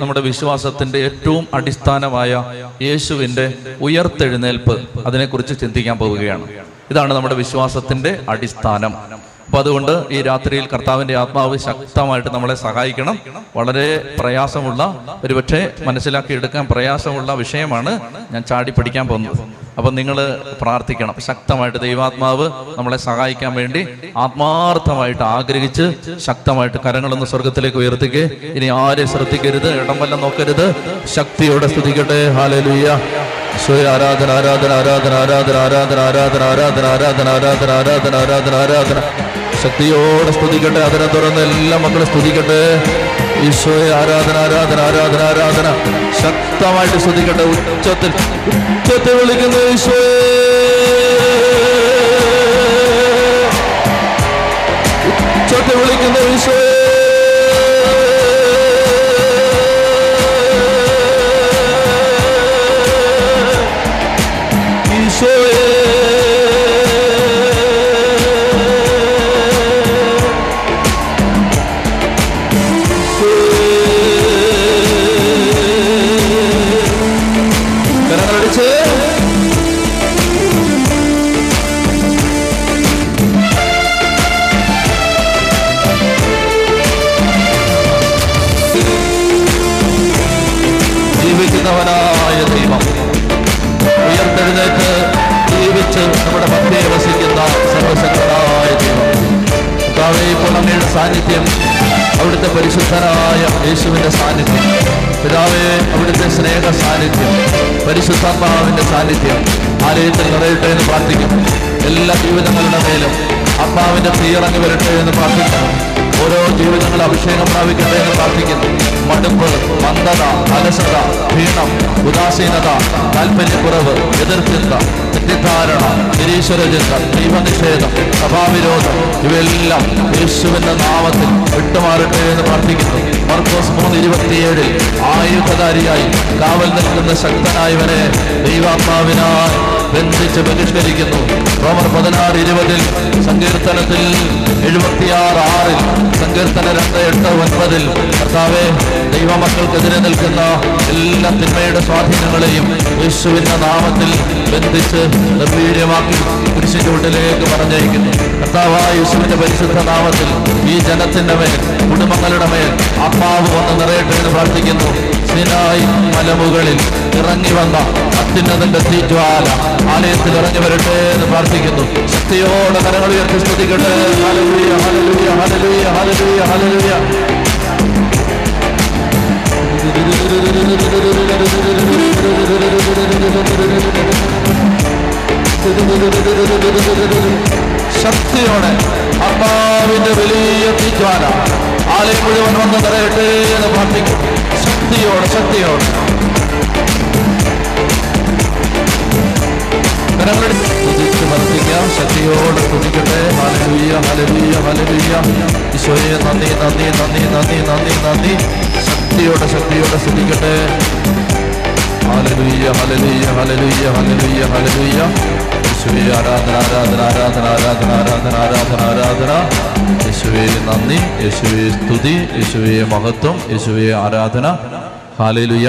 നമ്മുടെ വിശ്വാസത്തിന്റെ ഏറ്റവും അടിസ്ഥാനമായ യേശുവിന്റെ ഉയർത്തെഴുന്നേൽപ്പ് അതിനെക്കുറിച്ച് ചിന്തിക്കാൻ പോവുകയാണ്. ഇതാണ് നമ്മുടെ വിശ്വാസത്തിന്റെ അടിസ്ഥാനം. അപ്പൊ അതുകൊണ്ട് ഈ രാത്രിയിൽ കർത്താവിന്റെ ആത്മാവ് ശക്തമായിട്ട് നമ്മളെ സഹായിക്കണം. വളരെ പ്രയാസമുള്ള, ഒരുപക്ഷെ മനസ്സിലാക്കിയെടുക്കാൻ പ്രയാസമുള്ള വിഷയമാണ് ഞാൻ ചാടി പഠിക്കാൻ പോകുന്നത്. അപ്പൊ നിങ്ങൾ പ്രാർത്ഥിക്കണം, ശക്തമായിട്ട് ദൈവാത്മാവ് നമ്മളെ സഹായിക്കാൻ വേണ്ടി ആത്മാർത്ഥമായിട്ട് ആഗ്രഹിച്ച് ശക്തമായിട്ട് കരങ്ങളൊന്ന് സ്വർഗത്തിലേക്ക് ഉയർത്തിക്കേ. ഇനി ആരെ ശ്രദ്ധിക്കരുത്, ഇടം വല്ലം നോക്കരുത്, ശക്തിയോടെ സ്തുതിക്കട്ടെ. ഹല്ലേലൂയ. ആരാധന ആരാധന ആരാധന ആരാധന ആരാധന ആരാധന ആരാധന ആരാധന ആരാധന ആരാധന ആരാധന ആരാധന ശക്തിയോടെ സ്തുതിക്കട്ടെ. അതിനെ തുറന്ന് എല്ലാ മക്കളും സ്തുതിക്കട്ടെ. ഈശോയെ ആരാധന ആരാധന ആരാധന ആരാധന ശക്തമായിട്ട് സ്തുതിക്കട്ടെ. ഉച്ചത്തിൽ ഉച്ചത്തിൽ വിളിക്കുന്ന ഈശോയെ, ഉച്ചത്തിൽ വിളിക്കുന്ന ഈശോയെ, സാന്നിധ്യം, അവിടുത്തെ പരിശുദ്ധനായ യേശുവിൻ്റെ സാന്നിധ്യം, പിതാവേ അവിടുത്തെ സ്നേഹ സാന്നിധ്യം, പരിശുദ്ധാത്മാവിൻ്റെ സാന്നിധ്യം ആലയത്തിൽ നിറയട്ടെ എന്ന് പ്രാർത്ഥിക്കുന്നു. എല്ലാ ജീവിതങ്ങളുടെ മേലും ആത്മാവിൻ്റെ തീയിറങ്ങി വരട്ടെ എന്ന് പ്രാർത്ഥിക്കുന്നു. ഓരോ ജീവിതങ്ങൾ അഭിഷേകം പ്രാപിക്കട്ടെ എന്ന് പ്രാർത്ഥിക്കുന്നു. മടുപ്പ്, മന്ദത, അലസത, ക്ഷീണം, ഉദാസീനത, താല്പര്യക്കുറവ്, എതിർചിന്ത, തെറ്റിദ്ധാരണ, നിരീശ്വരചിന്ത, ദൈവനിഷേധം, സഭാവിരോധം ഇവയെല്ലാം യേശുവിന്റെ നാമത്തിൽ വിട്ടുമാറട്ടെ എന്ന് പ്രാർത്ഥിക്കുന്നു. മർക്കോസ് 3:27 ആയുധധാരിയായി കാവൽ നിൽക്കുന്ന ശക്തനായവനെ ദൈവാത്മാവിനാൽ ബന്ധിച്ച് ബഹിഷ്കരിക്കുന്നു. റോമർ 16:20 സങ്കീർത്തനത്തിൽ 76:6 സങ്കീർത്തനം 2:8-9 കർത്താവെ ദൈവമക്കൾക്കെതിരെ നിൽക്കുന്ന എല്ലാ തിന്മയുടെ സ്വാധീനങ്ങളെയും യേശുവിന്റെ നാമത്തിൽ ബന്ധിച്ച് നിർവീര്യമാക്കി കുരിശുചൂട്ടിലേക്ക് പറഞ്ഞയക്കുന്നു. കർത്താവായ യേശുവിന്റെ പരിശുദ്ധ നാമത്തിൽ ഈ ജനത്തിന്റെ മേൽ, കുടുംബങ്ങളുടെ മേൽ ആത്മാവ് വന്ന് നിറയട്ടെ എന്ന് പ്രാർത്ഥിക്കുന്നു. സിനായി മലമുകളിൽ ഇറങ്ങി വന്ന അത്യുന്നതന്റെ തീജ്വാല ആലയത്തിൽ ഇറങ്ങി വരട്ടെ എന്ന് പ്രാർത്ഥിക്കുന്നു. ശക്തിയോടെ കരങ്ങൾ ഉയർത്തി സ്തുതിക്കട്ടെ. Hallelujah hallelujah hallelujah hallelujah hallelujah ശക്തിയോടെ ആത്മാവിന്റെ വലിയ തീജ്വാല ആലയം മുഴുവൻ വന്ന് നിറയട്ടെ എന്ന് പ്രാർത്ഥിക്കും. ശക്തിയോടെ ശക്തിയോടെ വർദ്ധിക്കാം. ശക്തിയോടെ തുണിക്കട്ടെ. ഹല്ലേലൂയ ഹല്ലേലൂയ ഹല്ലേലൂയ ഈശോയെ നന്ദി നന്ദി നന്ദി നന്ദി നന്ദി നന്ദി ശക്തിയോടെ ശക്തിയോടെ സ്തുതിക്കട്ടെ. Hallelujah hallelujah hallelujah hallelujah hallelujah ഈശോയെ ആരാധന ആരാധന ആരാധന ആരാധന ആരാധന ആരാധന ആരാധന യേശുവേ നന്ദി, യേശുവേ സ്തുതി, യേശുവേ മഹത്വം, യേശുവേ ആരാധന. ഹല്ലേലൂയ.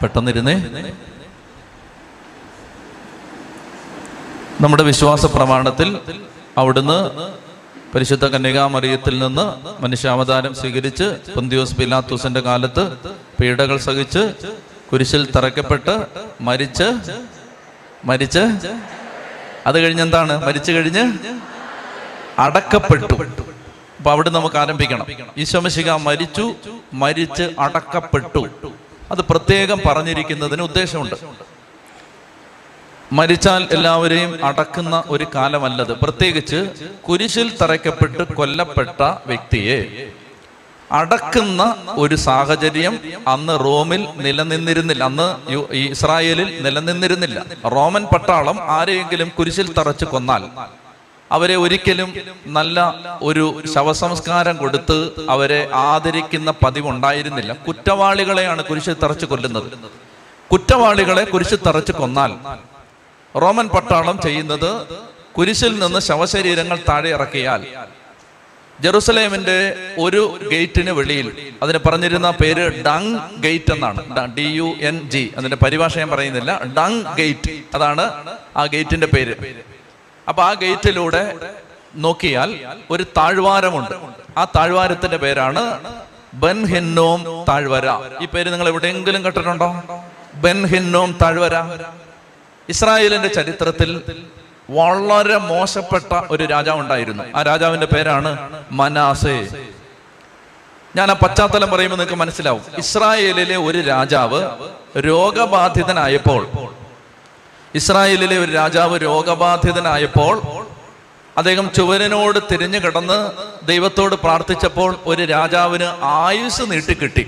പെട്ടെന്നിരുന്നേ. നമ്മുടെ വിശ്വാസ പ്രമാണത്തിൽ അവിടുന്ന് പരിശുദ്ധ കന്യകാമറിയത്തിൽ നിന്ന് മനുഷ്യാവതാരം സ്വീകരിച്ച് പൊന്തിയോസ് പിലാത്തോസിന്റെ കാലത്ത് പീഡകൾ സഹിച്ച് കുരിശിൽ തറയ്ക്കപ്പെട്ട് മരിച്ച് അത് കഴിഞ്ഞെന്താണ്, മരിച്ചു കഴിഞ്ഞ് അടക്കപ്പെട്ടു. അപ്പൊ അവിടെ നമുക്ക് ആരംഭിക്കണം. ഈശോ മിശിഹാ മരിച്ചു, മരിച്ച് അടക്കപ്പെട്ടു. അത് പ്രത്യേകം പറഞ്ഞിരിക്കുന്നതിന് ഉദ്ദേശമുണ്ട്. മരിച്ചാൽ എല്ലാവരെയും അടക്കുന്ന ഒരു കാലമല്ലത്. പ്രത്യേകിച്ച് കുരിശിൽ തറയ്ക്കപ്പെട്ട് കൊല്ലപ്പെട്ട വ്യക്തിയെ അടക്കുന്ന ഒരു സാഹചര്യം അന്ന് റോമിൽ നിലനിന്നിരുന്നില്ല. അന്ന് ഇസ്രായേലിൽ നിലനിന്നിരുന്നില്ല. റോമൻ പട്ടാളം ആരെയെങ്കിലും കുരിശിൽ തറച്ച് കൊന്നാൽ അവരെ ഒരിക്കലും നല്ല ഒരു ശവസംസ്കാരം കൊടുത്ത് അവരെ ആദരിക്കുന്ന പതിവുണ്ടായിരുന്നില്ല. കുറ്റവാളികളെയാണ് കുരിശിൽ തറച്ച് കൊല്ലുന്നത്. കുറ്റവാളികളെ കുരിശിൽ തറച്ച് കൊന്നാൽ റോമൻ പട്ടാളം ചെയ്യുന്നത് കുരിശിൽ നിന്ന് ശവശരീരങ്ങൾ താഴെ ഇറക്കിയാൽ ജെറുസലേമിന്റെ ഒരു ഗേറ്റിന് വെളിയിൽ, അതിന് പറഞ്ഞിരുന്ന പേര് ഡങ് ഗേറ്റ് എന്നാണ്, DUNG. അതിന്റെ പരിഭാഷ ഞാൻ പറയുന്നില്ല, ഡങ് ഗേറ്റ് അതാണ് ആ ഗേറ്റിന്റെ പേര്. അപ്പൊ ആ ഗേറ്റിലൂടെ നോക്കിയാൽ ഒരു താഴ്വാരമുണ്ട്. ആ താഴ്വാരത്തിന്റെ പേരാണ് ബെൻ ഹിന്നോം താഴ്വര. ഈ പേര് നിങ്ങൾ എവിടെയെങ്കിലും കേട്ടിട്ടുണ്ടോ? ബെൻ ഹിന്നോം താഴ്വര ഇസ്രായേലിന്റെ ചരിത്രത്തിൽ വളരെ മോശപ്പെട്ട ഒരു രാജാവ് ഉണ്ടായിരുന്നു. ആ രാജാവിന്റെ പേരാണ് മനാസെ. ഞാൻ ആ പശ്ചാത്തലം പറയുമ്പോൾ നിങ്ങൾക്ക് മനസ്സിലാവും. ഇസ്രായേലിലെ ഒരു രാജാവ് രോഗബാധിതനായപ്പോൾ, അദ്ദേഹം ചുവരനോട് തിരിഞ്ഞു കിടന്ന് ദൈവത്തോട് പ്രാർത്ഥിച്ചപ്പോൾ ഒരു രാജാവിന് ആയുസ് നീട്ടിക്കിട്ടി.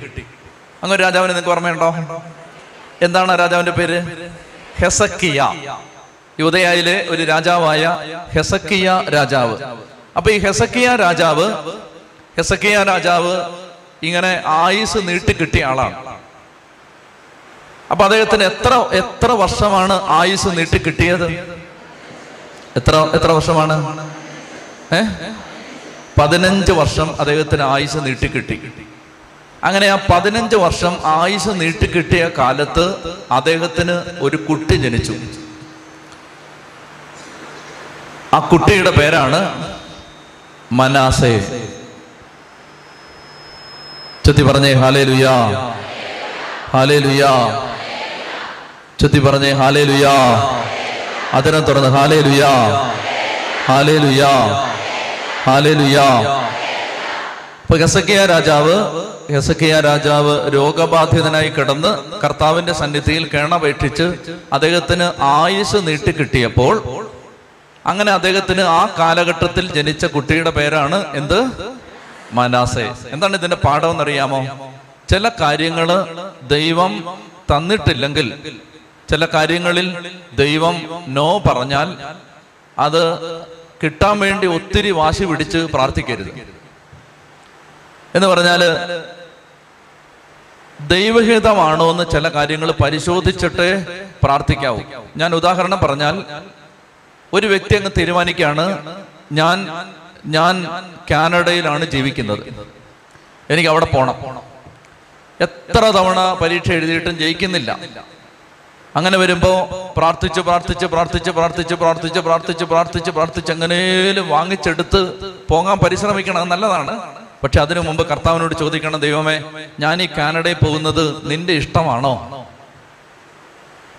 അങ്ങനെ ഒരു രാജാവിന് നിങ്ങൾക്ക് ഓർമ്മയുണ്ടോ? എന്താണ് ആ രാജാവിന്റെ പേര്? ഹെസക്കിയ. യൂദയായിലെ ഒരു രാജാവായ ഹെസക്കിയ രാജാവ്. അപ്പൊ ഈ ഹെസക്കിയ രാജാവ് ഇങ്ങനെ ആയുസ് നീട്ടിക്കിട്ടിയ ആളാണ്. അപ്പൊ അദ്ദേഹത്തിന് എത്ര വർഷമാണ് ആയുസ് നീട്ടിക്കിട്ടിയത്? എത്ര വർഷമാണ്? 15 വർഷം അദ്ദേഹത്തിന് ആയുസ് നീട്ടിക്കിട്ടി. അങ്ങനെ ആ 15 വർഷം ആയുസ് നീട്ടിക്കിട്ടിയ കാലത്ത് അദ്ദേഹത്തിന് ഒരു കുട്ടി ജനിച്ചു. ആ കുട്ടിയുടെ പേരാണ് മനാസെ. ചൊത്തി പറഞ്ഞേ ഹല്ലേലൂയാ, ഹല്ലേലൂയാ. ചൊത്തി പറഞ്ഞേ ഹല്ലേലൂയാ. അതിനെ തുടർന്ന് ഹല്ലേലൂയാ, ഹല്ലേലൂയാ, ഹല്ലേലൂയാ. അപ്പൊ ഹെസക്കിയ രാജാവ് രോഗബാധിതനായി കിടന്ന് കർത്താവിന്റെ സന്നിധിയിൽ കേണപേക്ഷിച്ച് അദ്ദേഹത്തിന് ആയുസ് നീട്ടിക്കിട്ടിയപ്പോൾ, അങ്ങനെ അദ്ദേഹത്തിന് ആ കാലഘട്ടത്തിൽ ജനിച്ച കുട്ടിയുടെ പേരാണ് എന്ത്? മനാസെ. എന്താണ് ഇതിന്റെ പാഠം എന്നറിയാമോ? ചില കാര്യങ്ങള് ദൈവം തന്നിട്ടില്ലെങ്കിൽ, ചില കാര്യങ്ങളിൽ ദൈവം നോ പറഞ്ഞാൽ അത് കിട്ടാൻ വേണ്ടി ഒത്തിരി വാശി പിടിച്ച് പ്രാർത്ഥിക്കരുത്. എന്ന് പറഞ്ഞാല് ദൈവഹിതമാണോ എന്ന് ചില കാര്യങ്ങൾ പരിശോധിച്ചിട്ട് പ്രാർത്ഥിക്കാവൂ. ഞാൻ ഉദാഹരണം പറഞ്ഞാൽ, ഒരു വ്യക്തി അങ്ങ് തീരുമാനിക്കുകയാണ്, ഞാൻ കാനഡയിലാണ് ജീവിക്കുന്നത്, എനിക്ക് അവിടെ പോണം. എത്ര തവണ പരീക്ഷ എഴുതിയിട്ടും ജയിക്കുന്നില്ല. അങ്ങനെ വരുമ്പോൾ പ്രാർത്ഥിച്ച് എങ്ങനെയും വാങ്ങിച്ചെടുത്ത് പോകാൻ പരിശ്രമിക്കണം, നല്ലതാണ്. പക്ഷെ അതിനു മുമ്പ് കർത്താവിനോട് ചോദിക്കണം, ദൈവമേ, ഞാൻ ഈ കാനഡയിൽ പോകുന്നത് നിന്റെ ഇഷ്ടമാണോ?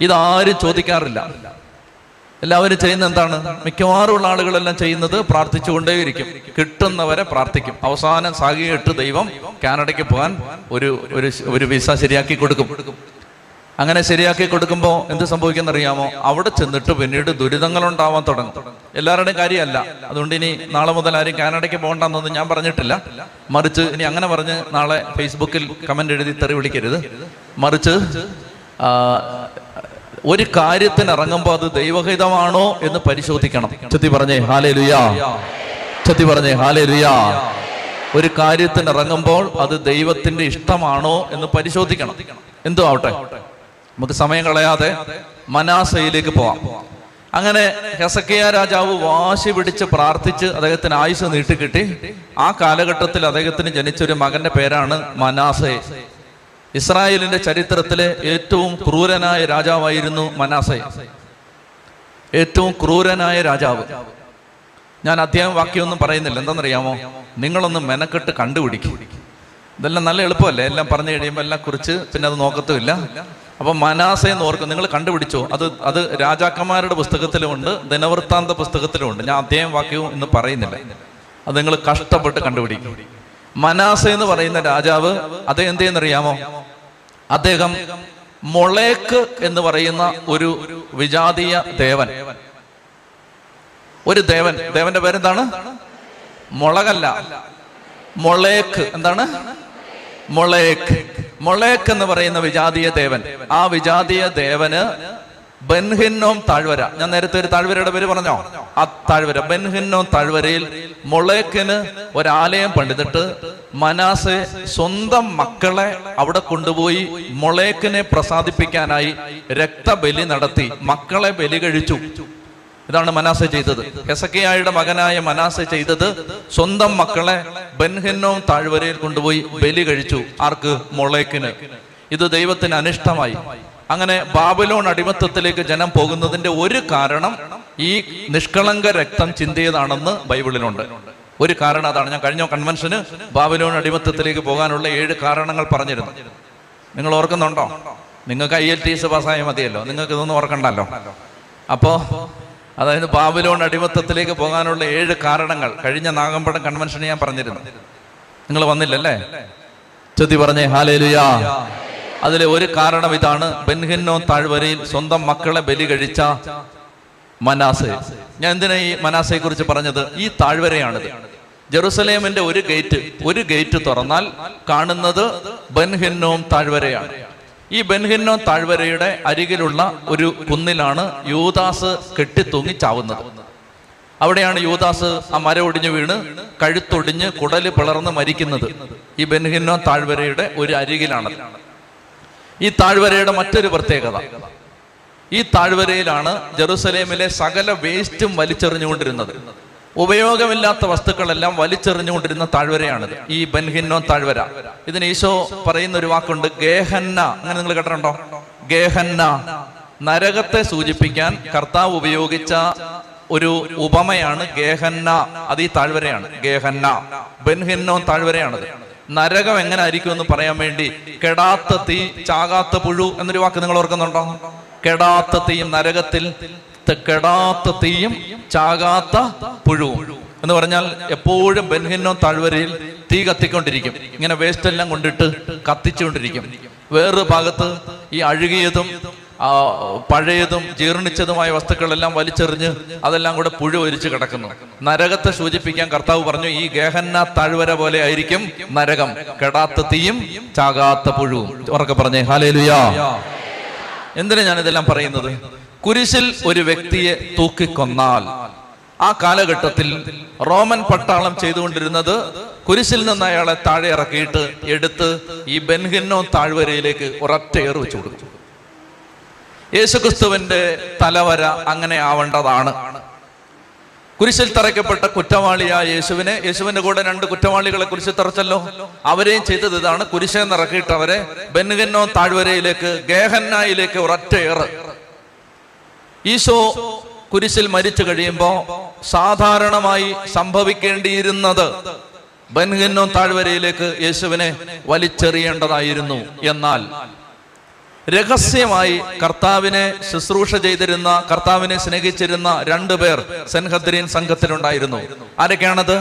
ഇതാരും ചോദിക്കാറില്ല. എല്ലാവരും ചെയ്യുന്ന എന്താണ്? മിക്കവാറുമുള്ള ആളുകളെല്ലാം ചെയ്യുന്നത് പ്രാർത്ഥിച്ചുകൊണ്ടേയിരിക്കും, കിട്ടുന്നവരെ പ്രാർത്ഥിക്കും. അവസാനം സാഗിയിട്ട് ദൈവം കാനഡയ്ക്ക് പോകാൻ ഒരു വിസ ശരിയാക്കി കൊടുക്കും. അങ്ങനെ ശരിയാക്കി കൊടുക്കുമ്പോൾ എന്ത് സംഭവിക്കുന്നറിയാമോ? അവിടെ ചെന്നിട്ട് പിന്നീട് ദുരിതങ്ങൾ ഉണ്ടാവാൻ തുടങ്ങും. എല്ലാവരുടെയും കാര്യമല്ല. അതുകൊണ്ട് ഇനി നാളെ മുതൽ ആരും കാനഡയ്ക്ക് പോകണ്ടെന്നൊന്നും ഞാൻ പറഞ്ഞിട്ടില്ല. മറിച്ച് ഇനി അങ്ങനെ പറഞ്ഞ് നാളെ ഫേസ്ബുക്കിൽ കമന്റ് എഴുതി തെറി വിളിക്കരുത്. മറിച്ച് ഒരു കാര്യത്തിന് ഇറങ്ങുമ്പോൾ അത് ദൈവഹിതമാണോ എന്ന് പരിശോധിക്കണം. ചൊത്തി പറഞ്ഞേ ഹല്ലേലൂയാ, ചൊത്തി പറഞ്ഞേ ഹല്ലേലൂയാ. ഒരു കാര്യത്തിന് ഇറങ്ങുമ്പോൾ അത് ദൈവത്തിന്റെ ഇഷ്ടമാണോ എന്ന് പരിശോധിക്കണം. എന്തോ ആവട്ടെ, നമുക്ക് സമയം കളയാതെ മനാസയിലേക്ക് പോവാം. അങ്ങനെ ഹെസക്കിയ രാജാവ് വാശി പിടിച്ച് പ്രാർത്ഥിച്ച് അദ്ദേഹത്തിന് ആയുസ് നീട്ടിക്കിട്ടി. ആ കാലഘട്ടത്തിൽ അദ്ദേഹത്തിന് ജനിച്ചൊരു മകന്റെ പേരാണ് മനാസെ. ഇസ്രായേലിന്റെ ചരിത്രത്തിലെ ഏറ്റവും ക്രൂരനായ രാജാവായിരുന്നു മനാസെ. ഞാൻ അധ്യായം വാക്യമൊന്നും പറയുന്നില്ല. എന്താണെന്നറിയാമോ? നിങ്ങളൊന്ന് മെനക്കെട്ട് കണ്ടുപിടിക്കും. ഇതെല്ലാം നല്ല എളുപ്പമല്ലേ? എല്ലാം പറഞ്ഞു കഴിയുമ്പോൾ എല്ലാം കുറിച്ച് പിന്നെ അത് നോക്കത്തുമില്ല. അപ്പൊ മനാസെ എന്ന് ഓർക്കും. നിങ്ങൾ കണ്ടുപിടിച്ചോ? അത് രാജാക്കന്മാരുടെ പുസ്തകത്തിലുമുണ്ട്, ദിനവൃത്താന്ത പുസ്തകത്തിലുമുണ്ട്. ഞാൻ അധ്യായം വാക്യവും ഇന്ന് പറയുന്നില്ല. അത് നിങ്ങൾ കഷ്ടപ്പെട്ട് കണ്ടുപിടിക്കും. മനാസെ എന്ന് പറയുന്ന രാജാവ് അദ്ദേഹം എന്ത് ചെയ്യുന്നറിയാമോ? അദ്ദേഹം മൊളേക്ക് എന്ന് പറയുന്ന ഒരു വിജാതീയ ദേവൻ, ഒരു ദേവൻ. ദേവന്റെ പേരെന്താണ്? മൊളകല്ല, മൊളേക്ക്. എന്താണ്? മൊളേക്ക്. മൊളേക്ക് എന്ന് പറയുന്ന വിജാതീയ ദേവൻ. ആ വിജാതീയ ദേവന് ബെൻ ഹിന്നോം താഴ്വര, ഞാൻ നേരത്തെ ഒരു താഴ്വരയുടെ പേര് പറഞ്ഞോ, ആ താഴ്വര ബെൻ ഹിന്നോം താഴ്വരയിൽ മൊളേക്കിന് ഒരാലയം പണിതിട്ട് മനാസെ സ്വന്തം മക്കളെ അവിടെ കൊണ്ടുപോയി മൊളേക്കിനെ പ്രസാദിപ്പിക്കാനായി രക്തബലി നടത്തി. മക്കളെ ബലി കഴിച്ചു. ഇതാണ് മനാസെ ചെയ്തത്. ഹെസക്കിയായുടെ മകനായ മനാസെ ചെയ്തത് സ്വന്തം മക്കളെ ബെൻഹിന്നോം താഴ്വരയിൽ കൊണ്ടുപോയി ബലി കഴിച്ചു. ആർക്ക്? മൊളേക്കിന്. ഇത് ദൈവത്തിന് അനിഷ്ടമായി. അങ്ങനെ ബാബിലോൺ അടിമത്തത്തിലേക്ക് ജനം പോകുന്നതിന്റെ ഒരു കാരണം ഈ നിഷ്കളങ്ക രക്തം ചിന്തിയതാണെന്ന് ബൈബിളിലുണ്ട്. ഒരു കാരണം അതാണ്. ഞാൻ കഴിഞ്ഞ കൺവെൻഷന് ബാബിലോൺ അടിമത്തത്തിലേക്ക് പോകാനുള്ള 7 കാരണങ്ങൾ പറഞ്ഞിരുന്നു. നിങ്ങൾ ഓർക്കുന്നുണ്ടോ? നിങ്ങൾക്ക് IELTS പാസ്സായാൽ മതിയല്ലോ, നിങ്ങൾക്ക് ഇതൊന്നും ഓർക്കണ്ടല്ലോ. അപ്പോൾ അതായത് ബാബിലോൺ അടിമത്തത്തിലേക്ക് പോകാനുള്ള 7 കാരണങ്ങൾ കഴിഞ്ഞ നാഗമ്പടം കൺവെൻഷന് ഞാൻ പറഞ്ഞിരുന്നു. നിങ്ങൾ വന്നില്ലല്ലേ? ചൊല്ലി പറഞ്ഞേ ഹല്ലേലൂയാ. അതിലെ ഒരു കാരണം ഇതാണ്, ബെൻഹിന്നോം താഴ്വരയിൽ സ്വന്തം മക്കളെ ബലി കഴിച്ച മനാസെ. ഞാൻ എന്തിനാ ഈ മനാസയെ കുറിച്ച് പറഞ്ഞത്? ഈ താഴ്വരയാണിത്. ജെറുസലേമിന്റെ ഒരു ഗേറ്റ് തുറന്നാൽ കാണുന്നത് ബെൻഹിന്നോം താഴ്വരയാണ്. ഈ ബെൻഹിന്നോം താഴ്വരയുടെ അരികിലുള്ള ഒരു കുന്നിലാണ് യൂദാസ് കെട്ടിത്തൂങ്ങി ചാവുന്നത്. അവിടെയാണ് യൂദാസ് ആ മരം ഒടിഞ്ഞു വീണ് കഴുത്തൊടിഞ്ഞ് കുടല് പിളർന്ന് മരിക്കുന്നത്. ഈ ബെൻഹിന്നോം താഴ്വരയുടെ ഒരു അരികിലാണ്. ഈ താഴ്വരയുടെ മറ്റൊരു പ്രത്യേകത, ഈ താഴ്വരയിലാണ് ജെറുസലേമിലെ സകല വേസ്റ്റും വലിച്ചെറിഞ്ഞുകൊണ്ടിരുന്നത്. ഉപയോഗമില്ലാത്ത വസ്തുക്കളെല്ലാം വലിച്ചെറിഞ്ഞുകൊണ്ടിരുന്ന താഴ്വരയാണിത്, ഈ ബെൻഹിന്നോം താഴ്വര. ഇതിന് ഈശോ പറയുന്ന ഒരു വാക്കുണ്ട്, ഗേഹന്ന. അങ്ങനെ നിങ്ങൾ കേട്ടിട്ടുണ്ടോ? ഗേഹന്ന നരകത്തെ സൂചിപ്പിക്കാൻ കർത്താവ് ഉപയോഗിച്ച ഒരു ഉപമയാണ് ഗേഹന്ന. അത് ഈ താഴ്വരയാണ്. ഗേഹന്ന ബെൻഹിന്നോം താഴ്വരയാണിത്. നരകം എങ്ങനെ ആയിരിക്കും എന്ന് പറയാൻ വേണ്ടി കെടാത്ത തീ, ചാകാത്ത പുഴു എന്നൊരു വാക്ക് നിങ്ങൾ ഓർക്കുന്നുണ്ടോ? കെടാത്ത തീയും, നരകത്തിൽ കെടാത്ത തീയും ചാകാത്ത പുഴുവും എന്ന് പറഞ്ഞാൽ എപ്പോഴും ബെൻഹിന്നോം താഴ്വരയിൽ തീ കത്തിക്കൊണ്ടിരിക്കും. ഇങ്ങനെ വേസ്റ്റ് എല്ലാം കൊണ്ടിട്ട് കത്തിച്ചുകൊണ്ടിരിക്കും. വേറൊരു ഭാഗത്ത് ഈ അഴുകിയതും പഴയതും ജീർണിച്ചതുമായ വസ്തുക്കളെല്ലാം വലിച്ചെറിഞ്ഞ് അതെല്ലാം കൂടെ പുഴു ഒരിച്ച് കിടക്കുന്നു. നരകത്തെ സൂചിപ്പിക്കാൻ കർത്താവ് പറഞ്ഞു, ഈ ഗേഹന്ന താഴ്വര പോലെ ആയിരിക്കും നരകം, കെടാത്ത തീയും ചാകാത്ത പുഴുവും. ഉറക്കെ പറഞ്ഞേ ഹല്ലേലൂയാ. എന്തിനാ ഞാനിതെല്ലാം പറയുന്നത്? കുരിശിൽ ഒരു വ്യക്തിയെ തൂക്കിക്കൊന്നാൽ, ആ കാലഘട്ടത്തിൽ റോമൻ പട്ടാളം ചെയ്തുകൊണ്ടിരുന്നത് കുരിശിൽ നിന്ന് അയാളെ താഴെ ഇറക്കിയിട്ട് എടുത്ത് ഈ ബെൻഹിന്നോം താഴ്വരയിലേക്ക് ഒരൊറ്റയേർ വെച്ചു കൊടുക്കും. യേശുക്രിസ്തുവിന്റെ തലവര അങ്ങനെ ആവേണ്ടതാണ്. കുരിശിൽ തറയ്ക്കപ്പെട്ട കുറ്റവാളിയായ യേശുവിനെ, യേശുവിന്റെ കൂടെ 2 കുറ്റവാളികളെ കുരിശിൽ തറച്ചല്ലോ, അവരെയും ചെയ്തത് ഇതാണ്. കുരിശിൽ നിറക്കിയിട്ട് അവരെ ബെൻഹിന്നോം താഴ്വരയിലേക്ക്, ഗേഹന്നായിലേക്ക് ഒരൊറ്റയേർ. ഈശോ കുരിശിൽ മരിച്ചു കഴിയുമ്പോൾ സാധാരണമായി സംഭവിക്കേണ്ടിയിരുന്നത് ബെൻഹിന്നോം താഴ്വരയിലേക്ക് യേശുവിനെ വലിച്ചെറിയേണ്ടതായിരുന്നു. എന്നാൽ രഹസ്യമായി കർത്താവിനെ ശുശ്രൂഷ ചെയ്തിരുന്ന, കർത്താവിനെ സ്നേഹിച്ചിരുന്ന 2 പേർ സെൻഹദ്രീൻ സംഘത്തിലുണ്ടായിരുന്നു. ആരൊക്കെയാണത്?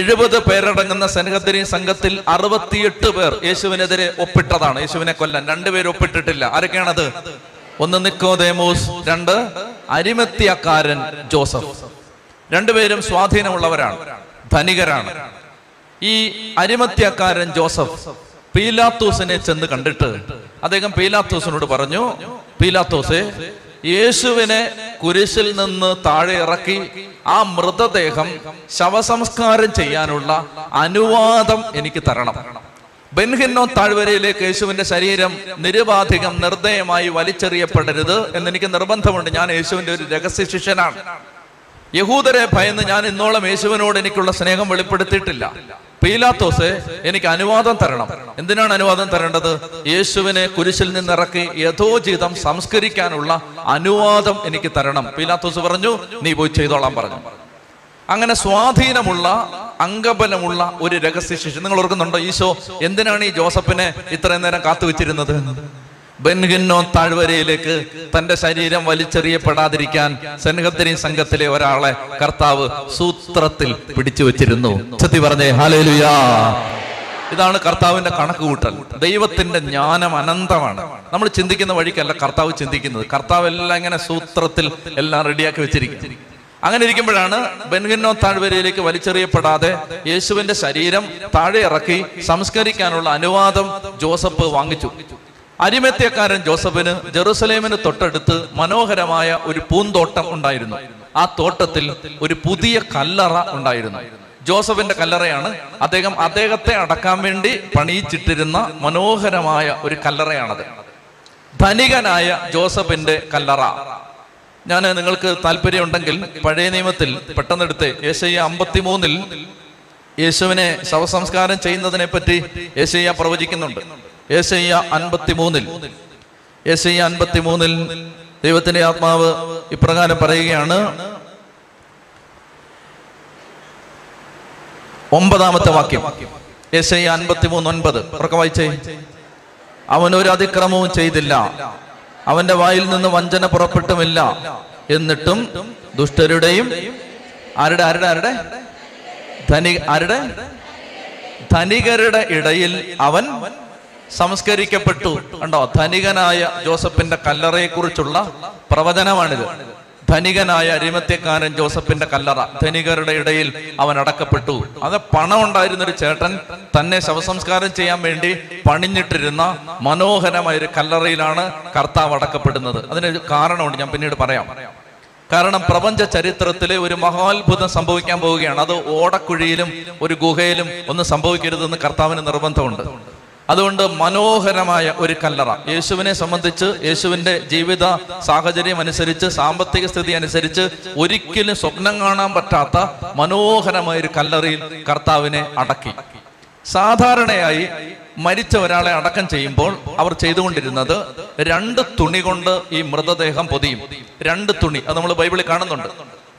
70 പേരടങ്ങുന്ന സെൻഹദ്രീൻ സംഘത്തിൽ 68 പേർ യേശുവിനെതിരെ ഒപ്പിട്ടതാണ്. യേശുവിനെ കൊല്ലാൻ 2 പേര് ഒപ്പിട്ടിട്ടില്ല. ആരൊക്കെയാണത്? ഒന്ന് നിക്കോദേമോസ്, 2 അരിമത്യാക്കാരൻ ജോസഫ്. 2 പേരും സ്വാധീനമുള്ളവരാണ്, ധനികരാണ്. ഈ അരിമത്യാക്കാരൻ ജോസഫ് പീലാത്തോസിനെ ചെന്ന് കണ്ടിട്ട് അദ്ദേഹം പീലാത്തോസിനോട് പറഞ്ഞു, പീലാത്തോസേ, യേശുവിനെ കുരിശിൽ നിന്ന് താഴെ ഇറക്കി ആ മൃതദേഹം ശവസംസ്കാരം ചെയ്യാനുള്ള അനുവാദം എനിക്ക് തരണം. ബെൻഹിന്നോം താഴ്വരയിലേക്ക് യേശുവിന്റെ ശരീരം നിരുപാധികം നിർദ്ദയമായി വലിച്ചെറിയപ്പെടരുത് എന്നെനിക്ക് നിർബന്ധമുണ്ട്. ഞാൻ യേശുവിന്റെ ഒരു രഹസ്യ ശിഷ്യനാണ്. യഹൂദരെ ഭയന്ന് ഞാൻ ഇന്നോളം യേശുവിനോട് എനിക്കുള്ള സ്നേഹം വെളിപ്പെടുത്തിയിട്ടില്ല. പീലാത്തോസെ, എനിക്ക് അനുവാദം തരണം. എന്തിനാണ് അനുവാദം തരേണ്ടത്? യേശുവിനെ കുരിശിൽ നിന്നിറക്കി യഥോചിതം സംസ്കരിക്കാനുള്ള അനുവാദം എനിക്ക് തരണം. പീലാത്തോസ് പറഞ്ഞു, നീ പോയി ചെയ്തോളാം പറഞ്ഞു. അങ്ങനെ സ്വാധീനമുള്ള, അംഗബലമുള്ള ഒരു രഹസ്യ ശിഷ്യൻ. നിങ്ങൾ ഓർക്കുന്നുണ്ടോ ഈശോ എന്തിനാണ് ഈ ജോസഫിനെ ഇത്രയും നേരം കാത്തുവെച്ചിരുന്നത്? ബെൻഹിന്നോം താഴ്വരയിലേക്ക് തന്റെ ശരീരം വലിച്ചെറിയപ്പെടാതിരിക്കാൻ സെൻഹദ്രീൻ സംഘത്തിലെ ഒരാളെ കർത്താവ് സൂത്രത്തിൽ പിടിച്ചു വെച്ചിരുന്നു. ചൊല്ലി പറഞ്ഞേ ഹല്ലേലൂയാ. ഇതാണ് കർത്താവിന്റെ കണക്ക് കൂട്ടൽ. ദൈവത്തിന്റെ ജ്ഞാനം അനന്തമാണ്. നമ്മൾ ചിന്തിക്കുന്ന വഴിക്കല്ല കർത്താവ് ചിന്തിക്കുന്നത്. കർത്താവ് എല്ലാം ഇങ്ങനെ സൂത്രത്തിൽ എല്ലാം റെഡിയാക്കി വെച്ചിരിക്കും. അങ്ങനെ ഇരിക്കുമ്പോഴാണ് ബെൻഹിന്നോം താഴ്വരയിലേക്ക് വലിച്ചെറിയപ്പെടാതെ യേശുവിന്റെ ശരീരം താഴെ ഇറക്കി സംസ്കരിക്കാനുള്ള അനുവാദം ജോസഫ് വാങ്ങിച്ചു. അരിമത്യാക്കാരൻ ജോസഫിന് ജെറുസലേമിന് തൊട്ടടുത്ത് മനോഹരമായ ഒരു പൂന്തോട്ടം ഉണ്ടായിരുന്നു. ആ തോട്ടത്തിൽ ഒരു പുതിയ കല്ലറ ഉണ്ടായിരുന്നു. ജോസഫിന്റെ കല്ലറയാണ്. അദ്ദേഹത്തെ അടക്കാൻ വേണ്ടി പണിയിച്ചിട്ടിരുന്ന മനോഹരമായ ഒരു കല്ലറയാണത്. ധനികനായ ജോസഫിന്റെ കല്ലറ. ഞാൻ നിങ്ങൾക്ക് താല്പര്യമുണ്ടെങ്കിൽ പഴയ നിയമത്തിൽ പെട്ടെന്നെടുത്ത് യേശയ്യ 53 യേശുവിനെ ശവസംസ്കാരം ചെയ്യുന്നതിനെ പറ്റി യേശയ്യ പ്രവചിക്കുന്നുണ്ട്. യേശയ്യ 53 ദൈവത്തിന്റെ ആത്മാവ് ഇപ്രകാരം പറയുകയാണ്, 9 വാക്യം, യേശയ്യ 53:9 വായിച്ചേ. അവനൊരു അതിക്രമവും ചെയ്തില്ല, അവന്റെ വായിൽ നിന്ന് വഞ്ചന പുറപ്പെട്ടുമില്ല, എന്നിട്ടും ദുഷ്ടരുടെയും ആരുടെ ആരുടെ ആരുടെ ആരുടെ ധനികരുടെ ഇടയിൽ അവൻ സംസ്കരിക്കപ്പെട്ടു. കണ്ടോ, ധനികനായ ജോസഫിന്റെ കല്ലറയെ കുറിച്ചുള്ള പ്രവചനമാണിത്. ധനികനായ അരിമത്ത്യക്കാരൻ ജോസഫിന്റെ കല്ലറ, ധനികരുടെ ഇടയിൽ അവൻ അടക്കപ്പെട്ടു. അത് പണം ഉണ്ടായിരുന്ന ഒരു ചേട്ടൻ തന്നെ ശവസംസ്കാരം ചെയ്യാൻ വേണ്ടി പണിഞ്ഞിട്ടിരുന്ന മനോഹരമായ ഒരു കല്ലറയിലാണ് കർത്താവ് അടക്കപ്പെടുന്നത്. അതിനൊരു കാരണമുണ്ട്, ഞാൻ പിന്നീട് പറയാം. കാരണം പ്രപഞ്ച ചരിത്രത്തിലെ ഒരു മഹാത്ഭുതം സംഭവിക്കാൻ പോവുകയാണ്. അത് ഓടക്കുഴിയിലും ഒരു ഗുഹയിലും ഒന്നും സംഭവിക്കരുതെന്ന് കർത്താവിന് നിർബന്ധമുണ്ട്. അതുകൊണ്ട് മനോഹരമായ ഒരു കല്ലറ. യേശുവിനെ സംബന്ധിച്ച് യേശുവിന്റെ ജീവിത സാഹചര്യം അനുസരിച്ച്, സാമ്പത്തിക സ്ഥിതി അനുസരിച്ച് ഒരിക്കലും സ്വപ്നം കാണാൻ പറ്റാത്ത മനോഹരമായ ഒരു കല്ലറയിൽ കർത്താവിനെ അടക്കി. സാധാരണയായി മരിച്ച ഒരാളെ അടക്കം ചെയ്യുമ്പോൾ അവർ ചെയ്തുകൊണ്ടിരുന്നത് 2 തുണി കൊണ്ട് ഈ മൃതദേഹം പൊതിയും. 2 തുണി, അത് നമ്മൾ ബൈബിളിൽ കാണുന്നുണ്ട്.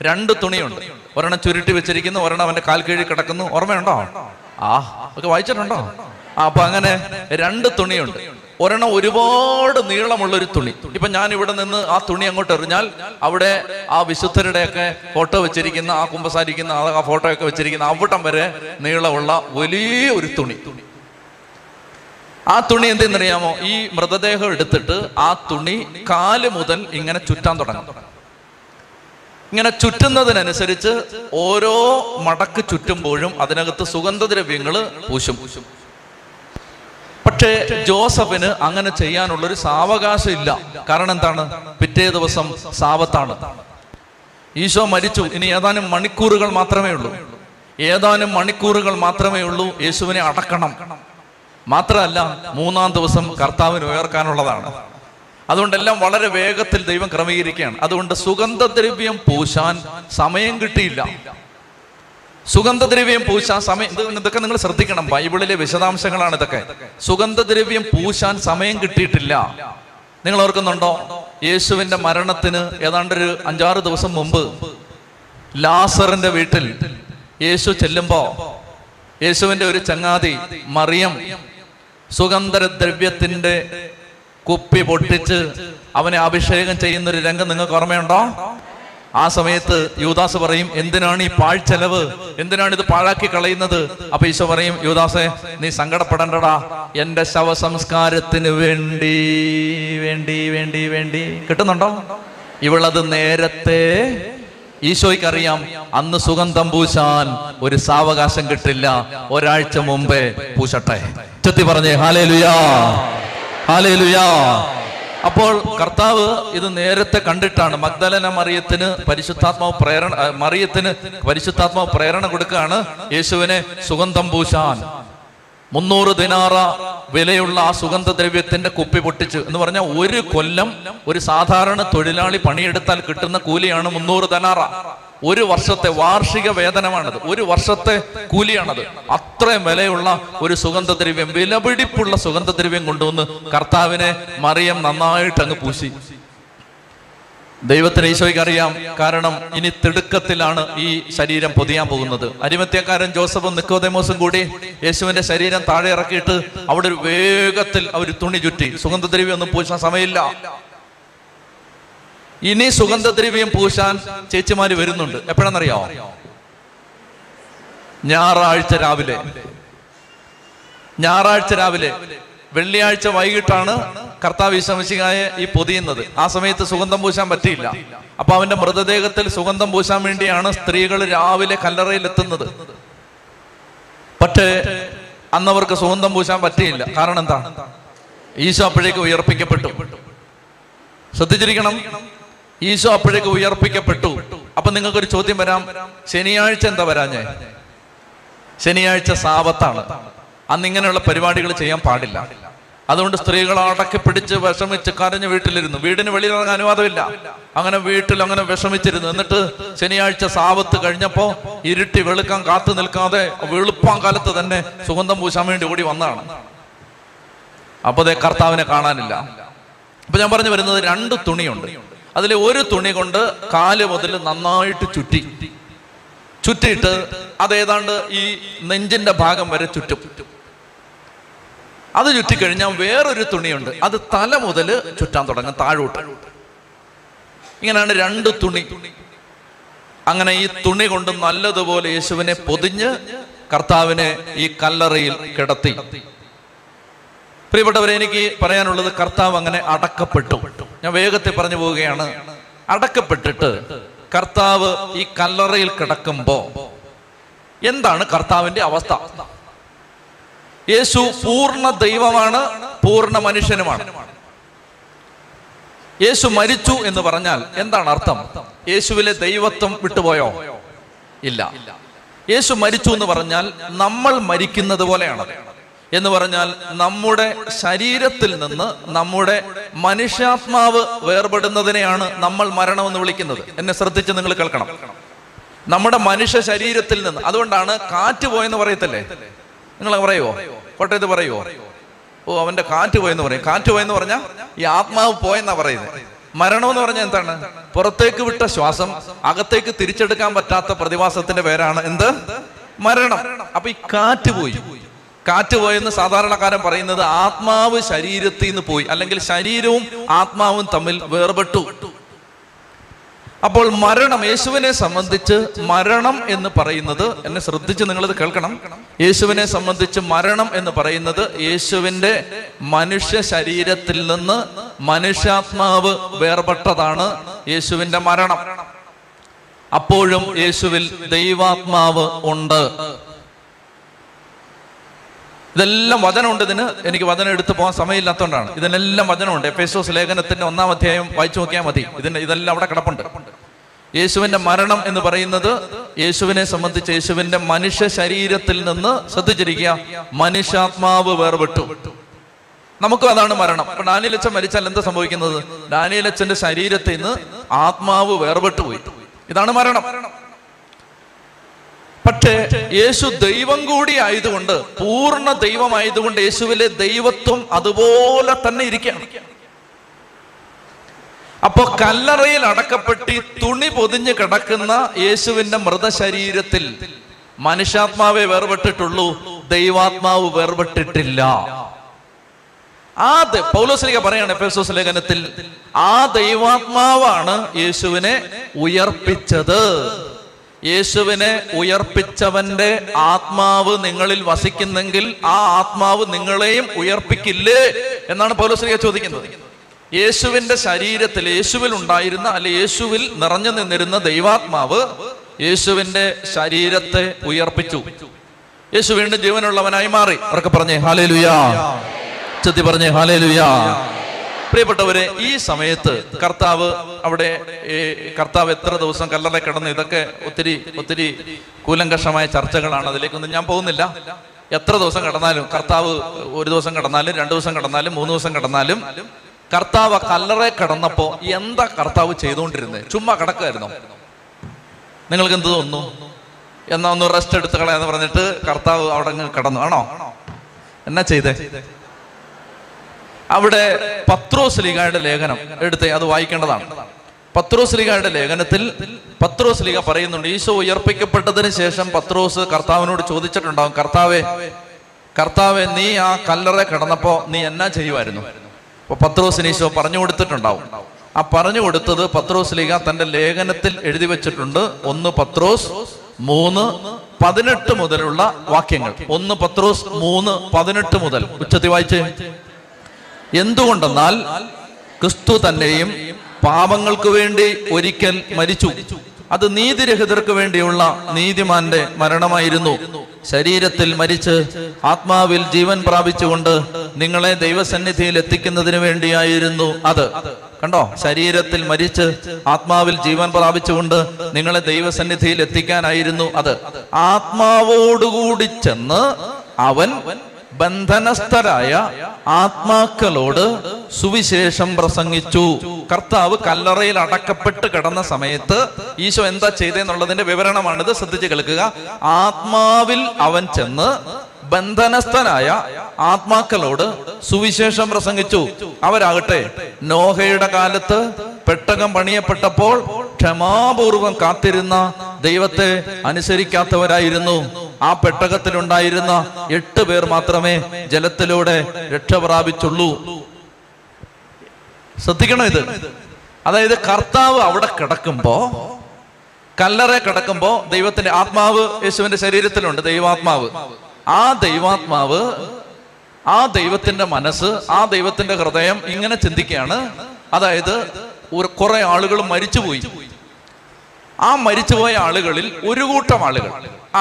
2 തുണിയുണ്ട്. ഒരെണ്ണം ചുരുട്ടി വെച്ചിരിക്കുന്നു, ഒരെണ്ണം അവന്റെ കാൽ കീഴിൽ കിടക്കുന്നു. ഓർമ്മയുണ്ടോ? ആ ഒക്കെ വായിച്ചിട്ടുണ്ടോ? അപ്പൊ അങ്ങനെ 2 തുണിയുണ്ട്. ഒരെണ്ണം ഒരുപാട് നീളമുള്ള ഒരു തുണി. ഇപ്പൊ ഞാൻ ഇവിടെ നിന്ന് ആ തുണി അങ്ങോട്ട് എറിഞ്ഞാൽ അവിടെ ആ വിശുദ്ധരുടെയൊക്കെ ഫോട്ടോ വെച്ചിരിക്കുന്ന, ആ കുമ്പസാരിക്കുന്ന ആ ഫോട്ടോ ഒക്കെ വെച്ചിരിക്കുന്ന അവിടം വരെ നീളമുള്ള വലിയ ഒരു തുണി. ആ തുണി എന്തെന്നറിയാമോ? ഈ മൃതദേഹം എടുത്തിട്ട് ആ തുണി കാല് മുതൽ ഇങ്ങനെ ചുറ്റാൻ തുടങ്ങും. ഇങ്ങനെ ചുറ്റുന്നതിനനുസരിച്ച് ഓരോ മടക്ക് ചുറ്റുമ്പോഴും അതിനകത്ത് സുഗന്ധദ്രവ്യങ്ങള് പൂശും. പക്ഷേ ജോസഫിന് അങ്ങനെ ചെയ്യാനുള്ളൊരു സാവകാശം ഇല്ല. കാരണം എന്താണ്? പിറ്റേ ദിവസം സാവത്താണ്. ഈശോ മരിച്ചു. ഇനി ഏതാനും മണിക്കൂറുകൾ മാത്രമേ ഉള്ളൂ. യേശുവിനെ അടക്കണം. മാത്രമല്ല, 3-ാം ദിവസം കർത്താവിന് ഉയർക്കാനുള്ളതാണ്. അതുകൊണ്ടെല്ലാം വളരെ വേഗത്തിൽ ദൈവം ക്രമീകരിക്കുകയാണ്. അതുകൊണ്ട് സുഗന്ധദ്രവ്യം പൂശാൻ സമയം കിട്ടിയില്ല. സുഗന്ധദ്രവ്യം പൂശാൻ സമയം, ഇതൊക്കെ നിങ്ങൾ ശ്രദ്ധിക്കണം, ബൈബിളിലെ വിശദാംശങ്ങളാണ് ഇതൊക്കെ. സുഗന്ധദ്രവ്യം പൂശാൻ സമയം കിട്ടിയിട്ടില്ല. നിങ്ങൾ ഓർക്കുന്നുണ്ടോ? യേശുവിന്റെ മരണത്തിന് ഏതാണ്ടൊരു 5-6 ദിവസം മുമ്പ് ലാസറിന്റെ വീട്ടിൽ യേശു ചെല്ലുമ്പോ യേശുവിന്റെ ഒരു ചങ്ങാതി മറിയം സുഗന്ധദ്രവ്യത്തിന്റെ കുപ്പി പൊട്ടിച്ച് അവനെ അഭിഷേകം ചെയ്യുന്നൊരു രംഗം നിങ്ങൾക്ക് ഓർമ്മയുണ്ടോ? ആ സമയത്ത് യൂദാസ് പറയും, എന്തിനാണ് ഈ പാഴ്ചെലവ്, എന്തിനാണ് ഇത് പാഴാക്കി കളയുന്നത്? അപ്പൊ ഈശോ പറയും, യൂദാസേ, നീ സങ്കടപ്പെടേണ്ടടാ, എന്റെ ശവസംസ്കാരത്തിന് വേണ്ടി വേണ്ടി വേണ്ടി വേണ്ടി കിട്ടുന്നുണ്ടോ? ഇവളത് നേരത്തെ, ഈശോയ്ക്കറിയാം അന്ന് സുഗന്ധം പൂശാൻ ഒരു സാവകാശം കിട്ടില്ല, 1 ആഴ്ച മുമ്പേ പൂശട്ടെ. ചെത്തി പറഞ്ഞേ ഹല്ലേലൂയാ, ഹല്ലേലൂയാ. അപ്പോൾ കർത്താവ് ഇത് നേരത്തെ കണ്ടിട്ടാണ്. മഗ്ദലന മറിയത്തിന് പരിശുദ്ധാത്മാവ് പ്രേരണ, കൊടുക്കുകയാണ് യേശുവിനെ സുഗന്ധം പൂശാൻ. 300 ദിനാറ വിലയുള്ള ആ സുഗന്ധദ്രവ്യത്തിന്റെ കുപ്പി പൊട്ടിച്ച്, എന്ന് പറഞ്ഞാൽ 1 കൊല്ലം ഒരു സാധാരണ തൊഴിലാളി പണിയെടുത്താൽ കിട്ടുന്ന കൂലിയാണ് 300 ദിനാറ. 1 വർഷത്തെ വാർഷിക വേതനമാണത്, 1 വർഷത്തെ കൂലിയാണത്. അത്രയും വിലയുള്ള ഒരു സുഗന്ധദ്രവ്യം, വിലപിടിപ്പുള്ള സുഗന്ധദ്രവ്യം കൊണ്ടുവന്ന് കർത്താവിനെ മറിയം നന്നായിട്ട് അങ്ങ് പൂശി. ദൈവത്തിന് ഈശോയ്ക്കറിയാം, കാരണം ഇനി തിടുക്കത്തിലാണ് ഈ ശരീരം പൊതിയാൻ പോകുന്നത്. അരിമത്ത്യക്കാരൻ ജോസഫും നിക്കോദെമോസും കൂടി യേശുവിന്റെ ശരീരം താഴെ ഇറക്കിയിട്ട് അവിടെ ഒരു വേഗത്തിൽ അവർ തുണി ചുറ്റി. സുഗന്ധദ്രവ്യം ഒന്നും പൂശാൻ സമയമില്ല. ഇനി സുഗന്ധദ്രവ്യം പൂശാൻ ചേച്ചിമാര് വരുന്നുണ്ട്. എപ്പോഴാണെന്നറിയോ? ഞായറാഴ്ച രാവിലെ. വെള്ളിയാഴ്ച വൈകിട്ടാണ് കർത്താവ് ഈശോമിശിഹായെ ഈ പൊതിയുന്നത്. ആ സമയത്ത് സുഗന്ധം പൂശാൻ പറ്റിയില്ല. അപ്പൊ അവന്റെ മൃതദേഹത്തിൽ സുഗന്ധം പൂശാൻ വേണ്ടിയാണ് സ്ത്രീകൾ രാവിലെ കല്ലറയിൽ എത്തുന്നത്. പക്ഷേ അന്നവർക്ക് സുഗന്ധം പൂശാൻ പറ്റിയില്ല. കാരണം എന്താ? ഈശോ അപ്പോഴേക്ക് ഉയർപ്പിക്കപ്പെട്ടു. ശ്രദ്ധിച്ചിരിക്കണം, ഈശോ അപ്പോഴേക്ക് ഉയർപ്പിക്കപ്പെട്ടു. അപ്പൊ നിങ്ങൾക്കൊരു ചോദ്യം വരാം, ശനിയാഴ്ച എന്താ വരാഞ്ഞേ? ശനിയാഴ്ച സാവത്താണ്. അന്നിങ്ങനെയുള്ള പരിപാടികൾ ചെയ്യാൻ പാടില്ല. അതുകൊണ്ട് സ്ത്രീകൾ അടക്കി പിടിച്ച് വിഷമിച്ച് കരഞ്ഞ് വീട്ടിലിരുന്നു. വീടിന് വെളിയിൽ ഇറങ്ങാൻ അനുവാദമില്ല. അങ്ങനെ വീട്ടിൽ അങ്ങനെ വിഷമിച്ചിരുന്നു. എന്നിട്ട് ശനിയാഴ്ച സാവത്ത് കഴിഞ്ഞപ്പോൾ ഇരുട്ടി വെളുക്കാൻ കാത്തു നിൽക്കാതെ വെളുപ്പാൻ കാലത്ത് തന്നെ സുഗന്ധം പൂശാൻ വേണ്ടി ഓടി വന്നതാണ്. അപ്പോൾ അതേ കർത്താവിനെ കാണാനില്ല. അപ്പൊ ഞാൻ പറഞ്ഞു വരുന്നത്, രണ്ട് തുണിയുണ്ട്. അതിലെ ഒരു തുണി കൊണ്ട് കാല് മുതൽ നന്നായിട്ട് ചുറ്റിയിട്ട് അതേതാണ്ട് ഈ നെഞ്ചിന്റെ ഭാഗം വരെ ചുറ്റും. അത് ചുറ്റിക്കഴിഞ്ഞാൽ വേറൊരു തുണിയുണ്ട്, അത് തല മുതൽ ചുറ്റാൻ തുടങ്ങും താഴോട്ട്. ഇങ്ങനെയാണ് രണ്ട് തുണി. അങ്ങനെ ഈ തുണി കൊണ്ട് നല്ലതുപോലെ യേശുവിനെ പൊതിഞ്ഞ് കർത്താവിനെ ഈ കല്ലറയിൽ കിടത്തി. പ്രിയപ്പെട്ടവരെ, എനിക്ക് പറയാനുള്ളത്, കർത്താവ് അങ്ങനെ അടക്കപ്പെട്ടു. ഞാൻ വേഗത്തിൽ പറഞ്ഞു പോവുകയാണ്. അടക്കപ്പെട്ടിട്ട് കർത്താവ് ഈ കല്ലറയിൽ കിടക്കുമ്പോ എന്താണ് കർത്താവിന്റെ അവസ്ഥ? യേശു പൂർണ്ണ ദൈവമാണ്, പൂർണ്ണ മനുഷ്യനുമാണ്. യേശു മരിച്ചു എന്ന് പറഞ്ഞാൽ എന്താണ് അർത്ഥം? യേശുവിലെ ദൈവത്വം വിട്ടുപോയോ? ഇല്ല. യേശു മരിച്ചു എന്ന് പറഞ്ഞാൽ നമ്മൾ മരിക്കുന്നത് പോലെയാണ്. എന്ന് പറഞ്ഞാൽ നമ്മുടെ ശരീരത്തിൽ നിന്ന് നമ്മുടെ മനുഷ്യാത്മാവ് വേർപെടുന്നതിനെയാണ് നമ്മൾ മരണം എന്ന് വിളിക്കുന്നത്. എന്നെ ശ്രദ്ധിച്ച് നിങ്ങൾ കേൾക്കണം. നമ്മുടെ മനുഷ്യ ശരീരത്തിൽ നിന്ന്. അതുകൊണ്ടാണ് കാറ്റ് പോയെന്ന് പറയത്തില്ലേ? നിങ്ങൾ പറയുമോ? കോട്ടയത്ത് പറയുമോ? ഓ, അവന്റെ കാറ്റ് പോയെന്ന് പറയും. കാറ്റ് പോയെന്ന് പറഞ്ഞാൽ ഈ ആത്മാവ് പോയെന്നാ പറയുന്നത്. മരണം എന്ന് പറഞ്ഞാൽ എന്താണ്? പുറത്തേക്ക് വിട്ട ശ്വാസം അകത്തേക്ക് തിരിച്ചെടുക്കാൻ പറ്റാത്ത പ്രതിഭാസത്തിന്റെ പേരാണ് എന്ത്? മരണം. അപ്പൊ ഈ കാറ്റ് പോയി. കാറ്റ് പോയെന്ന് സാധാരണക്കാരൻ പറയുന്നത് ആത്മാവ് ശരീരത്തിൽ നിന്ന് പോയി, അല്ലെങ്കിൽ ശരീരവും ആത്മാവും തമ്മിൽ വേർപെട്ടു. അപ്പോൾ മരണം, യേശുവിനെ സംബന്ധിച്ച് മരണം എന്ന് പറയുന്നത്, എന്നെ ശ്രദ്ധിച്ച് നിങ്ങളിത് കേൾക്കണം, യേശുവിനെ സംബന്ധിച്ച് മരണം എന്ന് പറയുന്നത് യേശുവിൻ്റെ മനുഷ്യ ശരീരത്തിൽ നിന്ന് മനുഷ്യാത്മാവ് വേർപെട്ടതാണ് യേശുവിൻ്റെ മരണം. അപ്പോഴും യേശുവിൽ ദൈവാത്മാവ് ഉണ്ട്. ഇതെല്ലാം വചനമുണ്ട്. ഇതിന് എനിക്ക് വചനം എടുത്തു പോകാൻ സമയമില്ലാത്തതുകൊണ്ടാണ്. ഇതിനെല്ലാം വചനമുണ്ട്. എഫേസ്യോസ് ലേഖനത്തിന്റെ 1-ാം അധ്യായം വായിച്ചു നോക്കിയാൽ മതി. ഇതെല്ലാം അവിടെ കിടപ്പുണ്ട്. യേശുവിന്റെ മരണം എന്ന് പറയുന്നത് യേശുവിനെ സംബന്ധിച്ച് യേശുവിന്റെ മനുഷ്യ ശരീരത്തിൽ നിന്ന്, ശ്രദ്ധിച്ചിരിക്കുക, മനുഷ്യാത്മാവ് വേർപെട്ടു. നമുക്കും അതാണ് മരണം. അപ്പൊ ഡാനിയലച്ചൻ മരിച്ചാൽ എന്താ സംഭവിക്കുന്നത്? ഡാനിയലച്ചന്റെ ശരീരത്തിൽ നിന്ന് ആത്മാവ് വേർപെട്ടു പോയി. ഇതാണ് മരണം. പക്ഷേ യേശു ദൈവം കൂടി ആയതുകൊണ്ട്, പൂർണ്ണ ദൈവമായതുകൊണ്ട് യേശുവിലെ ദൈവത്വം അതുപോലെ തന്നെ ഇരിക്കുകയാണ്. അപ്പോ കല്ലറയിൽ അടക്കപ്പെട്ടി തുണി പൊതിഞ്ഞ് കിടക്കുന്ന യേശുവിന്റെ മൃതശരീരത്തിൽ മനുഷ്യാത്മാവേ വേർപെട്ടിട്ടുള്ളൂ, ദൈവാത്മാവ് വേർപെട്ടിട്ടില്ല. പൗലോസ്ലീഹ പറയാണ് എഫേസോസ് ലേഖനത്തിൽ, ആ ദൈവാത്മാവാണ് യേശുവിനെ ഉയർപ്പിച്ചത്. യേശുവിനെ ഉയർപ്പിച്ചവന്റെ ആത്മാവ് നിങ്ങളിൽ വസിക്കുന്നെങ്കിൽ ആ ആത്മാവ് നിങ്ങളെയും ഉയർപ്പിക്കില്ലേ എന്നാണ് പൗലോസ്ലീഹ ചോദിക്കുന്നത്. യേശുവിന്റെ ശരീരത്തിൽ, യേശുവിൽ ഉണ്ടായിരുന്ന, അല്ലെ യേശുവിൽ നിറഞ്ഞു നിന്നിരുന്ന ദൈവാത്മാവ് യേശുവിന്റെ ശരീരത്തെ ഉയർപ്പിച്ചു. യേശു വീണ്ടും ജീവനുള്ളവനായി മാറി. അവർക്ക് പറഞ്ഞേ ഹല്ലേലൂയാ, ചെത്തി പറഞ്ഞേ ഹല്ലേലൂയാ. പ്രിയപ്പെട്ടവരെ, ഈ സമയത്ത് കർത്താവ് എത്ര ദിവസം കല്ലറ കിടന്ന്, ഇതൊക്കെ ഒത്തിരി ഒത്തിരി കൂലങ്കഷമായ ചർച്ചകളാണ്, അതിലേക്കൊന്നും ഞാൻ പോകുന്നില്ല. എത്ര ദിവസം കിടന്നാലും കർത്താവ്, ഒരു ദിവസം കിടന്നാലും 2 ദിവസം കിടന്നാലും 3 ദിവസം കിടന്നാലും, കർത്താവ് കല്ലറ കിടന്നപ്പോൾ എന്താ കർത്താവ് ചെയ്തുകൊണ്ടിരുന്നത്? ചുമ്മാ കിടക്കുമായിരുന്നു? നിങ്ങൾക്ക് എന്ത് തോന്നുന്നു? എന്നാ ഒന്ന് റെസ്റ്റ് എടുത്ത് കളയാന്ന് പറഞ്ഞിട്ട് കർത്താവ് അവിടെ കിടന്നു ആണോ? എന്നാ ചെയ്തേ? അവിടെ പത്രോസ്ലീഹയുടെ ലേഖനം എടുത്ത് അത് വായിക്കേണ്ടതാണ്. പത്രോസ്ലീഹയുടെ ലേഖനത്തിൽ പത്രോസ്ലീഹ പറയുന്നുണ്ട്, ഈശോ ഉയർപ്പിക്കപ്പെട്ടതിന് ശേഷം പത്രോസ് കർത്താവിനോട് ചോദിച്ചിട്ടുണ്ടാകും, കർത്താവെ നീ ആ കല്ലറ കിടന്നപ്പോ നീ എന്നാ ചെയ്യുമായിരുന്നു? അപ്പൊ പത്രോസിന് ഈശോ പറഞ്ഞു കൊടുത്തിട്ടുണ്ടാവും. ആ പറഞ്ഞു കൊടുത്തത് പത്രോസ്ലീഹ തന്റെ ലേഖനത്തിൽ എഴുതി വെച്ചിട്ടുണ്ട്. 1 പത്രോസ് 3:18 മുതലുള്ള വാക്യങ്ങൾ. 1 പത്രോസ് 3:18 മുതൽ ഉച്ചത്തി വായിച്ചേ. എന്തുകൊണ്ടെന്നാൽ ക്രിസ്തു തന്നെയും പാപങ്ങൾക്ക് വേണ്ടി ഒരിക്കൽ മരിച്ചു, അത് നീതിരഹിതർക്ക് വേണ്ടിയുള്ള നീതിമാന്റെ മരണമായിരുന്നു. ശരീരത്തിൽ മരിച്ച് ആത്മാവിൽ ജീവൻ പ്രാപിച്ചുകൊണ്ട് നിങ്ങളെ ദൈവസന്നിധിയിൽ എത്തിക്കുന്നതിന് വേണ്ടിയായിരുന്നു അത്. കണ്ടോ, ശരീരത്തിൽ മരിച്ച് ആത്മാവിൽ ജീവൻ പ്രാപിച്ചുകൊണ്ട് നിങ്ങളെ ദൈവസന്നിധിയിൽ എത്തിക്കാനായിരുന്നു അത്. ആത്മാവോടുകൂടി ചെന്ന് അവൻ ബന്ധനസ്ഥരായ ആത്മാക്കളോട് സുവിശേഷം പ്രസംഗിച്ചു. കർത്താവ് കല്ലറയിൽ അടക്കപ്പെട്ട് കിടന്ന സമയത്ത് ഈശോ എന്താ ചെയ്തെന്നുള്ളതിന്റെ വിവരണമാണിത്. ശ്രദ്ധിച്ച് കേൾക്കുക. ആത്മാവിൽ അവൻ ചെന്ന് ബന്ധനസ്ഥനായ ആത്മാക്കളോട് സുവിശേഷം പ്രസംഗിച്ചു. അവരാകട്ടെ നോഹയുടെ കാലത്ത് പെട്ടകം പണിയപ്പെട്ടപ്പോൾ ക്ഷമാപൂർവം കാത്തിരുന്ന ദൈവത്തെ അനുസരിക്കാത്തവരായിരുന്നു. ആ പെട്ടകത്തിലുണ്ടായിരുന്ന 8 പേർ മാത്രമേ ജലത്തിലൂടെ രക്ഷ പ്രാപിച്ചുള്ളൂ. ശ്രദ്ധിക്കണം ഇത്. അതായത് കർത്താവ് അവിടെ കിടക്കുമ്പോ, കല്ലറ കിടക്കുമ്പോ ദൈവത്തിന്റെ ആത്മാവ് യേശുവിന്റെ ശരീരത്തിലുണ്ട്. ദൈവാത്മാവ്, ആ ദൈവാത്മാവ്, ആ ദൈവത്തിന്റെ മനസ്സ്, ആ ദൈവത്തിന്റെ ഹൃദയം ഇങ്ങനെ ചിന്തിക്കുകയാണ്. അതായത് കുറെ ആളുകൾ മരിച്ചുപോയി. ആ മരിച്ചുപോയ ആളുകളിൽ ഒരു കൂട്ടം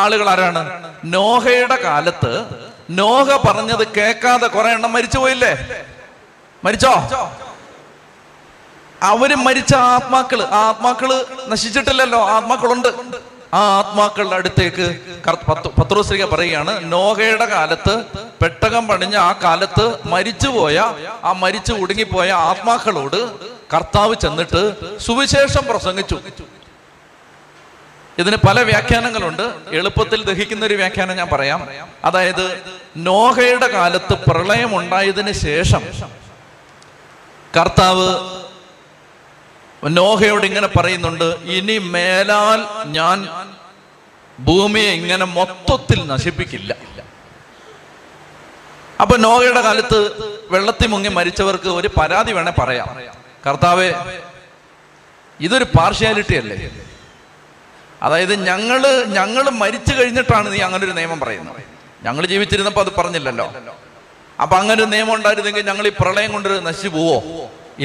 ആളുകൾ ആരാണ്? നോഹയുടെ കാലത്ത് നോഹ പറഞ്ഞത് കേൾക്കാതെ കുറെ എണ്ണം മരിച്ചുപോയില്ലേ? മരിച്ചോ? അവര് മരിച്ച ആത്മാക്കള്, ആ ആത്മാക്കള് നശിച്ചിട്ടില്ലല്ലോ, ആത്മാക്കളുണ്ട്. ആ ആത്മാക്കളുടെ അടുത്തേക്ക് പത്രോസ്ലീഹ പറയുകയാണ്, നോഹയുടെ കാലത്ത് പെട്ടകം പണിഞ്ഞ ആ കാലത്ത് മരിച്ചുപോയ, ആ മരിച്ചു കുടുങ്ങിപ്പോയ ആത്മാക്കളോട് കർത്താവ് ചെന്നിട്ട് സുവിശേഷം പ്രസംഗിച്ചു. ഇതിന് പല വ്യാഖ്യാനങ്ങളുണ്ട്. എളുപ്പത്തിൽ ദഹിക്കുന്ന ഒരു വ്യാഖ്യാനം ഞാൻ പറയാം. അതായത് നോഹയുടെ കാലത്ത് പ്രളയം ഉണ്ടായതിന് ശേഷം കർത്താവ് നോഹയോട് ഇങ്ങനെ പറയുന്നുണ്ട്, ഇനി മേലാൽ ഞാൻ ഭൂമിയെ ഇങ്ങനെ മൊത്തത്തിൽ നശിപ്പിക്കില്ല. അപ്പൊ നോഹയുടെ കാലത്ത് വെള്ളത്തിൽ മുങ്ങി മരിച്ചവർക്ക് ഒരു പരാതി വേണേ പറയാം, കർത്താവേ ഇതൊരു പാർഷ്യാലിറ്റി അല്ലേ? അതായത് ഞങ്ങൾ മരിച്ചു കഴിഞ്ഞിട്ടാണ് നീ അങ്ങനൊരു നിയമം പറയുന്നത്. ഞങ്ങൾ ജീവിച്ചിരുന്നപ്പോൾ അത് പറഞ്ഞില്ലല്ലോ. അപ്പൊ അങ്ങനൊരു നിയമം ഉണ്ടായിരുന്നെങ്കിൽ ഞങ്ങൾ ഈ പ്രളയം കൊണ്ട് നശിച്ചു പോവോ?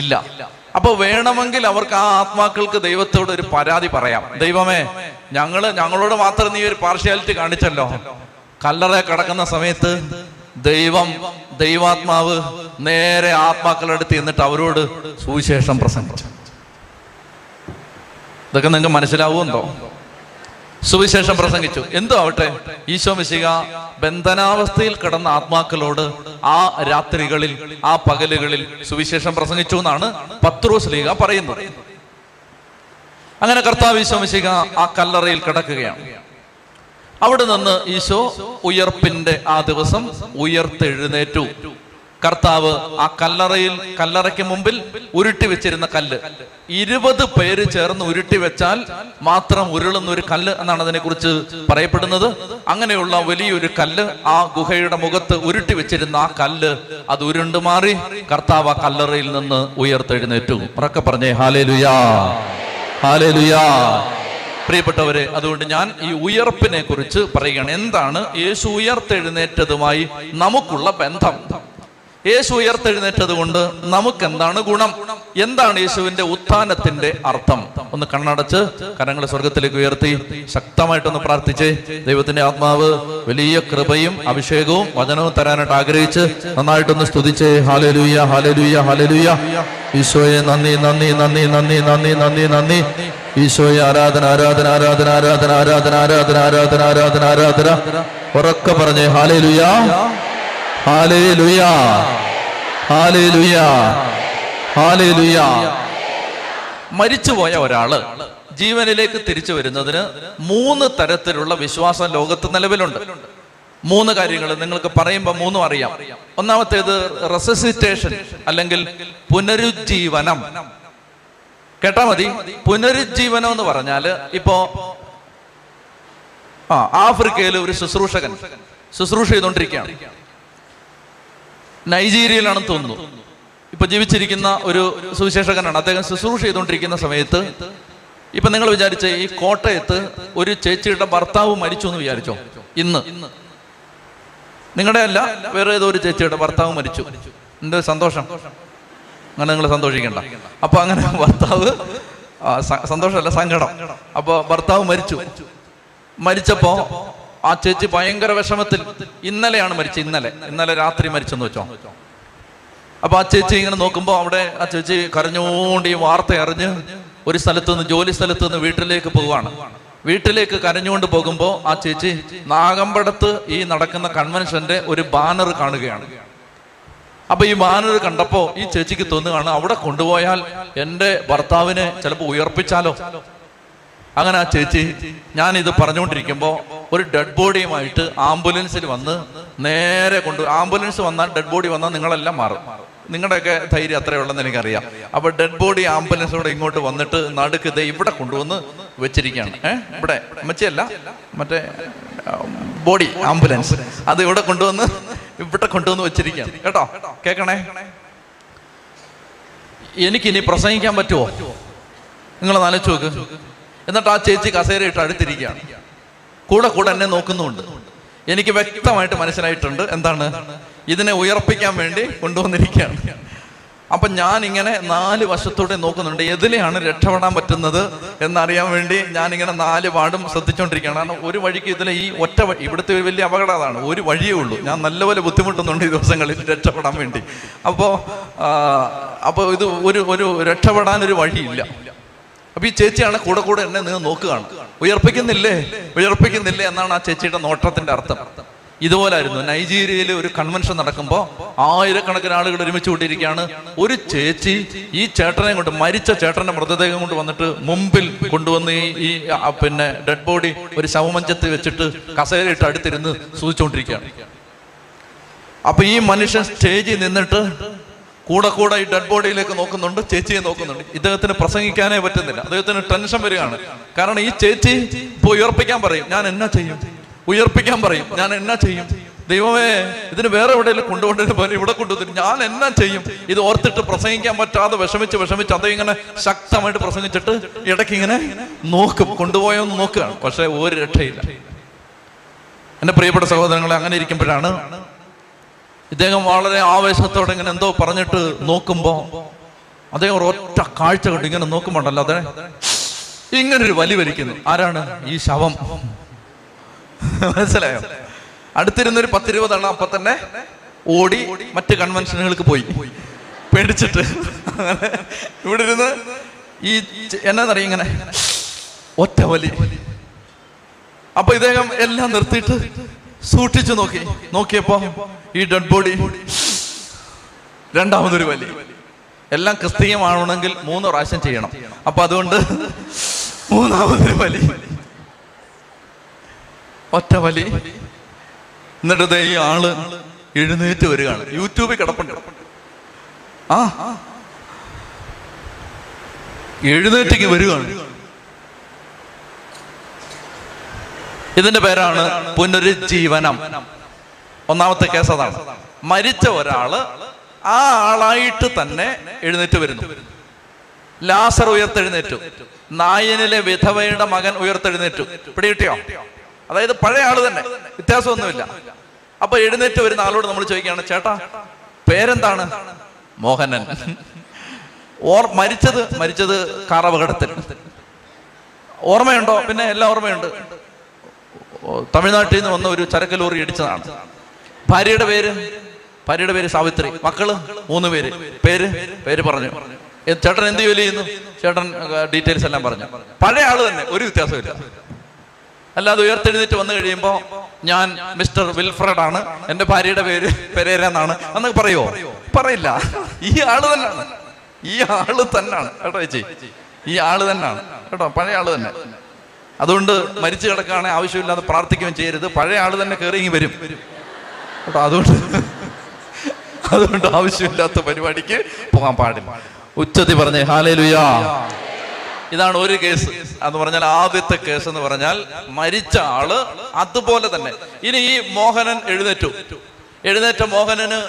ഇല്ല. അപ്പൊ വേണമെങ്കിൽ അവർക്ക്, ആ ആത്മാക്കൾക്ക് ദൈവത്തോട് ഒരു പരാതി പറയാം. ദൈവമേ, ഞങ്ങളോട് മാത്രം നീ ഒരു പാർഷ്യാലിറ്റി കാണിച്ചല്ലോ. കല്ലറ കിടക്കുന്ന സമയത്ത് ദൈവാത്മാവ് നേരെ ആത്മാക്കളെടുത്ത് എന്നിട്ട് അവരോട് സുവിശേഷം പ്രസംഗിച്ചു. ഇതൊക്കെ നിങ്ങൾക്ക് മനസ്സിലാവുമെന്നോ? സുവിശേഷം പ്രസംഗിച്ചു. എന്തോ ആവട്ടെ, ഈശോ മിശിഹ ബന്ധനാവസ്ഥയിൽ കിടന്ന ആത്മാക്കളോട് ആ രാത്രികളിൽ, ആ പകലുകളിൽ സുവിശേഷം പ്രസംഗിച്ചു എന്നാണ് പത്രോസ്ലീഹ പറയുന്നത്. അങ്ങനെ കർത്താവ് ഈശോ മിശിഹ ആ കല്ലറയിൽ കിടക്കുകയാണ്. അവിടെ നിന്ന് ഈശോ ഉയർപ്പിന്റെ ആ ദിവസം ഉയർത്തെഴുന്നേറ്റു. കർത്താവ് ആ കല്ലറയ്ക്ക് മുമ്പിൽ ഉരുട്ടി വെച്ചിരുന്ന കല്ല്, 20 പേര് ചേർന്ന് ഉരുട്ടി വെച്ചാൽ മാത്രം ഉരുളുന്ന ഒരു കല്ല് എന്നാണ് അതിനെ കുറിച്ച് പറയപ്പെടുന്നത്. അങ്ങനെയുള്ള വലിയൊരു കല്ല് ആ ഗുഹയുടെ മുഖത്ത് ഉരുട്ടി വെച്ചിരുന്ന ആ കല്ല് അത് ഉരുണ്ടു മാറി. കർത്താവ് ആ കല്ലറയിൽ നിന്ന് ഉയർത്തെഴുന്നേറ്റു. ഉറക്കെ പറഞ്ഞേ ഹല്ലേലൂയാ, ഹല്ലേലൂയാ. പ്രിയപ്പെട്ടവരെ, അതുകൊണ്ട് ഞാൻ ഈ ഉയർപ്പിനെ കുറിച്ച് പറയുകയാണ്. എന്താണ് യേശു ഉയർത്തെഴുന്നേറ്റതുമായി നമുക്കുള്ള ബന്ധം? യേശു ഉയർത്തെഴുന്നേറ്റത് കൊണ്ട് നമുക്കെന്താണ് ഗുണം? എന്താണ് യേശുവിന്റെ ഉത്ഥാനത്തിന്റെ അർത്ഥം? ഒന്ന് കണ്ണടച്ച് കരങ്ങളെ സ്വർഗത്തിലേക്ക് ഉയർത്തി ശക്തമായിട്ടൊന്ന് പ്രാർത്ഥിച്ച്, ദൈവത്തിന്റെ ആത്മാവ് വലിയ കൃപയും അഭിഷേകവും വചനവും തരാനായിട്ട് ആഗ്രഹിച്ച് നന്നായിട്ടൊന്ന് സ്തുതിച്ച് ഹല്ലേലൂയ, ഹല്ലേലൂയ, ഹല്ലേലൂയ. ഈശോയെ നന്ദി, നന്ദി, നന്ദി, നന്ദി, നന്ദി, നന്ദി, നന്ദി. ഈശോയെ ആരാധന, ആരാധന, ആരാധന, ആരാധന, ആരാധന, ആരാധന, ആരാധന, ആരാധന, ആരാധന. ഉറക്കെ പറഞ്ഞേ ഹല്ലേലൂയ, ഹല്ലേലൂയ, ഹല്ലേലൂയ, ഹല്ലേലൂയ. മരിച്ചുപോയ ഒരാള് ജീവനിലേക്ക് തിരിച്ചു വരുന്നതിന് 3 തരത്തിലുള്ള വിശ്വാസം ലോകത്ത് നിലവിലുണ്ട്. 3 കാര്യങ്ങൾ നിങ്ങൾക്ക് പറയുമ്പോൾ 3 അറിയാം. ഒന്നാമത്തേത് റെസസിറ്റേഷൻ അല്ലെങ്കിൽ പുനരുജ്ജീവനം. കേട്ടാ മതി, പുനരുജ്ജീവനം എന്ന് പറഞ്ഞാല് ഇപ്പോ ആഫ്രിക്കയിൽ ഒരു ശുശ്രൂഷകൻ ശുശ്രൂഷ ചെയ്തുകൊണ്ടിരിക്കുകയാണ്. നൈജീരിയയിലാണെന്ന് തോന്നുന്നു. ഇപ്പൊ ജീവിച്ചിരിക്കുന്ന ഒരു സുവിശേഷകനാണ്. അദ്ദേഹം ശുശ്രൂഷ ചെയ്തുകൊണ്ടിരിക്കുന്ന സമയത്ത്, ഇപ്പൊ നിങ്ങൾ വിചാരിച്ച ഈ കോട്ടയത്ത് ഒരു ചേച്ചിയുടെ ഭർത്താവ് മരിച്ചു എന്ന് വിചാരിച്ചോ, ഇന്ന് നിങ്ങളുടെ അല്ല വേറെ ഏതോ ഒരു ചേച്ചിയുടെ ഭർത്താവ് മരിച്ചു. എന്റെ സന്തോഷം, അങ്ങനെ നിങ്ങൾ സന്തോഷിക്കണ്ട. അപ്പൊ അങ്ങനെ ഭർത്താവ്, സന്തോഷമല്ല സങ്കടം. അപ്പൊ ഭർത്താവ് മരിച്ചപ്പോ ആ ചേച്ചി ഭയങ്കര വിഷമത്തിൽ, ഇന്നലെയാണ് മരിച്ചത്, ഇന്നലെ രാത്രി മരിച്ചെന്ന് വെച്ചോ. അപ്പൊ ആ ചേച്ചി ഇങ്ങനെ നോക്കുമ്പോ അവിടെ ആ ചേച്ചി കരഞ്ഞുകൊണ്ട് ഈ വാർത്ത അറിഞ്ഞ് ഒരു സ്ഥലത്ത് നിന്ന്, ജോലി സ്ഥലത്ത് നിന്ന് വീട്ടിലേക്ക് പോവുകയാണ്. വീട്ടിലേക്ക് കരഞ്ഞുകൊണ്ട് പോകുമ്പോൾ ആ ചേച്ചി നാഗമ്പടത്ത് ഈ നടക്കുന്ന കൺവെൻഷന്റെ ഒരു ബാനർ കാണുകയാണ്. അപ്പൊ ഈ ബാനർ കണ്ടപ്പോൾ ഈ ചേച്ചിക്ക് തോന്നുകയാണ്, അവിടെ കൊണ്ടുപോയാൽ എൻ്റെ ഭർത്താവിനെ ചിലപ്പോൾ ഉയർപ്പിച്ചാലോ. അങ്ങനെ ആ ചേച്ചി ഞാനിത് പറഞ്ഞുകൊണ്ടിരിക്കുമ്പോൾ ഒരു ഡെഡ് ബോഡിയുമായിട്ട് ആംബുലൻസിൽ വന്ന് നേരെ ആംബുലൻസ് വന്നാൽ ഡെഡ് ബോഡി വന്നാൽ നിങ്ങളെല്ലാം മാറും, നിങ്ങളുടെയൊക്കെ ധൈര്യം അത്രയേ ഉള്ളെന്ന് എനിക്കറിയാം. അപ്പോൾ ഡെഡ് ബോഡി ആംബുലൻസോടെ ഇങ്ങോട്ട് വന്നിട്ട് നടുക്ക് ഇതേ ഇവിടെ കൊണ്ടുവന്ന് വെച്ചിരിക്കുകയാണ്. ഇവിടെ അമ്മച്ചിയല്ല മറ്റേ ബോഡി ആംബുലൻസ് അത് ഇവിടെ കൊണ്ടുവന്ന് വെച്ചിരിക്കുകയാണ്. കേട്ടോ, കേൾക്കണേ. എനിക്കിനി പ്രസംഗിക്കാൻ പറ്റുമോ നിങ്ങൾ ആലോചിച്ച് നോക്ക്. എന്നിട്ട് ആ ചേച്ചി കസേരയിട്ട് അടുത്തിരിക്കുകയാണ്, കൂടെ എന്നെ നോക്കുന്നുണ്ട്. എനിക്ക് വ്യക്തമായിട്ട് മനസ്സിലായിട്ടുണ്ട് എന്താണ്, ഇതിനെ ഉയർപ്പിക്കാൻ വേണ്ടി കൊണ്ടുവന്നിരിക്കുകയാണ്. അപ്പം ഞാനിങ്ങനെ നാല് വശത്തൂടെ നോക്കുന്നുണ്ട്, എതിലെയാണ് രക്ഷപ്പെടാൻ പറ്റുന്നത് എന്നറിയാൻ വേണ്ടി ഞാനിങ്ങനെ നാല് പാടും ശ്രദ്ധിച്ചുകൊണ്ടിരിക്കുകയാണ്. കാരണം ഒരു വഴിക്ക് ഇതിലെ ഈ ഒറ്റ വഴി, ഇവിടുത്തെ ഒരു വലിയ അപകടം അതാണ്, ഒരു വഴിയേ ഉള്ളൂ. ഞാൻ നല്ലപോലെ ബുദ്ധിമുട്ടുന്നുണ്ട് ഈ ദിവസങ്ങളിൽ രക്ഷപ്പെടാൻ വേണ്ടി. അപ്പോൾ ഇത് ഒരു രക്ഷപ്പെടാൻ ഒരു വഴിയില്ല. അപ്പൊ ഈ ചേച്ചിയാണ് കൂടെ എന്നെ നിന്ന് നോക്കുകയാണ്. ഉയർപ്പിക്കുന്നില്ലേ എന്നാണ് ആ ചേച്ചിയുടെ നോട്ടത്തിന്റെ അർത്ഥം. ഇതുപോലായിരുന്നു നൈജീരിയയിൽ ഒരു കൺവെൻഷൻ നടക്കുമ്പോൾ ആയിരക്കണക്കിന് ആളുകൾ ഒരുമിച്ച് കൂട്ടിയിരിക്കുകയാണ്. ഒരു ചേച്ചി ഈ ചേട്ടനെ കൊണ്ട്, മരിച്ച ചേട്ടന്റെ മൃതദേഹം കൊണ്ട് വന്നിട്ട് മുമ്പിൽ കൊണ്ടുവന്ന് ഈ പിന്നെ ഡെഡ് ബോഡി ഒരു ശവമഞ്ചത്തിൽ വെച്ചിട്ട് കസേരയിട്ട് അടുത്തിരുന്ന് സൂചിച്ചുകൊണ്ടിരിക്കുകയാണ്. അപ്പൊ ഈ മനുഷ്യൻ സ്റ്റേജിൽ നിന്നിട്ട് കൂടെ ഈ ഡെഡ് ബോഡിയിലേക്ക് നോക്കുന്നുണ്ട്, ചേച്ചിയെ നോക്കുന്നുണ്ട്. ഇദ്ദേഹത്തിന് പ്രസംഗിക്കാനേ പറ്റുന്നില്ല, അദ്ദേഹത്തിന് ടെൻഷൻ വരികയാണ്. കാരണം ഈ ചേച്ചി ഇപ്പോൾ ഉയർപ്പിക്കാൻ പറയും, ഞാൻ എന്നാ ചെയ്യും, ഉയർപ്പിക്കാൻ പറയും, ഞാൻ എന്നാ ചെയ്യും, ദൈവമേ ഇതിന് വേറെ എവിടെയെങ്കിലും കൊണ്ടുപോകേണ്ടത്, ഇവിടെ കൊണ്ടുവന്നിട്ട് ഞാൻ എന്നാ ചെയ്യും. ഇത് ഓർത്തിട്ട് പ്രസംഗിക്കാൻ പറ്റാതെ വിഷമിച്ച് അദ്ദേഹം ഇങ്ങനെ ശക്തമായിട്ട് പ്രസംഗിച്ചിട്ട് ഇടയ്ക്ക് ഇങ്ങനെ നോക്കും, കൊണ്ടുപോയെന്ന് നോക്കുകയാണ്. പക്ഷെ ഒരു രക്ഷയില്ല. എൻ്റെ പ്രിയപ്പെട്ട സഹോദരങ്ങളെ, അങ്ങനെ ഇരിക്കുമ്പോഴാണ് ഇദ്ദേഹം വളരെ ആവേശത്തോടെ ഇങ്ങനെ എന്തോ പറഞ്ഞിട്ട് നോക്കുമ്പോൾ അദ്ദേഹം ഒരൊറ്റ കാഴ്ച കണ്ടു. ഇങ്ങനെ നോക്കുമ്പോണ്ടല്ലോ അതെ ഇങ്ങനൊരു വലി വലിക്കുന്നു. ആരാണ് ഈ ശവം? മനസ്സിലായോ? അടുത്തിരുന്നൊരു 10-20 എണ്ണം അപ്പം തന്നെ ഓടി മറ്റ് കൺവെൻഷനുകൾക്ക് പോയി പേടിച്ചിട്ട്. അങ്ങനെ ഇവിടെ ഇരുന്ന് ഈ എന്നറിയാം ഇങ്ങനെ ഒറ്റ വലി. അപ്പൊ ഇദ്ദേഹം എല്ലാം നിർത്തിയിട്ട് സൂക്ഷിച്ചു നോക്കിയപ്പോ ഈ ഡെഡ് ബോഡി രണ്ടാമതൊരു വലി. എല്ലാം ക്രിസ്തീയമാണെങ്കിൽ 3 പ്രാവശ്യം ചെയ്യണം. അപ്പൊ അതുകൊണ്ട് മൂന്നാമതൊരു വലി, ഒറ്റ വലി. എന്നിട്ട് ഈ ആള് എഴുന്നേറ്റ് വരികയാണ്. യൂട്യൂബിൽ കിടപ്പുണ്ട്. ആ എഴുന്നേറ്റേക്ക് വരികയാണ്. ഇതിന്റെ പേരാണ് പുനരുജ്ജീവനം. ഒന്നാമത്തെ കേസ് അതാണ്. മരിച്ച ഒരാള് ആ ആളായിട്ട് തന്നെ എഴുന്നേറ്റ് വരുന്നു. ലാസർ ഉയർത്തെഴുന്നേറ്റു, നായനിലെ വിധവയുടെ മകൻ ഉയർത്തെഴുന്നേറ്റു. പിടികിട്ടിയോ? അതായത് പഴയ ആള് തന്നെ, വ്യത്യാസമൊന്നുമില്ല. അപ്പൊ എഴുന്നേറ്റ് വരുന്ന ആളോട് നമ്മൾ ചോദിക്കുകയാണ്, ചേട്ടാ പേരെന്താണ്? മോഹനൻ. ഓർ മരിച്ചത് കാറപകടത്തിൽ. ഓർമ്മയുണ്ടോ? പിന്നെ എല്ലാം ഓർമ്മയുണ്ട്. തമിഴ്നാട്ടിൽ നിന്ന് വന്ന ഒരു ചരക്ക് ലോറി ഇടിച്ചതാണ്. ഭാര്യയുടെ പേര് സാവിത്രി. മക്കള് 3 പേര്. പേര് പറഞ്ഞു. ചേട്ടൻ എന്ത് ജോലി ചെയ്യുന്നു? ചേട്ടൻ ഡീറ്റെയിൽസ് എല്ലാം പറഞ്ഞു. പഴയ ആള് തന്നെ, ഒരു വ്യത്യാസമില്ല. അല്ലാതെ ഉയർത്തെഴുന്നേറ്റ് വന്നു കഴിയുമ്പോ ഞാൻ മിസ്റ്റർ വിൽഫ്രഡ് ആണ്, എന്റെ ഭാര്യയുടെ പേര് പെരേര എന്നാണ് എന്നൊക്കെ പറയുമോ? പറയില്ല. ഈ ആള് തന്നെയാണ് കേട്ടോ ചേച്ചി, ഈ ആള് തന്നെയാണ് കേട്ടോ, പഴയ ആള് തന്നെ. അതുകൊണ്ട് മരിച്ചു കിടക്കുകയാണെ ആവശ്യമില്ലാതെ പ്രാർത്ഥിക്കുകയും ചെയ്യരുത്. പഴയ ആള് തന്നെ കയറിയെങ്കിൽ വരും കേട്ടോ. അതുകൊണ്ട് ആവശ്യമില്ലാത്ത പരിപാടിക്ക് പോകാൻ പാടില്ല. ഉച്ചത്തിൽ പറഞ്ഞേ ഹല്ലേലൂയ. ഇതാണ് ഒരു കേസ്. എന്ന് പറഞ്ഞാൽ ആദ്യത്തെ കേസ് എന്ന് പറഞ്ഞാൽ മരിച്ച ആള് അതുപോലെ തന്നെ. ഇനി ഈ മോഹനൻ എഴുന്നേറ്റ മോഹനന്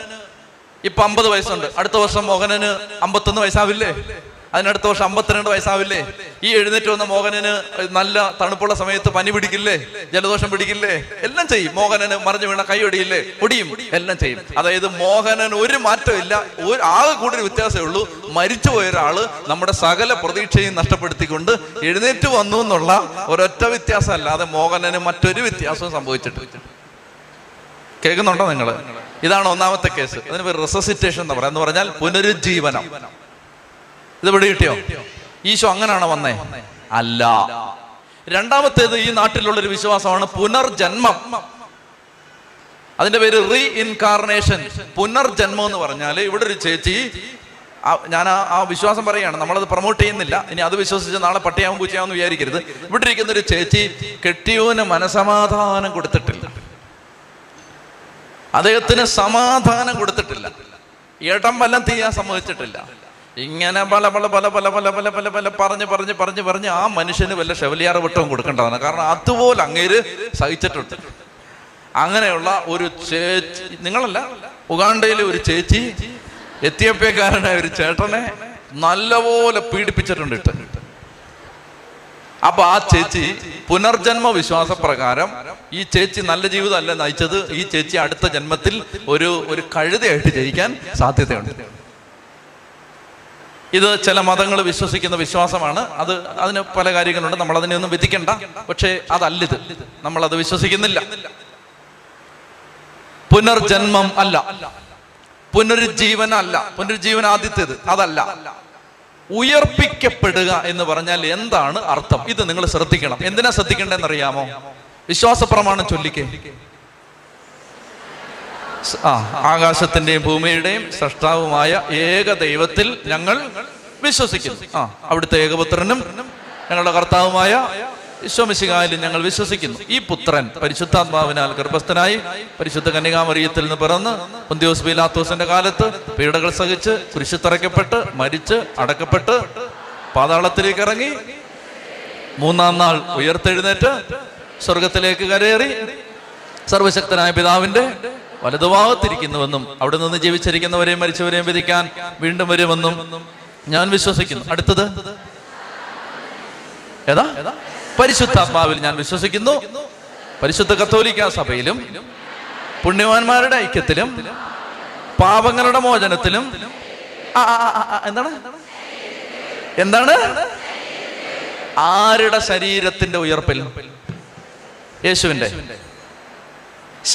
ഇപ്പൊ 50 വയസ്സുണ്ട്. അടുത്ത വർഷം മോഹനന് 51 വയസ്സാവില്ലേ? അതിനടുത്ത വർഷം 52 വയസ്സാവില്ലേ? ഈ എഴുന്നേറ്റ് വന്ന മോഹനന് നല്ല തണുപ്പുള്ള സമയത്ത് പനി പിടിക്കില്ലേ? ജലദോഷം പിടിക്കില്ലേ? എല്ലാം ചെയ്യും. മോഹനന് മറിഞ്ഞു വീണ കൈ ഒടിയില്ലേ? ഒടിയും. എല്ലാം ചെയ്യും. അതായത് മോഹനന് ഒരു മാറ്റമില്ല, ആകെ കൂടുതൽ വ്യത്യാസമേ ഉള്ളൂ. മരിച്ചു പോയ ഒരാള് നമ്മുടെ സകല പ്രതീക്ഷയും നഷ്ടപ്പെടുത്തിക്കൊണ്ട് എഴുന്നേറ്റ് വന്നു എന്നുള്ള ഒരൊറ്റ വ്യത്യാസം അല്ലാതെ മോഹനന് മറ്റൊരു വ്യത്യാസവും സംഭവിച്ചിട്ട്. കേൾക്കുന്നുണ്ടോ നിങ്ങള്? ഇതാണ് ഒന്നാമത്തെ കേസ്. അതിന് പേര് റിസസിറ്റേഷൻ എന്ന് പറഞ്ഞാൽ പുനരുജ്ജീവനം. ഇത് പിടികിട്ടിയോ? ഈശോ അങ്ങനാണോ വന്നേ? അല്ല. രണ്ടാമത്തേത് ഈ നാട്ടിലുള്ളൊരു വിശ്വാസമാണ് പുനർജന്മം. അതിന്റെ പേര് റീ ഇൻകാർണേഷൻ, പുനർജന്മം എന്ന് പറഞ്ഞാൽ ഇവിടെ ഒരു ചേച്ചി, ഞാൻ ആ വിശ്വാസം പറയുകയാണ്, നമ്മളത് പ്രൊമോട്ട് ചെയ്യുന്നില്ല, ഇനി അത് വിശ്വസിച്ച് നാളെ പട്ടിയാവും പൂച്ചയാവും എന്ന് വിചാരിക്കരുത്. ഇവിടെ ഇരിക്കുന്ന ഒരു ചേച്ചി കെട്ടിയോന് മനസമാധാനം കൊടുത്തിട്ടില്ല, അദ്ദേഹത്തിന് സമാധാനം കൊടുത്തിട്ടില്ല, ഏട്ടം വല്ലം തീയാൻ സമ്മതിച്ചിട്ടില്ല, ഇങ്ങനെ പല പല പല പല പല പല പല പല പറഞ്ഞ് പറഞ്ഞ് പറഞ്ഞ് പറഞ്ഞ് ആ മനുഷ്യന് വല്ല ഷെവലിയാർ വട്ടവും കൊടുക്കേണ്ടതാണ്. കാരണം അതുപോലെ അങ്ങേര് സഹിച്ചിട്ടുണ്ട്. അങ്ങനെയുള്ള ഒരു ചേച്ചി, നിങ്ങളല്ല, ഉഗാണ്ടയിലെ ഒരു ചേച്ചി എത്യോപ്യക്കാരനായ ഒരു ചേട്ടനെ നല്ലപോലെ പീഡിപ്പിച്ചിട്ടുണ്ട് ഇട്ട്. അപ്പൊ ആ ചേച്ചി പുനർജന്മ വിശ്വാസ പ്രകാരം, ഈ ചേച്ചി നല്ല ജീവിതമല്ല നയിച്ചത്, ഈ ചേച്ചി അടുത്ത ജന്മത്തിൽ ഒരു കഴുതയായിട്ട് ജയിക്കാൻ സാധ്യതയുണ്ട്. ഇത് ചില മതങ്ങൾ വിശ്വസിക്കുന്ന വിശ്വാസമാണ്. അത് അതിന് പല കാര്യങ്ങളുണ്ട്, നമ്മൾ അതിനെ ഒന്നും വിധിക്കണ്ട. പക്ഷേ അതല്ലിത്, നമ്മളത് വിശ്വസിക്കുന്നില്ല. പുനർജന്മം അല്ല, പുനരുജ്ജീവൻ അല്ല, പുനരുജ്ജീവൻ ആദ്യത്തേത് അതല്ല. ഉയർപ്പിക്കപ്പെടുക എന്ന് പറഞ്ഞാൽ എന്താണ് അർത്ഥം? ഇത് നിങ്ങൾ ശ്രദ്ധിക്കണം. എന്തിനാ ശ്രദ്ധിക്കേണ്ടതെന്ന് അറിയാമോ? വിശ്വാസ പ്രമാണം ചൊല്ലിക്കേ. ആകാശത്തിന്റെയും ഭൂമിയുടെയും സൃഷ്ടാവുമായ ഏക ദൈവത്തിൽ ഞങ്ങൾ വിശ്വസിക്കുന്നു, അവിടുത്തെ ഏകപുത്രനും ഞങ്ങളുടെ കർത്താവുമായ വിശ്വമിശിഹായിലും ഞങ്ങൾ വിശ്വസിക്കുന്നു. ഈ പുത്രൻ പരിശുദ്ധാത്മാവിനാൽ ഗർഭസ്ഥനായി പരിശുദ്ധ കന്യകാമറിയത്തിൽ നിന്ന് പിറന്ന് പൊന്തിയോസ് പീലാത്തോസിന്റെ കാലത്ത് പീഡകൾ സഹിച്ച് കുരിശിത്തറയ്ക്കപ്പെട്ട് മരിച്ച് അടക്കപ്പെട്ട് പാതാളത്തിലേക്ക് ഇറങ്ങി മൂന്നാം നാൾ ഉയർത്തെഴുന്നേറ്റ് സ്വർഗത്തിലേക്ക് കരയേറി സർവശക്തനായ പിതാവിന്റെ വലതുഭാഗത്തിരിക്കുന്നുവെന്നും അവിടെ നിന്ന് ജീവിച്ചിരിക്കുന്നവരെയും മരിച്ചവരെയും വിധിക്കാൻ വീണ്ടും വരുമെന്നും ഞാൻ വിശ്വസിക്കുന്നു. അടുത്തത് ഏതാ? പരിശുദ്ധാത്മാവിൽ ഞാൻ വിശ്വസിക്കുന്നു. പരിശുദ്ധ കത്തോലിക്ക സഭയിലും പുണ്യവാന്മാരുടെ ഐക്യത്തിലും പാപങ്ങളുടെ മോചനത്തിലും എന്താണ് എന്താണ് ആരുടെ ശരീരത്തിന്റെ ഉയർപ്പിൽ? യേശുവിന്റെ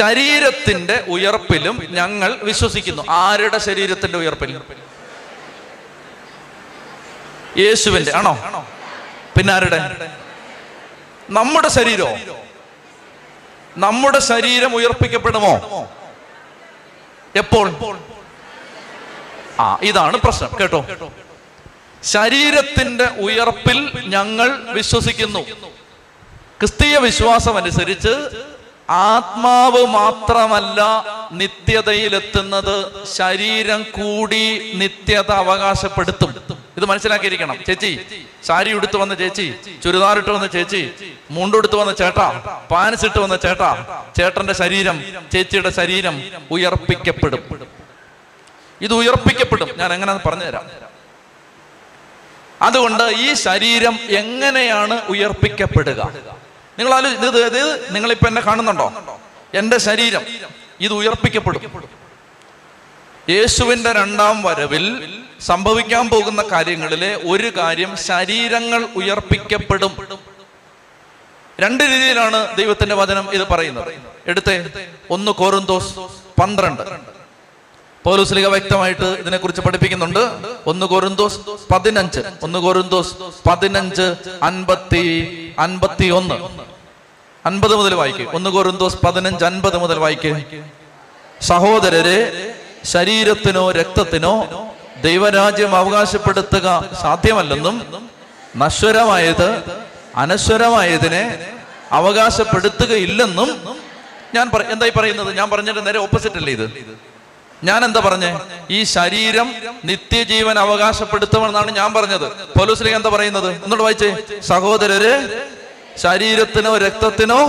ശരീരത്തിന്റെ ഉയർപ്പിലും ഞങ്ങൾ വിശ്വസിക്കുന്നു. ആരുടെ ശരീരത്തിന്റെ ഉയർപ്പിൽ? യേശുവിന്റെ. ആണോ? പിന്നാരുടെ? നമ്മുടെ ശരീരമോ? നമ്മുടെ ശരീരം ഉയർപ്പിക്കപ്പെടുമോ? എപ്പോൾ? ആ, ഇതാണ് പ്രശ്നം കേട്ടോ. ശരീരത്തിന്റെ ഉയർപ്പിൽ ഞങ്ങൾ വിശ്വസിക്കുന്നു. ക്രിസ്തീയ വിശ്വാസം അനുസരിച്ച് ആത്മാവ് മാത്രമല്ല നിത്യതയിലെത്തുന്നത്, ശരീരം കൂടി നിത്യത അവകാശപ്പെടുത്തും. ഇത് മനസ്സിലാക്കിയിരിക്കണം. ചേച്ചി, സാരി ഉടുത്തു വന്ന ചേച്ചി, ചുരിദാറിട്ട് വന്ന ചേച്ചി, മുണ്ടെടുത്ത് വന്ന ചേട്ടാ, പാൻസിട്ട് വന്ന ചേട്ടാ, ചേട്ടന്റെ ശരീരം, ചേച്ചിയുടെ ശരീരം ഉയർപ്പിക്കപ്പെടും. ഇത് ഉയർപ്പിക്കപ്പെടും. ഞാൻ എങ്ങനെയാന്ന് പറഞ്ഞുതരാം. അതുകൊണ്ട് ഈ ശരീരം എങ്ങനെയാണ് ഉയർപ്പിക്കപ്പെടുക? നിങ്ങൾ ഇത് നിങ്ങളിപ്പോ എന്നെ കാണുന്നുണ്ടോ? എന്റെ ശരീരം ഇത് ഉയർപ്പിക്കപ്പെടും. യേശുവിന്റെ രണ്ടാം വരവിൽ സംഭവിക്കാൻ പോകുന്ന കാര്യങ്ങളിലെ ഒരു കാര്യം, ശരീരങ്ങൾ ഉയർപ്പിക്കപ്പെടും. രണ്ട് രീതിയിലാണ് ദൈവത്തിന്റെ വചനം ഇത് പറയുന്നത്. എടുത്തേ 1 കൊരിന്തോസ് 12. പൗലോസ്ലീഹ വ്യക്തമായിട്ട് ഇതിനെക്കുറിച്ച് പഠിപ്പിക്കുന്നുണ്ട്. 1 കൊരിന്തോസ് 15, 1 കൊരിന്തോസ് 15:50-51, 50 മുതൽ വായിക്കുക. 1 കൊരിന്തോസ് 15:50 മുതൽ വായിക്കുക. സഹോദരരെ, ശരീരത്തിനോ രക്തത്തിനോ ദൈവരാജ്യം അവകാശപ്പെടുത്തുക സാധ്യമല്ലെന്നും നശ്വരമായത് അനശ്വരമായതിനെ അവകാശപ്പെടുത്തുകയില്ലെന്നും ഞാൻ എന്തായി പറയുന്നത്? ഞാൻ പറഞ്ഞിട്ട് നേരെ ഓപ്പോസിറ്റ് അല്ലേ ഇത്? ഞാൻ എന്താ പറഞ്ഞേ? ഈ ശരീരം നിത്യജീവൻ അവകാശപ്പെടുത്തുമെന്നാണ് ഞാൻ പറഞ്ഞത്. പൗലോസ്ലീഹ എന്താ പറയുന്നത്? ഒന്നുകൂടെ വായിച്ചേ. സഹോദരരെ, ശരീരത്തിനോ രക്തത്തിനോ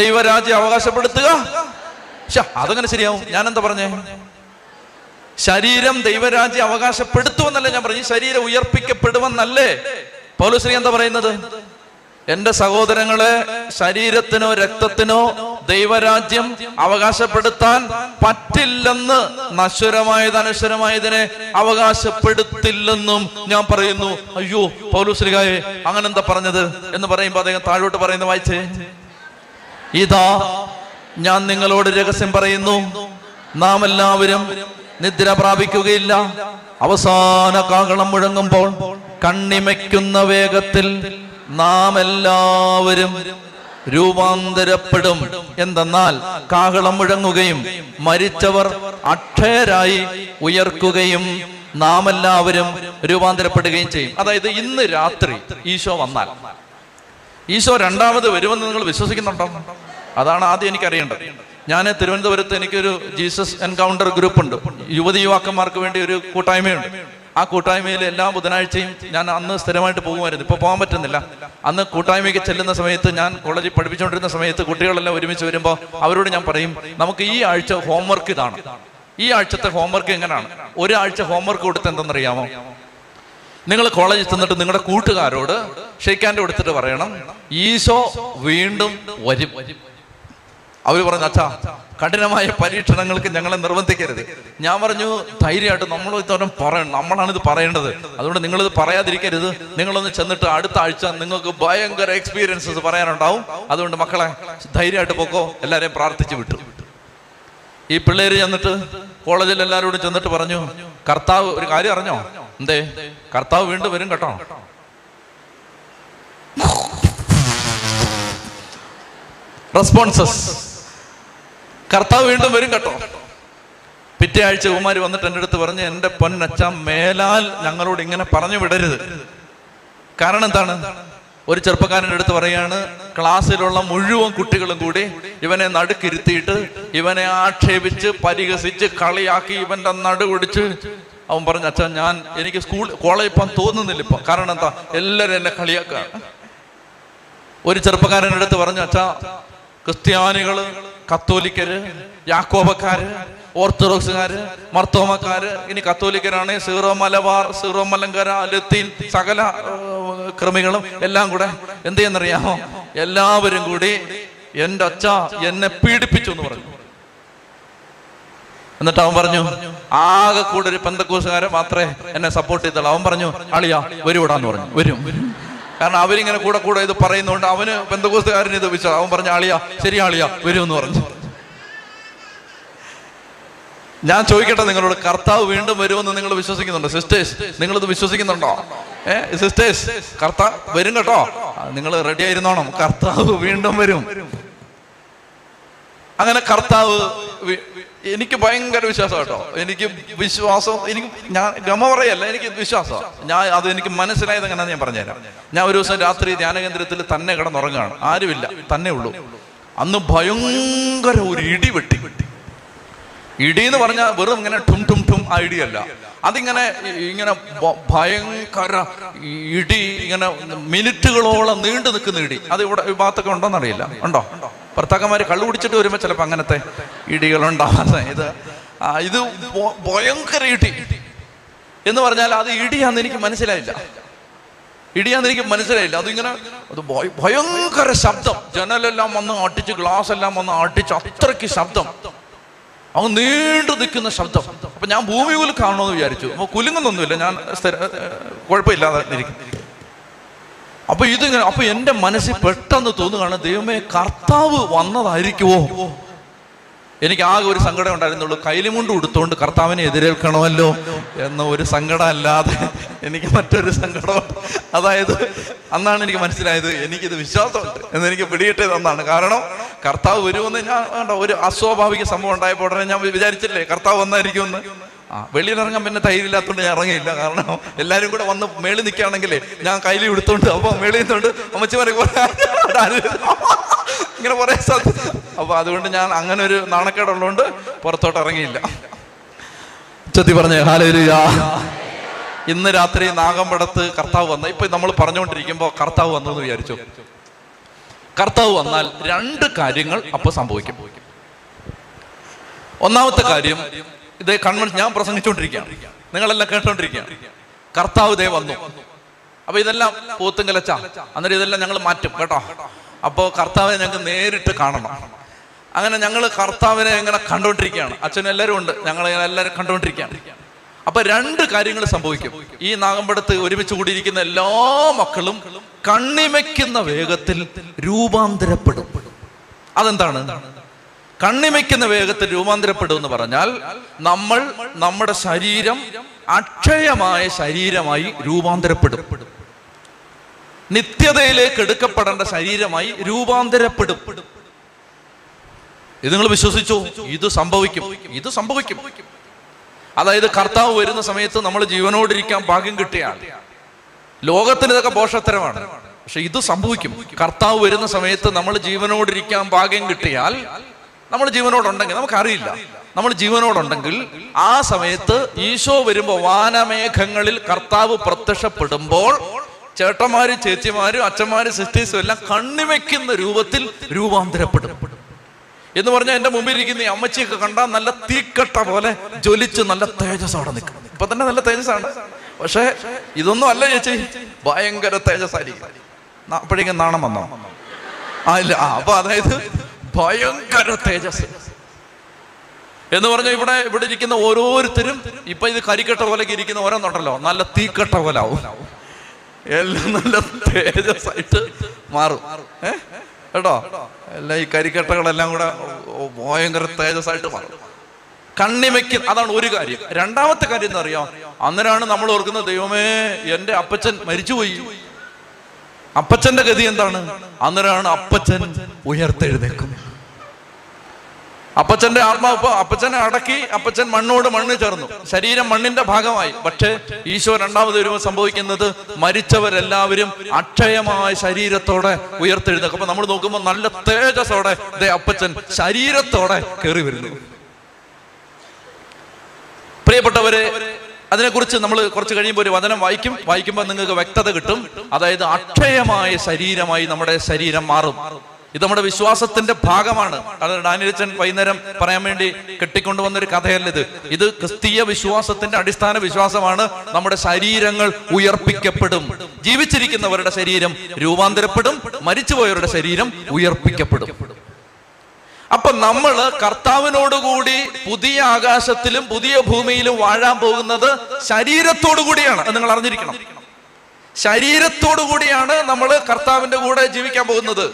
ദൈവരാജ്യം അവകാശപ്പെടുത്തുക. അതങ്ങനെ ശരിയാവും? ഞാൻ എന്താ പറഞ്ഞേ? ശരീരം ദൈവരാജ്യം അവകാശപ്പെടുത്തുമെന്നല്ലേ ഞാൻ പറഞ്ഞു? ശരീരം ഉയർപ്പിക്കപ്പെടുമെന്നല്ലേ? പൗലോസ്ലീഹ എന്താ പറയുന്നത്? എന്റെ സഹോദരങ്ങളെ, ശരീരത്തിനോ രക്തത്തിനോ ദൈവരാജ്യം അവകാശപ്പെടുത്താൻ പറ്റില്ലെന്ന്, നശ്വരമായത് അനശ്വരമായതിനെ അവകാശപ്പെടുത്തില്ലെന്നും ഞാൻ പറയുന്നു. അയ്യോ പൗലോസ്ലീഹായെ, അങ്ങനെ എന്താ പറഞ്ഞത് എന്ന് പറയുമ്പോൾ അദ്ദേഹം താഴോട്ട് പറയുന്നത് വായിച്ചേ. ഇതാ, ഞാൻ നിങ്ങളോട് രഹസ്യം പറയുന്നു, നാം എല്ലാവരും നിദ്ര പ്രാപിക്കുകയില്ല, അവസാന കാഹളം മുഴങ്ങുമ്പോൾ കണ്ണിമയ്ക്കുന്ന വേഗത്തിൽ നാം എല്ലാവരും രൂപാന്തരപ്പെടും. എന്തെന്നാൽ കാഹളം മുഴങ്ങുകയും മരിച്ചവർ അക്ഷയരായി ഉയർക്കുകയും നാം എല്ലാവരും രൂപാന്തരപ്പെടുകയും ചെയ്യും. അതായത് ഇന്ന് രാത്രി ഈശോ വന്നാൽ, ഈശോ രണ്ടാമത് വരുമെന്ന് നിങ്ങൾ വിശ്വസിക്കുന്നുണ്ടോ? അതാണ് ആദ്യം എനിക്കറിയേണ്ടത്. ഞാൻ തിരുവനന്തപുരത്ത് എനിക്കൊരു ജീസസ് എൻകൗണ്ടർ ഗ്രൂപ്പ് ഉണ്ട്, യുവതി യുവാക്കന്മാർക്ക് വേണ്ടി ഒരു കൂട്ടായ്മയുണ്ട്. ആ കൂട്ടായ്മയിൽ എല്ലാ ബുധനാഴ്ചയും ഞാൻ അന്ന് സ്ഥിരമായിട്ട് പോകുമായിരുന്നു, ഇപ്പോൾ പോകാൻ പറ്റുന്നില്ല. അന്ന് കൂട്ടായ്മയ്ക്ക് ചെല്ലുന്ന സമയത്ത്, ഞാൻ കോളേജിൽ പഠിപ്പിച്ചുകൊണ്ടിരുന്ന സമയത്ത്, കുട്ടികളെല്ലാം ഒരുമിച്ച് വരുമ്പോൾ അവരോട് ഞാൻ പറയും, നമുക്ക് ഈ ആഴ്ച ഹോംവർക്ക് ഇതാണ്. ഈ ആഴ്ചത്തെ ഹോംവർക്ക് എങ്ങനെയാണ്? ഒരാഴ്ച ഹോംവർക്ക് കൊടുത്ത് എന്തെന്നറിയാമോ? നിങ്ങൾ കോളേജിൽ ചെന്നിട്ട് നിങ്ങളുടെ കൂട്ടുകാരോട് ഷെയ്ക്ക് ഹാൻഡ് കൊടുത്തിട്ട് പറയണം, ഈശോ വീണ്ടും വരും. അവര് പറഞ്ഞു, അച്ഛാ കഠിനമായ പരീക്ഷണങ്ങൾക്ക് ഞങ്ങളെ നിർബന്ധിക്കരുത്. ഞാൻ പറഞ്ഞു, ധൈര്യമായിട്ട് നമ്മൾ ഇത്തരം പറയണം, നമ്മളാണിത് പറയേണ്ടത്. അതുകൊണ്ട് നിങ്ങളിത് പറയാതിരിക്കരുത്. നിങ്ങളൊന്ന് ചെന്നിട്ട് അടുത്ത ആഴ്ച നിങ്ങൾക്ക് ഭയങ്കര എക്സ്പീരിയൻസസ് പറയാനുണ്ടാവും. അതുകൊണ്ട് മക്കളെ ധൈര്യമായിട്ട് പോക്കോ. എല്ലാവരെയും പ്രാർത്ഥിച്ചു വിട്ടു. ഈ പിള്ളേര് ചെന്നിട്ട് കോളേജിൽ എല്ലാവരോടും ചെന്നിട്ട് പറഞ്ഞു, കർത്താവ് ഒരു കാര്യം അറിഞ്ഞോ? എന്തേ? കർത്താവ് വീണ്ടും വരും കേട്ടോ. റെസ്പോൺസസ്, കർത്താവ് വീണ്ടും വരും കേട്ടോ. പിറ്റേ ആഴ്ച ഉമാര് വന്നിട്ട് എൻ്റെ അടുത്ത് പറഞ്ഞ്, എൻ്റെ പൊന്നച്ച മേലാൽ ഞങ്ങളോട് ഇങ്ങനെ പറഞ്ഞു വിടരുത്. കാരണം എന്താണ്? ഒരു ചെറുപ്പക്കാരൻ്റെ അടുത്ത് പറയാണ്, ക്ലാസ്സിലുള്ള മുഴുവൻ കുട്ടികളും കൂടി ഇവനെ നടുക്കിരുത്തിയിട്ട് ഇവനെ ആക്ഷേപിച്ച് പരിഹസിച്ച് കളിയാക്കി ഇവൻ്റെ നടുകൊടിച്ച്. അവൻ പറഞ്ഞു, അച്ഛാ എനിക്ക് കോളേജിൽ പോകാൻ തോന്നുന്നില്ല ഇപ്പം. കാരണം എന്താ? എല്ലാവരും എന്നെ കളിയാക്കുക. ഒരു ചെറുപ്പക്കാരൻ്റെ അടുത്ത് പറഞ്ഞു, അച്ഛാ ക്രിസ്ത്യാനികള്, കത്തോലിക്കര്, യാക്കോബക്കാര്, ഓർത്തഡോക്സുകാര്, മർത്തോമക്കാര്, ഇനി കത്തോലിക്കരാണ് സീറോ മലബാർ, സീറോ മലങ്കര, ലത്തീൻ, സകല ക്രമികളും എല്ലാം കൂടെ എന്ത് ചെയ്യുന്നറിയാമോ? എല്ലാവരും കൂടി എൻ്റെ അച്ഛ എന്നെ പീഡിപ്പിച്ചു എന്ന് പറഞ്ഞു. എന്നിട്ട് അവൻ പറഞ്ഞു, ആകെ കൂടെ ഒരു പെന്തക്കോസുകാരെ മാത്രമേ എന്നെ സപ്പോർട്ട് ചെയ്തുള്ളൂ. അവൻ പറഞ്ഞു, അളിയാ വരൂടാന്ന് പറഞ്ഞു. വരും. കാരണം അവരിങ്ങനെ കൂടെ കൂടെ ഇത് പറയുന്നുണ്ട്. അവന് പെന്തക്കോസ്തുകാരൻ ഇത് വിശ്വാസം. അവൻ പറഞ്ഞ, ആളിയാ ശരി ആളിയാ വരുമെന്ന് പറഞ്ഞു. ഞാൻ ചോദിക്കട്ടെ നിങ്ങളോട്, കർത്താവ് വീണ്ടും വരുമെന്ന് നിങ്ങൾ വിശ്വസിക്കുന്നുണ്ടോ? സിസ്റ്റേഴ്സ്, നിങ്ങളിത് വിശ്വസിക്കുന്നുണ്ടോ? സിസ്റ്റേഴ്സ്, കർത്താവ് വരും കേട്ടോ, നിങ്ങൾ റെഡി ആയിരുന്നോണം, കർത്താവ് വീണ്ടും വരും. അങ്ങനെ കർത്താവ്, എനിക്ക് ഭയങ്കര വിശ്വാസം കേട്ടോ. എനിക്ക് വിശ്വാസം, എനിക്ക് ഞാൻ ഗമ പറയല്ല, എനിക്ക് വിശ്വാസമാണ്. ഞാൻ അത് എനിക്ക് മനസ്സിലായത് എങ്ങനെയാണെന്ന് ഞാൻ പറഞ്ഞുതരാം. ഞാൻ ഒരു ദിവസം രാത്രി ധ്യാനകേന്ദ്രത്തിൽ തന്നെ കിടന്നുറങ്ങുകയാണ്. ആരുമില്ല, തന്നെ ഉള്ളൂ. അന്ന് ഭയങ്കര ഒരു ഇടി വെട്ടി. ഇടി എന്ന് പറഞ്ഞാൽ വെറും ഇങ്ങനെ ടും ടും ടും ആ ഇടിയല്ല, അതിങ്ങനെ ഇങ്ങനെ ഭയങ്കര ഇടി, ഇങ്ങനെ മിനിറ്റുകളോളം നീണ്ടു നിൽക്കുന്ന ഇടി. അത് ഇവിടെ ഈ ഭാഗത്തൊക്കെ ഉണ്ടോന്നറിയില്ല. ഉണ്ടോ? ഭർത്താക്കന്മാർ കള്ളു കുടിച്ചിട്ട് വരുമ്പോൾ ചിലപ്പോൾ അങ്ങനത്തെ ഇടികളുണ്ടാവാതെ. ഇത് ഭയങ്കര ഇടി എന്ന് പറഞ്ഞാൽ അത് ഇടിയാന്ന് എനിക്ക് മനസ്സിലായില്ല. അതിങ്ങനെ അത് ഭയങ്കര ശബ്ദം. ജനലെല്ലാം വന്ന് അടിച്ച്, ഗ്ലാസ് എല്ലാം വന്ന് അടിച്ച്, അത്രയ്ക്ക് ശബ്ദം, അങ്ങ് നീണ്ടു നിൽക്കുന്ന ശബ്ദം. അപ്പൊ ഞാൻ ഭൂമി കുലുക്കാണെന്ന് വിചാരിച്ചു. അപ്പൊ കുലുങ്ങുന്നൊന്നുമില്ല, ഞാൻ കുഴപ്പമില്ലാതെ ഇരിക്കും. അപ്പൊ ഇതിങ്ങനെ, അപ്പൊ എൻ്റെ മനസ്സിൽ പെട്ടെന്ന് തോന്നുകയാണ്, ദൈവമേ കർത്താവ് വന്നതായിരിക്കുമോ? എനിക്ക് ആകെ ഒരു സങ്കടം ഉണ്ടായിരുന്നുള്ളൂ, കൈലിമുണ്ട് ഉടുത്തുകൊണ്ട് കർത്താവിനെ എതിരേൽക്കണമല്ലോ എന്ന ഒരു സങ്കടം അല്ലാതെ എനിക്ക് മറ്റൊരു സങ്കടം. അതായത് അന്നാണ് എനിക്ക് മനസ്സിലായത് എനിക്കിത് വിശ്വാസമുണ്ട് എന്ന്, എനിക്ക് പിടിയിട്ടത് അന്നാണ്. കാരണം കർത്താവ് വരുമെന്ന് ഞാൻ കണ്ടോ, ഒരു അസ്വാഭാവിക സംഭവം ഉണ്ടായപ്പോൾ ഉടനെ ഞാൻ വിചാരിച്ചില്ലേ കർത്താവ് വന്നായിരിക്കുമെന്ന്. വെളിയിലിറങ്ങാൻ പിന്നെ തൈരില്ലാത്തതുകൊണ്ട് ഞാൻ ഇറങ്ങിയില്ല. കാരണം എല്ലാവരും കൂടെ വന്ന് മേളിൽ നിൽക്കുകയാണെങ്കിലേ ഞാൻ കയ്യിൽ എടുത്തോണ്ട്, അപ്പോൾ മേളിൽ നിന്നുകൊണ്ട് അമ്മച്ചിമാരെ ഇങ്ങനെ പറയാൻ സാധിച്ചു. അപ്പോൾ അതുകൊണ്ട് ഞാൻ അങ്ങനെ ഒരു നാണക്കേടുള്ളതുകൊണ്ട് പുറത്തോട്ട് ഇറങ്ങിയില്ല. ചൊത്തി പറഞ്ഞേ ഹല്ലേലൂയ. ഇന്ന് രാത്രി നാഗമ്പടത്ത് കർത്താവ് വന്ന, ഇപ്പൊ നമ്മൾ പറഞ്ഞുകൊണ്ടിരിക്കുമ്പോൾ കർത്താവ് വന്നു വിചാരിച്ചു. കർത്താവ് വന്നാൽ രണ്ട് കാര്യങ്ങൾ അപ്പൊ സംഭവിക്കും. ഒന്നാമത്തെ കാര്യം, ഇതേ കൺവെൻഷൻ ഞാൻ പ്രസംഗിച്ചുകൊണ്ടിരിക്കുകയാണ്, നിങ്ങളെല്ലാം കേട്ടോണ്ടിരിക്കുകയാണ്, കർത്താവ് ദേ വന്നു. അപ്പൊ ഇതെല്ലാം പോത്തും കലച്ച, അന്നേരം ഇതെല്ലാം ഞങ്ങൾ മാറ്റും കേട്ടോ. അപ്പോൾ കർത്താവിനെ ഞങ്ങൾക്ക് നേരിട്ട് കാണണം. അങ്ങനെ ഞങ്ങൾ കർത്താവിനെ ഇങ്ങനെ കണ്ടുകൊണ്ടിരിക്കുകയാണ്, അച്ഛനും എല്ലാവരും ഉണ്ട്, ഞങ്ങളിങ്ങനെ എല്ലാവരും കണ്ടുകൊണ്ടിരിക്കുകയാണ്. അപ്പൊ രണ്ട് കാര്യങ്ങൾ സംഭവിക്കും. ഈ നാഗമ്പടത്ത് ഒരുമിച്ച് കൂടിയിരിക്കുന്ന എല്ലാ മക്കളും കണ്ണിമയ്ക്കുന്ന വേഗത്തിൽ രൂപാന്തരപ്പെടും. അതെന്താണ് കണ്ണിമയ്ക്കുന്ന വേഗത്തിൽ രൂപാന്തരപ്പെടും എന്ന് പറഞ്ഞാൽ? നമ്മൾ നമ്മുടെ ശരീരം അക്ഷയമായ ശരീരമായി രൂപാന്തരപ്പെടും. നിത്യതയിലേക്ക് എടുക്കപ്പെടേണ്ട ശരീരമായി രൂപാന്തരപ്പെടും. ഇത് നിങ്ങൾ വിശ്വസിച്ചു? ഇത് സംഭവിക്കും, ഇത് സംഭവിക്കും. അതായത് കർത്താവ് വരുന്ന സമയത്ത് നമ്മൾ ജീവനോടിരിക്കാൻ ഭാഗ്യം കിട്ടിയാണ്. ലോകത്തിന് ഇതൊക്കെ പോഷത്തരമാണ്, പക്ഷെ ഇത് സംഭവിക്കും. കർത്താവ് വരുന്ന സമയത്ത് നമ്മൾ ജീവനോടിരിക്കാൻ ഭാഗ്യം കിട്ടിയാൽ, നമ്മൾ ജീവനോടുണ്ടെങ്കിൽ, നമുക്കറിയില്ല, നമ്മൾ ജീവനോടുണ്ടെങ്കിൽ ആ സമയത്ത് ഈശോ വരുമ്പോൾ വാനമേഘങ്ങളിൽ കർത്താവ് പ്രത്യക്ഷപ്പെടുമ്പോൾ ചേട്ടന്മാരും ചേച്ചിമാരും അച്ഛന്മാരും സിസ്റ്റേഴ്സും എല്ലാം കണ്ണിവെക്കുന്ന രൂപത്തിൽ രൂപാന്തരപ്പെടും. എന്ന് പറഞ്ഞാൽ എന്റെ മുമ്പിൽ ഇരിക്കുന്ന ഈ അമ്മച്ചിയൊക്കെ കണ്ടാൽ നല്ല തീക്കട്ട പോലെ ജ്വലിച്ച് നല്ല തേജസ്സോടെ നിൽക്കും. ഇപ്പൊ തന്നെ നല്ല തേജസ്സാണ്, പക്ഷെ ഇതൊന്നും അല്ല ചേച്ചി, ഭയങ്കര തേജസ്സായിരിക്കും. അപ്പോഴേക്കും നാണം വന്നോ? ആ ഇല്ല. അപ്പൊ അതായത് ഭയങ്കര തേജസ് എന്ന് പറഞ്ഞാൽ ഇവിടെ ഇരിക്കുന്ന ഓരോരുത്തരും ഇപ്പൊ ഇത് കരിക്കട്ട പോലെ ഇരിക്കുന്ന ഓരോന്നുണ്ടല്ലോ, നല്ല തീക്കട്ട പോലെ ആവും, എല്ലാം നല്ല തേജസ്സായിട്ട് മാറും. കേട്ടോ, എല്ലാ ഈ കരിക്കട്ടകളെല്ലാം കൂടെ ഭയങ്കര തേജസ്സായിട്ട് മാറും, കണ്ണിമയ്ക്കും. അതാണ് ഒരു കാര്യം. രണ്ടാമത്തെ കാര്യം എന്താ അറിയാം? അന്നേരമാണ് നമ്മൾ ഓർക്കുന്നത്, ദൈവമേ എൻ്റെ അപ്പച്ചൻ മരിച്ചുപോയി, അപ്പച്ചന്റെ ഗതി എന്താണ്? അന്നേരമാണ് അപ്പച്ചൻ ഉയർത്തെഴുന്നേക്കും. അപ്പച്ചന്റെ ആത്മാവ് അപ്പച്ചനെ അടക്കി, അപ്പച്ചൻ മണ്ണോട് മണ്ണ് ചേർന്നു, ശരീരം മണ്ണിന്റെ ഭാഗമായി. പക്ഷേ ഈശോ രണ്ടാമത് വരുമ്പോൾ സംഭവിക്കുന്നത്, മരിച്ചവരെല്ലാവരും അക്ഷയമായ ശരീരത്തോടെ ഉയർത്തെഴുന്നേക്കും. അപ്പൊ നമ്മൾ നോക്കുമ്പോൾ നല്ല തേജസ്സോടെ ദേ അപ്പച്ചൻ ശരീരത്തോടെ കയറി വരുന്നു. പ്രിയപ്പെട്ടവരെ, അതിനെക്കുറിച്ച് നമ്മൾ കുറച്ച് കഴിയുമ്പോൾ ഒരു വചനം വായിക്കുമ്പോൾ നിങ്ങൾക്ക് വ്യക്തത കിട്ടും. അതായത് അക്ഷയമായ ശരീരമായി നമ്മുടെ ശരീരം മാറും. ഇത് നമ്മുടെ വിശ്വാസത്തിന്റെ ഭാഗമാണ്. ഡാനിയൽച്ചൻ വൈകുന്നേരം പറയാൻ വേണ്ടി കെട്ടിക്കൊണ്ടുവന്നൊരു കഥയല്ല ഇത്. ഇത് ക്രിസ്തീയ വിശ്വാസത്തിന്റെ അടിസ്ഥാന വിശ്വാസമാണ്. നമ്മുടെ ശരീരങ്ങൾ ഉയർപ്പിക്കപ്പെടും. ജീവിച്ചിരിക്കുന്നവരുടെ ശരീരം രൂപാന്തരപ്പെടും, മരിച്ചുപോയവരുടെ ശരീരം ഉയർപ്പിക്കപ്പെടും. അപ്പൊ നമ്മൾ കർത്താവിനോടുകൂടി പുതിയ ആകാശത്തിലും പുതിയ ഭൂമിയിലും വാഴാൻ പോകുന്നത് ശരീരത്തോടു കൂടിയാണ്. നിങ്ങൾ അറിഞ്ഞിരിക്കണം, ശരീരത്തോടു കൂടിയാണ് നമ്മൾ കർത്താവിന്റെ കൂടെ ജീവിക്കാൻ പോകുന്നത്.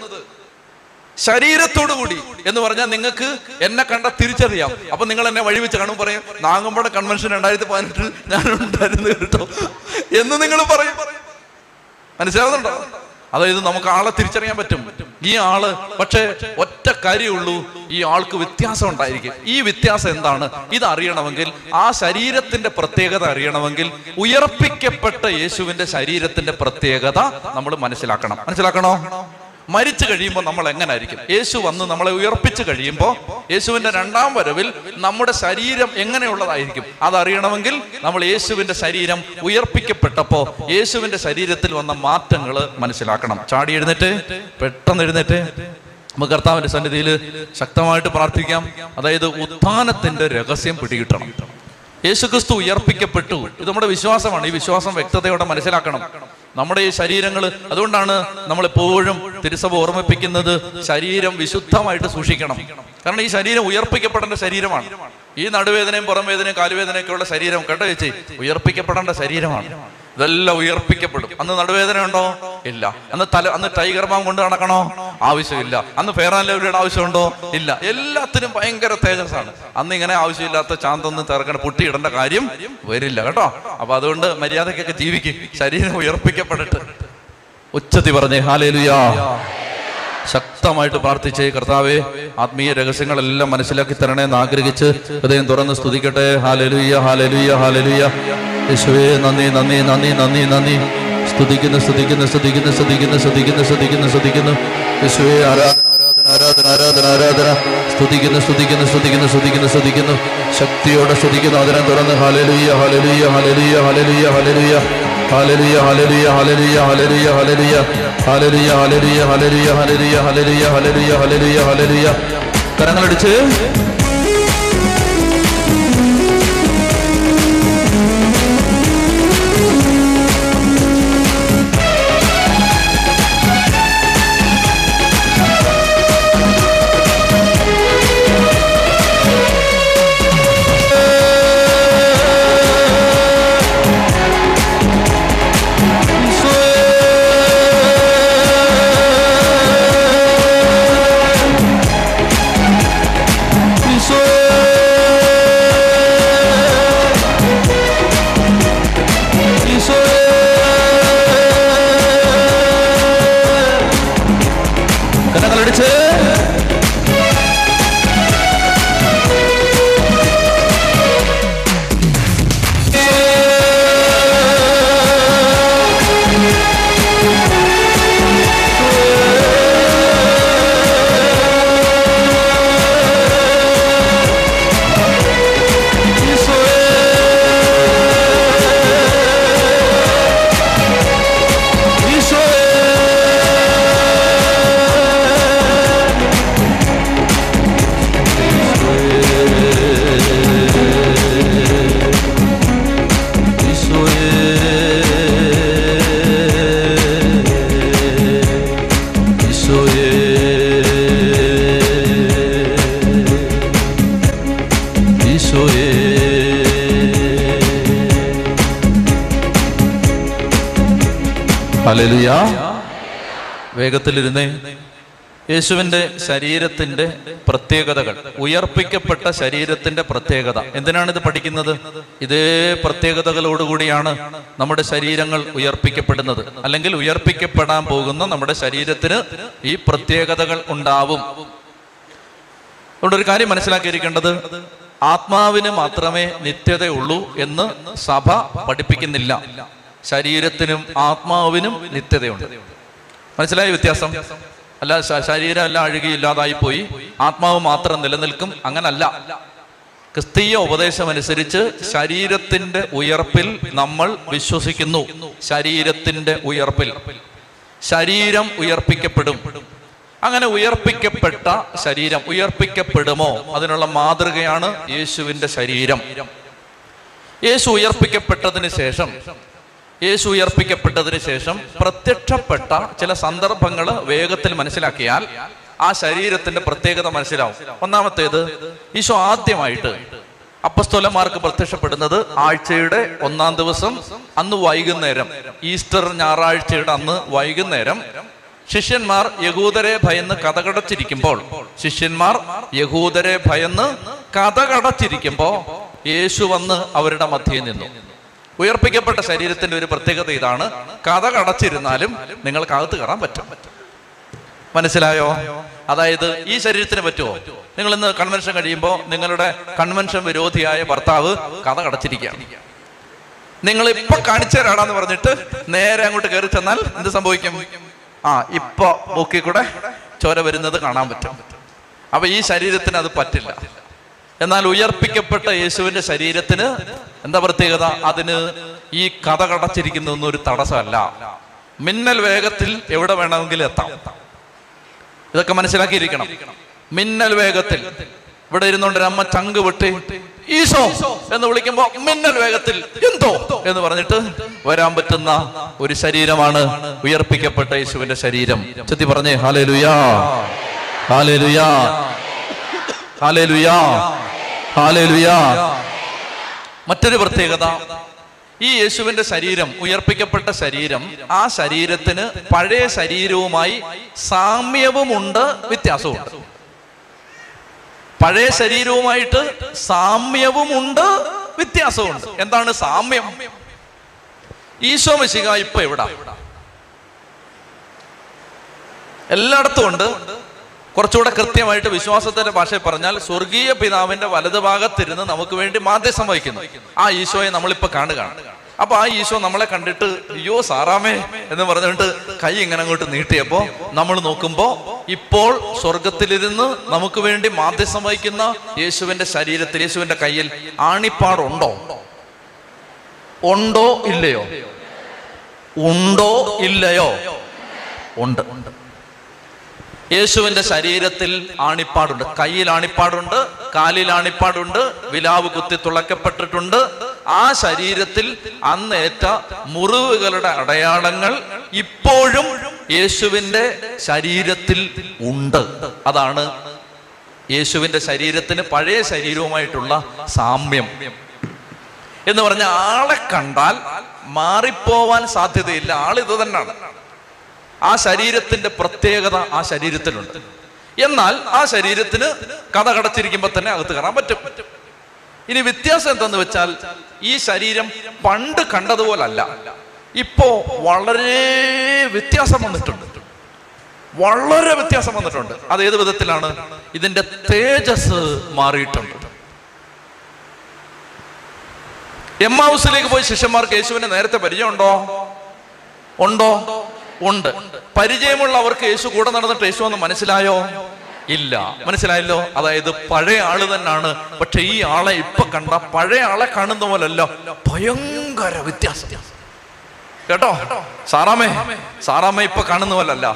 ശരീരത്തോടു കൂടി എന്ന് പറഞ്ഞാൽ നിങ്ങൾക്ക് എന്നെ കണ്ട തിരിച്ചറിയാം. അപ്പൊ നിങ്ങൾ എന്നെ വഴിവെച്ച് കാണുമ്പോൾ പറയും, നാഗമ്പട കൺവെൻഷൻ 2018 ഞാനുണ്ടായിരുന്നു കേട്ടോ എന്ന് നിങ്ങൾ പറയും. മനസ്സിലാവുന്നുണ്ടോ? അതായത് നമുക്ക് ആളെ തിരിച്ചറിയാൻ പറ്റും. ഈ ആള്, പക്ഷേ ഒറ്റ കാര്യമുള്ളൂ, ഈ ആൾക്ക് വ്യത്യാസം ഉണ്ടായിരിക്കും. ഈ വ്യത്യാസം എന്താണ്? ഇത് അറിയണമെങ്കിൽ, ആ ശരീരത്തിന്റെ പ്രത്യേകത അറിയണമെങ്കിൽ, ഉയർപ്പിക്കപ്പെട്ട യേശുവിന്റെ ശരീരത്തിന്റെ പ്രത്യേകത നമ്മൾ മനസ്സിലാക്കണം. മനസ്സിലാക്കണോ? മരിച്ചു കഴിയുമ്പോൾ നമ്മൾ എങ്ങനായിരിക്കും? യേശു വന്ന് നമ്മളെ ഉയർപ്പിച്ചു കഴിയുമ്പോൾ, യേശുവിന്റെ രണ്ടാം വരവിൽ നമ്മുടെ ശരീരം എങ്ങനെയുള്ളതായിരിക്കും അതറിയണമെങ്കിൽ, നമ്മൾ യേശുവിന്റെ ശരീരം ഉയർപ്പിക്കപ്പെട്ടപ്പോൾ യേശുവിന്റെ ശരീരത്തിൽ വന്ന മാറ്റങ്ങൾ മനസ്സിലാക്കണം. ചാടി എഴുന്നേറ്റ്, പെട്ടെന്ന് എഴുന്നേറ്റ് നമുക്ക് കർത്താവിന്റെ സന്നിധിയിൽ ശക്തമായിട്ട് പ്രാർത്ഥിക്കാം. അതായത് ഉത്ഥാനത്തിന്റെ രഹസ്യം പിടികിട്ടണം. യേശുക്രിസ്തു ഉയർപ്പിക്കപ്പെട്ടു, ഇത് നമ്മുടെ വിശ്വാസമാണ്. ഈ വിശ്വാസം വ്യക്തതയോടെ മനസ്സിലാക്കണം. നമ്മുടെ ഈ ശരീരങ്ങൾ, അതുകൊണ്ടാണ് നമ്മളെപ്പോഴും തിരുസഭ ഓർമ്മിപ്പിക്കുന്നത്, ശരീരം വിശുദ്ധമായിട്ട് സൂക്ഷിക്കണം. കാരണം ഈ ശരീരം ഉയർപ്പിക്കപ്പെടേണ്ട ശരീരമാണ്. ഈ നടുവേദനയും പുറം വേദനയും കാലുവേദനയൊക്കെയുള്ള ശരീരം, കേട്ടോ ചേച്ചി, ഉയർപ്പിക്കപ്പെടേണ്ട ശരീരമാണ്. ഇതെല്ലാം ഉയർപ്പിക്കപ്പെടും. അന്ന് നടുവേദന ഉണ്ടോ? ഇല്ല. അന്ന് ടൈഗർ ബാം കൊണ്ട് നടക്കണോ? ആവശ്യമില്ല. അന്ന് ഫെയറാൻ ലെവലിയുടെ ആവശ്യമുണ്ടോ? ഇല്ല. എല്ലാത്തിനും ഭയങ്കര തേജസ്സാണ്. അന്ന് ഇങ്ങനെ ആവശ്യമില്ലാത്ത ചാന്തൊന്നും തിറക്കണം, പൊട്ടിയിടേണ്ട കാര്യം വരില്ല. കേട്ടോ, അപ്പൊ അതുകൊണ്ട് മര്യാദക്കൊക്കെ ജീവിക്കും, ശരീരം ഉയർപ്പിക്കപ്പെടട്ടെ. ഉച്ചത്തി പറഞ്ഞേ ഹല്ലേലൂയാ. ശക്തമായിട്ട് പ്രാർത്ഥിച്ചേ, കർത്താവേ ആത്മീയ രഹസ്യങ്ങളെല്ലാം മനസ്സിലാക്കി തരണേ എന്ന് ആഗ്രഹിച്ച് ഹൃദയം തുറന്ന് സ്തുതിക്കട്ടെ. ഹല്ലേലൂയാ, ഹല്ലേലൂയാ, ഹല്ലേലൂയാ. യേശുവേ നന്ദി, നന്ദി, നന്ദി, നന്ദി, നന്ദി. സ്തുതിക്കുന്നു, സ്തുതിക്കുന്നു, സ്തുതിക്കുന്നു, സ്തുതിക്കുന്നു, സ്തുതിക്കുന്നു, സ്തുതിക്കുന്നു, സ്തുതിക്കുന്നു. യേശുവേ ആരാധന, ആരാധന, ആരാധന, ആരാധന. സ്തുതിക്കുന്നു, സ്തുതിക്കുന്നു, സ്തുതിക്കുന്നു, സ്തുതിക്കുന്നു, സ്തുതിക്കുന്നു. ശക്തിയോടെ സ്തുതിക്കുന്നു. അതിനെ തുറന്ന് ഹല്ലേലൂയാ, ഹല്ലേലൂയാ, ഹല്ലേലൂയാ, ഹല്ലേലൂയാ, ഹല്ലേലൂയാ. Hallelujah, hallelujah, hallelujah, hallelujah, hallelujah, hallelujah, hallelujah, hallelujah, hallelujah, hallelujah, hallelujah, hallelujah, hallelujah. കരങ്ങളടിച്ച് ഹല്ലേലൂയ. വേഗത്തിലിരുന്നേ. യേശുവിൻ്റെ ശരീരത്തിൻ്റെ പ്രത്യേകതകൾ, ഉയർപ്പിക്കപ്പെട്ട ശരീരത്തിൻ്റെ പ്രത്യേകത. എന്തിനാണിത് പഠിക്കുന്നത്? ഇതേ പ്രത്യേകതകളോടുകൂടിയാണ് നമ്മുടെ ശരീരങ്ങൾ ഉയർപ്പിക്കപ്പെടുന്നത്, അല്ലെങ്കിൽ ഉയർപ്പിക്കപ്പെടാൻ പോകുന്ന നമ്മുടെ ശരീരത്തിന് ഈ പ്രത്യേകതകൾ ഉണ്ടാവും. അതുകൊണ്ട് ഒരു കാര്യം മനസ്സിലാക്കിയിരിക്കേണ്ടത്, ആത്മാവിന് മാത്രമേ നിത്യതയുള്ളൂ എന്ന് സഭ പഠിപ്പിക്കുന്നില്ല. ശരീരത്തിനും ആത്മാവിനും നിത്യതയുണ്ട്. മനസ്സിലായ വ്യത്യാസം? അല്ല ശരീരം എല്ലാം അഴുകി ഇല്ലാതായി പോയി, ആത്മാവ് മാത്രം നിലനിൽക്കും, അങ്ങനല്ല. ക്രിസ്തീയ ഉപദേശമനുസരിച്ച് ശരീരത്തിന്റെ ഉയർപ്പിൽ നമ്മൾ വിശ്വസിക്കുന്നു. ശരീരത്തിന്റെ ഉയർപ്പിൽ ശരീരം ഉയർപ്പിക്കപ്പെടും. അങ്ങനെ ഉയർപ്പിക്കപ്പെട്ട ശരീരം ഉയർപ്പിക്കപ്പെടുമോ? അതിനുള്ള മാതൃകയാണ് യേശുവിന്റെ ശരീരം. യേശു ഉയർപ്പിക്കപ്പെട്ടതിന് ശേഷം പ്രത്യക്ഷപ്പെട്ട ചില സന്ദർഭങ്ങൾ വേഗത്തിൽ മനസ്സിലാക്കിയാൽ ആ ശരീരത്തിന്റെ പ്രത്യേകത മനസ്സിലാവും. ഒന്നാമത്തേത്, ഈശോ ആദ്യമായിട്ട് അപ്പസ്തോലന്മാർക്ക് പ്രത്യക്ഷപ്പെടുന്നത് ആഴ്ചയുടെ 1-ാം ദിവസം അന്ന് വൈകുന്നേരം, ഈസ്റ്റർ ഞായറാഴ്ചയുടെ അന്ന് വൈകുന്നേരം ശിഷ്യന്മാർ യഹൂദരെ ഭയന്ന് കഥകടച്ചിരിക്കുമ്പോൾ യേശു വന്ന് അവരുടെ മധ്യയിൽ നിന്നു. ഉയർപ്പിക്കപ്പെട്ട ശരീരത്തിന്റെ ഒരു പ്രത്യേകത ഇതാണ്, കഥകടച്ചിരുന്നാലും നിങ്ങൾക്ക് അകത്ത് കയറാൻ പറ്റും. മനസ്സിലായോ? അതായത് ഈ ശരീരത്തിന് പറ്റുമോ? നിങ്ങൾ ഇന്ന് കൺവെൻഷൻ കഴിയുമ്പോൾ നിങ്ങളുടെ കൺവെൻഷൻ വിരോധിയായ ഭർത്താവ് കഥകടച്ചിരിക്കുകയാണ്. നിങ്ങൾ ഇപ്പൊ കാണിച്ചേരാടാന്ന് പറഞ്ഞിട്ട് നേരെ അങ്ങോട്ട് കയറി ചെന്നാൽ എന്ത് സംഭവിക്കും? ഇപ്പൊ മൂക്കി കൂടെ ചോര വരുന്നത് കാണാൻ പറ്റും. അപ്പൊ ഈ ശരീരത്തിന് അത് പറ്റില്ല. എന്നാൽ ഉയർപ്പിക്കപ്പെട്ട യേശുവിന്റെ ശരീരത്തിന് എന്താ പ്രത്യേകത? അതിന് ഈ കഥകടച്ചിരിക്കുന്നൊന്നും ഒരു തടസ്സമല്ല. മിന്നൽ വേഗത്തിൽ എവിടെ വേണമെങ്കിലും എത്താം. ഇതൊക്കെ മനസ്സിലാക്കിയിരിക്കണം. മിന്നൽ വേഗത്തിൽ ഇവിടെ ഇരുന്നുകൊണ്ട് അമ്മ ചങ്ക് വെട്ടി ഈശോ എന്ന് വിളിക്കുമ്പോ മിന്നൽ വേഗത്തിൽ എന്തോ എന്ന് പറഞ്ഞിട്ട് വരാൻ പറ്റുന്ന ഒരു ശരീരമാണ് ഉയർപ്പിക്കപ്പെട്ട യേശുവിന്റെ ശരീരം. ചെത്തി പറഞ്ഞേ ഹല്ലേലൂയ, ഹല്ലേലൂയ, ഹല്ലേലൂയ, ഹല്ലേലൂയ. മറ്റൊരു പ്രത്യേകത, ഈ യേശുവിന്റെ ശരീരം, ഉയർപ്പിക്കപ്പെട്ട ശരീരം, ആ ശരീരത്തിന് പഴയ ശരീരവുമായി സാമ്യവുമുണ്ട്, വ്യത്യാസവുമുണ്ട്. പഴയ ശരീരവുമായിട്ട് സാമ്യവുമുണ്ട്, വ്യത്യാസവുമുണ്ട്. എന്താണ് സാമ്യം? ഈശോ മിശിഹ ഇപ്പൊ എവിടെ? എല്ലായിടത്തും ഉണ്ട്. കുറച്ചുകൂടെ കൃത്യമായിട്ട് വിശ്വാസത്തിന്റെ ഭാഷയിൽ പറഞ്ഞാൽ സ്വർഗീയ പിതാവിന്റെ വലതുഭാഗത്തിരുന്ന് നമുക്ക് വേണ്ടി മാധ്യസ്ഥം വഹിക്കുന്നു. ആ ഈശോയെ നമ്മളിപ്പോ കാണുകയാണ്. അപ്പൊ ആ ഈശോ നമ്മളെ കണ്ടിട്ട് അയ്യോ സാറാമേ എന്ന് പറഞ്ഞിട്ട് കൈ ഇങ്ങനെ അങ്ങോട്ട് നീട്ടിയപ്പോ നമ്മൾ നോക്കുമ്പോ ഇപ്പോൾ സ്വർഗത്തിലിരുന്ന് നമുക്ക് വേണ്ടി മാധ്യസ്ഥം വഹിക്കുന്ന യേശുവിന്റെ ശരീരത്തിൽ, യേശുവിന്റെ കയ്യിൽ ആണിപ്പാടുണ്ടോ? ഉണ്ടോ ഇല്ലയോ? ഉണ്ടോ ഇല്ലയോ? ഉണ്ട്. യേശുവിന്റെ ശരീരത്തിൽ ആണിപ്പാടുണ്ട്. കയ്യിൽ ആണിപ്പാടുണ്ട്, കാലിൽ ആണിപ്പാടുണ്ട്, വിലാവ് കുത്തി തുളക്കപ്പെട്ടിട്ടുണ്ട്. ആ ശരീരത്തിൽ അന്നേറ്റ മുറിവുകളുടെ അടയാളങ്ങൾ ഇപ്പോഴും യേശുവിന്റെ ശരീരത്തിൽ ഉണ്ട്. അതാണ് യേശുവിന്റെ ശരീരത്തിന് പഴയ ശരീരവുമായിട്ടുള്ള സാമ്യം എന്ന് പറഞ്ഞ ആളെ കണ്ടാൽ മാറിപ്പോവാൻ സാധ്യതയില്ല. ആളിത് തന്നെയാണ്. ആ ശരീരത്തിന്റെ പ്രത്യേകത ആ ശരീരത്തിലുണ്ട്. എന്നാൽ ആ ശരീരത്തിന് കഥകടച്ചിരിക്കുമ്പോൾ തന്നെ അകത്ത് കയറാൻ പറ്റും. ഇനി വ്യത്യാസം എന്തെന്ന് വെച്ചാൽ ഈ ശരീരം പണ്ട് കണ്ടതുപോലല്ല, ഇപ്പോ വളരെ വ്യത്യാസം വന്നിട്ടുണ്ട്, വളരെ വ്യത്യാസം വന്നിട്ടുണ്ട്. അത് ഏത് വിധത്തിലാണ്? ഇതിന്റെ തേജസ് മാറിയിട്ടുണ്ട്. എമ്മാവുസിലേക്ക് പോയി ശിഷ്യന്മാർക്ക് യേശുവിനെ നേരത്തെ പരിചയമുണ്ടോ? ഉണ്ടോ? ഉണ്ട്. പരിചയമുള്ളവർക്ക് യേശു കൂടെ നടന്നിട്ട് യേശു എന്ന് മനസ്സിലായോ? ഇല്ല. മനസ്സിലായല്ലോ? അതായത് പഴയ ആള് തന്നെയാണ്, പക്ഷെ ഈ ആളെ ഇപ്പൊ കണ്ട പഴയ ആളെ കാണുന്ന പോലല്ല, ഭയങ്കര വ്യത്യാസം. കേട്ടോ സാറാമേ, സാറാമേ ഇപ്പൊ കാണുന്ന പോലല്ല.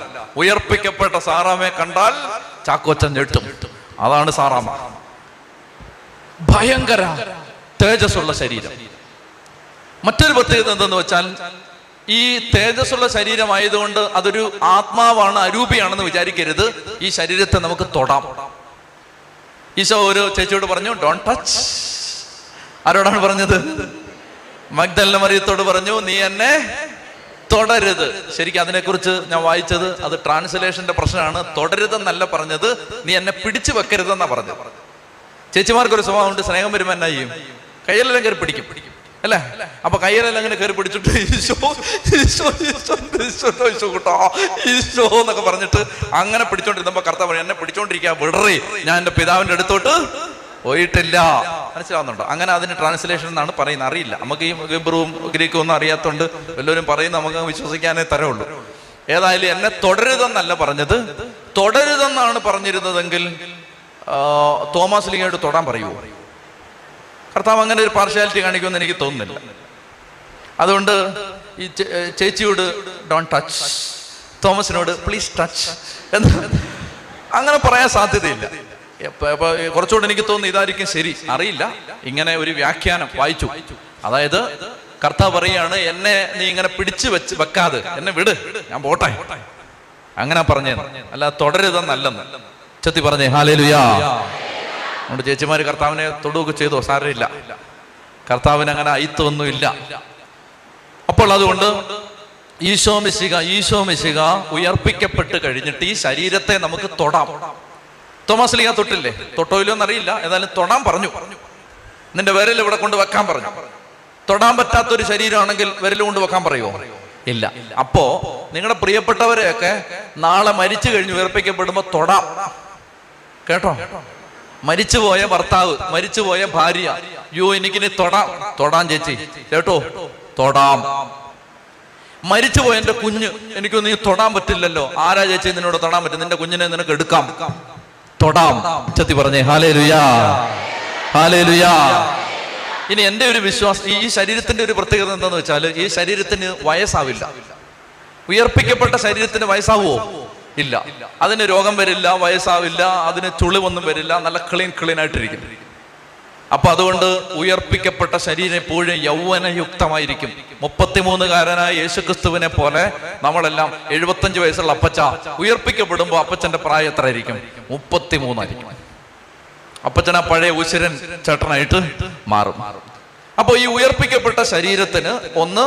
ഉയർപ്പിക്കപ്പെട്ട സാറാമേ കണ്ടാൽ ചാക്കോച്ചൻ ഞെട്ടും. അതാണ് സാറാമ. ഭയങ്കര തേജസ്സുള്ള ശരീരം. മറ്റൊരു പ്രത്യേകത എന്തെന്ന് വെച്ചാൽ ഈ തേജസ്സുള്ള ശരീരമായതുകൊണ്ട് അതൊരു ആത്മാവാണ്, അരൂപിയാണെന്ന് വിചാരിക്കരുത്. ഈ ശരീരത്തെ നമുക്ക് തൊടാം. ഈശോ ഒരു ചേച്ചിയോട് പറഞ്ഞു ഡോണ്ട് ടച്ച്. ആരോടാണ് പറഞ്ഞത്? മഗ്ദലന മറിയത്തോട് പറഞ്ഞു നീ എന്നെ തുടരുത്. ശരിക്കും അതിനെക്കുറിച്ച് ഞാൻ വായിച്ചത് അത് ട്രാൻസ്ലേഷന്റെ പ്രശ്നമാണ്. തുടരുതെന്നല്ല പറഞ്ഞത്, നീ എന്നെ പിടിച്ചു വെക്കരുതെന്നാ പറഞ്ഞത്. ചേച്ചിമാർക്കൊരു സ്വഭാവം ഉണ്ട്, സ്നേഹം വരുമ്പോൾ എന്നാ ചെയ്യും, കയ്യിലെല്ലാം കയറി പിടിക്കും അല്ലേ. അപ്പൊ കയ്യിലെല്ലാം അങ്ങനെ കയറി പിടിച്ചിട്ട് ഈശോ ഈശോ ഈശോ ഈശോ ഈശോ കൂട്ടോ ഈശോ എന്നൊക്കെ പറഞ്ഞിട്ട് അങ്ങനെ പിടിച്ചോണ്ടിരുന്നപ്പോ കർത്താവ് എന്നെ പിടിച്ചോണ്ടിരിക്കുക വിടറി, ഞാൻ എന്റെ പിതാവിന്റെ അടുത്തോട്ട് പോയിട്ടില്ല. മനസ്സിലാവുന്നുണ്ടോ? അങ്ങനെ അതിന് ട്രാൻസ്ലേഷൻ എന്നാണ് പറയുന്നത്. അറിയില്ല നമുക്ക്, ഈ ഗബ്രവും ഗ്രീക്കും ഒന്നും അറിയാത്തോണ്ട് എല്ലാവരും പറയുന്നത് നമുക്ക് വിശ്വസിക്കാനേ തരവുള്ളൂ. ഏതായാലും എന്നെ തുടരുതെന്നല്ല പറഞ്ഞത്, തുടരുതെന്നാണ് പറഞ്ഞിരുന്നതെങ്കിൽ തോമാസ് ലീഗായിട്ട് തൊടാൻ പറയുമോ? കർത്താവ് അങ്ങനെ ഒരു പാർഷ്യാലിറ്റി കാണിക്കുമെന്ന് എനിക്ക് തോന്നുന്നില്ല. അതുകൊണ്ട് ഈ ചേച്ചിയോട് ഡോണ്ട് ടച്ച്, തോമസിനോട് പ്ലീസ് ടച്ച് എന്ന് അങ്ങനെ പറയാൻ സാധ്യതയില്ല. കുറച്ചുകൂടെ എനിക്ക് തോന്നുന്നു ഇതായിരിക്കും ശരി. അറിയില്ല, ഇങ്ങനെ ഒരു വ്യാഖ്യാനം വായിച്ചു. അതായത് കർത്താവ് പറയാണ്, എന്നെ നീ ഇങ്ങനെ പിടിച്ചു വെച്ച് വെക്കാതെ എന്നെ വിട്, ഞാൻ പോട്ടെ, അങ്ങനെ പറഞ്ഞേ, അല്ല തുടരുതെന്നല്ലെന്ന്. ചെത്തി പറഞ്ഞേ ഹല്ലേലൂയാ. അതുകൊണ്ട് ചേച്ചിമാര് കർത്താവിനെ തൊടുകയൊക്കെ ചെയ്തോ, സാരമില്ല, കർത്താവിന് അങ്ങനെ അയിത്തൊന്നും ഇല്ല. അപ്പോൾ അതുകൊണ്ട് ഈശോ മിശിഹ ഉയർപ്പിക്കപ്പെട്ട് കഴിഞ്ഞിട്ട് ഈ ശരീരത്തെ നമുക്ക് തൊടാം. തോമസ് ലീഗ തൊട്ടില്ലേ, തൊട്ടോയിലോ എന്നറിയില്ല, ഏതായാലും തൊടാൻ പറഞ്ഞു. നിന്റെ വിരൽ ഇവിടെ കൊണ്ട് വെക്കാൻ പറഞ്ഞു. തൊടാൻ പറ്റാത്തൊരു ശരീരമാണെങ്കിൽ വിരൽ കൊണ്ട് വെക്കാൻ പറയുമോ? ഇല്ല. അപ്പോ നിങ്ങളുടെ പ്രിയപ്പെട്ടവരെയൊക്കെ നാളെ മരിച്ചു കഴിഞ്ഞ് ഉയർപ്പിക്കപ്പെടുമ്പോ തൊടാം കേട്ടോ. മരിച്ചുപോയ ഭർത്താവ്, മരിച്ചുപോയ ഭാര്യ, യോ എനിക്കിനി തൊടാം, തൊടാം ചേച്ചി കേട്ടോ, തൊടാം. മരിച്ചുപോയ എന്റെ കുഞ്ഞ്, എനിക്കൊന്നും തൊടാൻ പറ്റില്ലല്ലോ, ആരാ ചേച്ചി നിന്നോട് തൊടാൻ പറ്റും? നിന്റെ കുഞ്ഞിനെ നിനക്ക് എടുക്കാം, തൊടാം. ഉച്ചത്തി പറഞ്ഞേ ഹല്ലേലൂയാ, ഹല്ലേലൂയാ. ഇനി എൻ്റെ ഒരു വിശ്വാസം, ഈ ശരീരത്തിന്റെ ഒരു പ്രത്യേകത എന്താന്ന് വെച്ചാൽ ഈ ശരീരത്തിന് വയസ്സാവില്ല. ഉയർപ്പിക്കപ്പെട്ട ശരീരത്തിന് വയസ്സാവുമോ? ഇല്ല. അതിന് രോഗം വരില്ല, വയസ്സാവില്ല, അതിന് ചുളിവൊന്നും വരില്ല, നല്ല ക്ലീൻ ആയിട്ടിരിക്കും. അപ്പൊ അതുകൊണ്ട് ഉയർപ്പിക്കപ്പെട്ട ശരീരം എപ്പോഴും യൗവനയുക്തമായിരിക്കും. 33-കാരനായ യേശുക്രിസ്തുവിനെ പോലെ നമ്മളെല്ലാം 75 വയസ്സുള്ള അപ്പച്ച ഉയർപ്പിക്കപ്പെടുമ്പോൾ അപ്പച്ചന്റെ പ്രായം എത്ര ആയിരിക്കും? 33 ആയിരിക്കും. അപ്പച്ചന പഴയ ഉശിരൻ ചേട്ടനായിട്ട് മാറും. അപ്പോൾ ഈ ഉയർപ്പിക്കപ്പെട്ട ശരീരത്തിന് ഒന്ന്,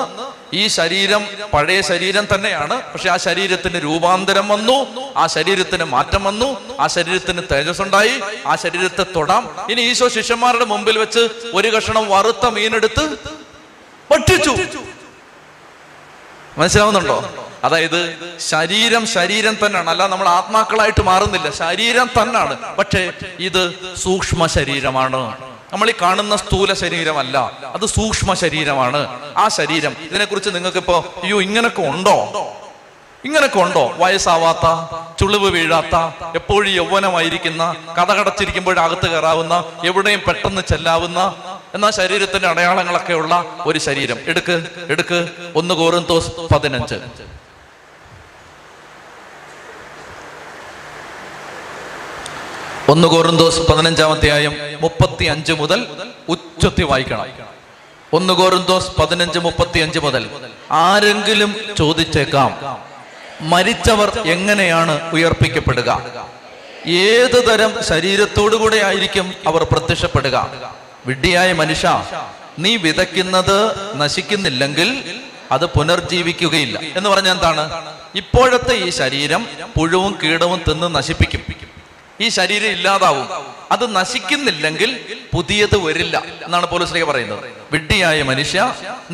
ഈ ശരീരം പഴയ ശരീരം തന്നെയാണ്, പക്ഷെ ആ ശരീരത്തിന് രൂപാന്തരം വന്നു, ആ ശരീരത്തിന് മാറ്റം വന്നു, ആ ശരീരത്തിന് തേജസ് ഉണ്ടായി, ആ ശരീരത്തെ തൊടാം. ഇനി ഈശോ ശിഷ്യന്മാരുടെ മുമ്പിൽ വെച്ച് ഒരു കഷണം വറുത്ത മീനെടുത്ത് ഭക്ഷിച്ചു. മനസ്സിലാവുന്നുണ്ടോ? അതായത് ശരീരം ശരീരം തന്നെയാണ്, അല്ല നമ്മൾ ആത്മാക്കളായിട്ട് മാറുന്നില്ല, ശരീരം തന്നെയാണ്. പക്ഷേ ഇത് സൂക്ഷ്മ ശരീരമാണ്, നമ്മൾ ഈ കാണുന്ന സ്ഥൂല ശരീരമല്ല, അത് സൂക്ഷ്മ ശരീരമാണ് ആ ശരീരം. ഇതിനെക്കുറിച്ച് നിങ്ങൾക്കിപ്പോ അയ്യോ ഇങ്ങനൊക്കെ ഉണ്ടോ വയസ്സാവാത്ത, ചുളിവ് വീഴാത്ത, എപ്പോഴും യൗവനമായിരിക്കുന്ന, കഥകടച്ചിരിക്കുമ്പോൾ അകത്ത് കയറാവുന്ന, എവിടെയും പെട്ടെന്ന് ചെല്ലാവുന്ന, എന്നാൽ ശരീരത്തിന്റെ അടയാളങ്ങളൊക്കെ ഉള്ള ഒരു ശരീരം എടുക്ക് 1 കൊരിന്തോസ് 15. ഒന്ന് കോരിന്തോസ് 15-ാം അധ്യായം 35 മുതൽ ഉച്ചത്തി വായിക്കണം. 1 കൊരിന്തോസ് 15:35 മുതൽ. ആരെങ്കിലും ചോദിച്ചേക്കാം, മരിച്ചവർ എങ്ങനെയാണ് ഉയർപ്പിക്കപ്പെടുക? ഏത് തരം ശരീരത്തോടുകൂടെ ആയിരിക്കും അവർ പ്രത്യക്ഷപ്പെടുക? വിഡ്ഢിയായ മനുഷ്യ, നീ വിതയ്ക്കുന്നത് നശിക്കുന്നില്ലെങ്കിൽ അത് പുനർജീവിക്കുകയില്ല. എന്ന് പറഞ്ഞാൽ എന്താണ്? ഇപ്പോഴത്തെ ഈ ശരീരം പുഴുവും കീടവും തിന്ന് നശിപ്പിക്കും, ഈ ശരീരം ഇല്ലാതാവും. അത് നശിക്കുന്നില്ലെങ്കിൽ പുതിയത് വരില്ല എന്നാണ് പൗലോസ് പറയുന്നത്. വിഡ്ഢിയായ മനുഷ്യ,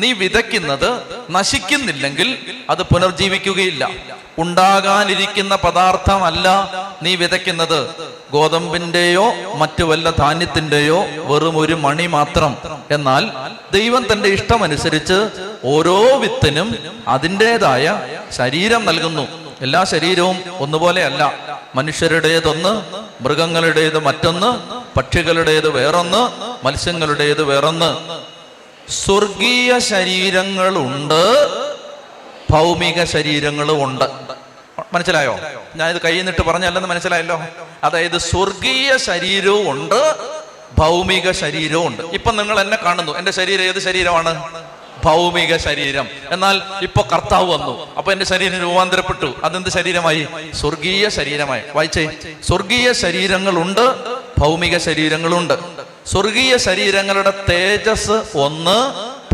നീ വിതയ്ക്കുന്നത് നശിക്കുന്നില്ലെങ്കിൽ അത് പുനർജീവിക്കുകയില്ല. ഉണ്ടാകാനിരിക്കുന്ന പദാർത്ഥമല്ല നീ വിതയ്ക്കുന്നത്, ഗോതമ്പിന്റെയോ മറ്റു വല്ല ധാന്യത്തിന്റെയോ വെറും ഒരു മണി മാത്രം. എന്നാൽ ദൈവം തന്റെ ഇഷ്ടമനുസരിച്ച് ഓരോ വിത്തിനും അതിൻ്റെതായ ശരീരം നൽകുന്നു. എല്ലാ ശരീരവും ഒന്നുപോലെയല്ല, മനുഷ്യരുടേതൊന്ന്, മൃഗങ്ങളുടേത് മറ്റൊന്ന്, പക്ഷികളുടേത് വേറൊന്ന്, മത്സ്യങ്ങളുടേത് വേറൊന്ന്. സ്വർഗീയ ശരീരങ്ങളുണ്ട്, ഭൗമിക ശരീരങ്ങളും ഉണ്ട്. മനസ്സിലായോ? ഞാനിത് കയ്യിൽ നിന്നിട്ട് പറഞ്ഞല്ലെന്ന് മനസ്സിലായല്ലോ. അതായത് സ്വർഗീയ ശരീരവും ഉണ്ട്, ഭൗമിക ശരീരവും ഉണ്ട്. ഇപ്പൊ നിങ്ങൾ എന്നെ കാണുന്നു, എന്റെ ശരീരം ഏത് ശരീരമാണ്? ഭൗമിക ശരീരം. എന്നാൽ ഇപ്പൊ കർത്താവ് വന്നു, അപ്പൊ എന്റെ ശരീരം രൂപാന്തരപ്പെട്ടു. അതെന്ത് ശരീരമായി? സ്വർഗീയ ശരീരമായി. വായിച്ചേ, സ്വർഗീയ ശരീരങ്ങളുണ്ട്, ഭൗമിക ശരീരങ്ങളുണ്ട്. സ്വർഗീയ ശരീരങ്ങളുടെ തേജസ് ഒന്ന്,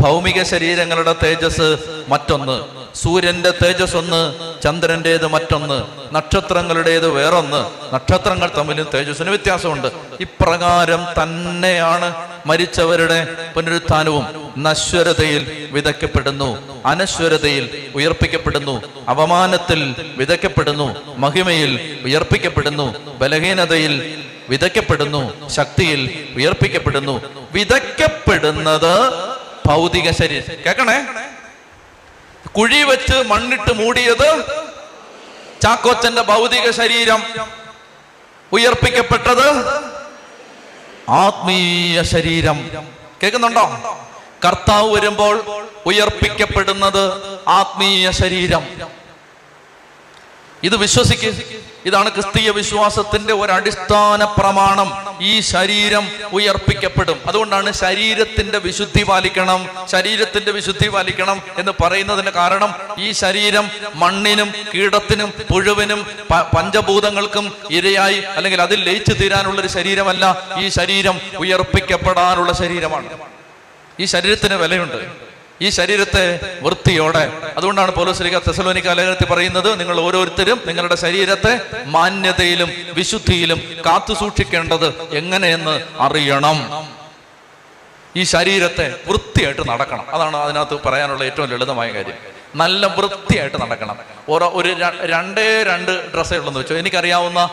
ഭൗമിക ശരീരങ്ങളുടെ തേജസ് മറ്റൊന്ന്. സൂര്യന്റെ തേജസ് ഒന്ന്, ചന്ദ്രന്റേത് മറ്റൊന്ന്, നക്ഷത്രങ്ങളുടേത് വേറൊന്ന്. നക്ഷത്രങ്ങൾ തമ്മിലും തേജസ്സിന് വ്യത്യാസമുണ്ട്. ഇപ്രകാരം തന്നെയാണ് മരിച്ചവരുടെ പുനരുത്ഥാനവും. നശ്വരതയിൽ വിതയ്ക്കപ്പെടുന്നു, അനശ്വരതയിൽ ഉയർപ്പിക്കപ്പെടുന്നു, അവമാനത്തിൽ വിതയ്ക്കപ്പെടുന്നു, മഹിമയിൽ ഉയർപ്പിക്കപ്പെടുന്നു, ബലഹീനതയിൽ വിതയ്ക്കപ്പെടുന്നു, ശക്തിയിൽ ഉയർപ്പിക്കപ്പെടുന്നു. വിതയ്ക്കപ്പെടുന്നത് ഭൗതിക ശരീരം. കേക്കണേ, കുഴി വെച്ച് മണ്ണിട്ട് മൂടിയത് ചാക്കോച്ചന്റെ ഭൗതിക ശരീരം, ഉയർപ്പിക്കപ്പെട്ടത് ആത്മീയ ശരീരം. കേൾക്കുന്നുണ്ടോ? കർത്താവ് വരുമ്പോൾ ഉയർപ്പിക്കപ്പെടുന്നത് ആത്മീയ ശരീരം. ഇത് വിശ്വസിക്കുക. ഇതാണ് ക്രിസ്തീയ വിശ്വാസത്തിന്റെ ഒരു അടിസ്ഥാന പ്രമാണം. ഈ ശരീരം ഉയർപ്പിക്കപ്പെടും. അതുകൊണ്ടാണ് ശരീരത്തിന്റെ വിശുദ്ധി പാലിക്കണം, ശരീരത്തിന്റെ വിശുദ്ധി പാലിക്കണം എന്ന് പറയുന്നതിന് കാരണം, ഈ ശരീരം മണ്ണിനും കീടത്തിനും പുഴുവിനും പഞ്ചഭൂതങ്ങൾക്കും ഇരയായി അല്ലെങ്കിൽ അതിൽ ലയിച്ചു തീരാനുള്ളൊരു ശരീരമല്ല. ഈ ശരീരം ഉയർപ്പിക്കപ്പെടാനുള്ള ശരീരമാണ്. ഈ ശരീരത്തിന് വിലയുണ്ട്, ഈ ശരീരത്തെ വൃത്തിയോടെ. അതുകൊണ്ടാണ് പൗലോസ് തെസ്സലോനിക്ക ലേഖനത്തിൽ പറയുന്നത്, നിങ്ങൾ ഓരോരുത്തരും നിങ്ങളുടെ ശരീരത്തെ മാന്യതയിലും വിശുദ്ധിയിലും കാത്തു സൂക്ഷിക്കേണ്ടത് എങ്ങനെയെന്ന് അറിയണം. ഈ ശരീരത്തെ വൃത്തിയായിട്ട് നടക്കണം. അതാണ് അതിനകത്ത് പറയാനുള്ള ഏറ്റവും ലളിതമായ കാര്യം. നല്ല വൃത്തിയായിട്ട് നടക്കണം. ഒരു രണ്ടേ രണ്ട് ഡ്രസ്സേ ഉള്ളെന്ന് വെച്ചു. എനിക്കറിയാവുന്ന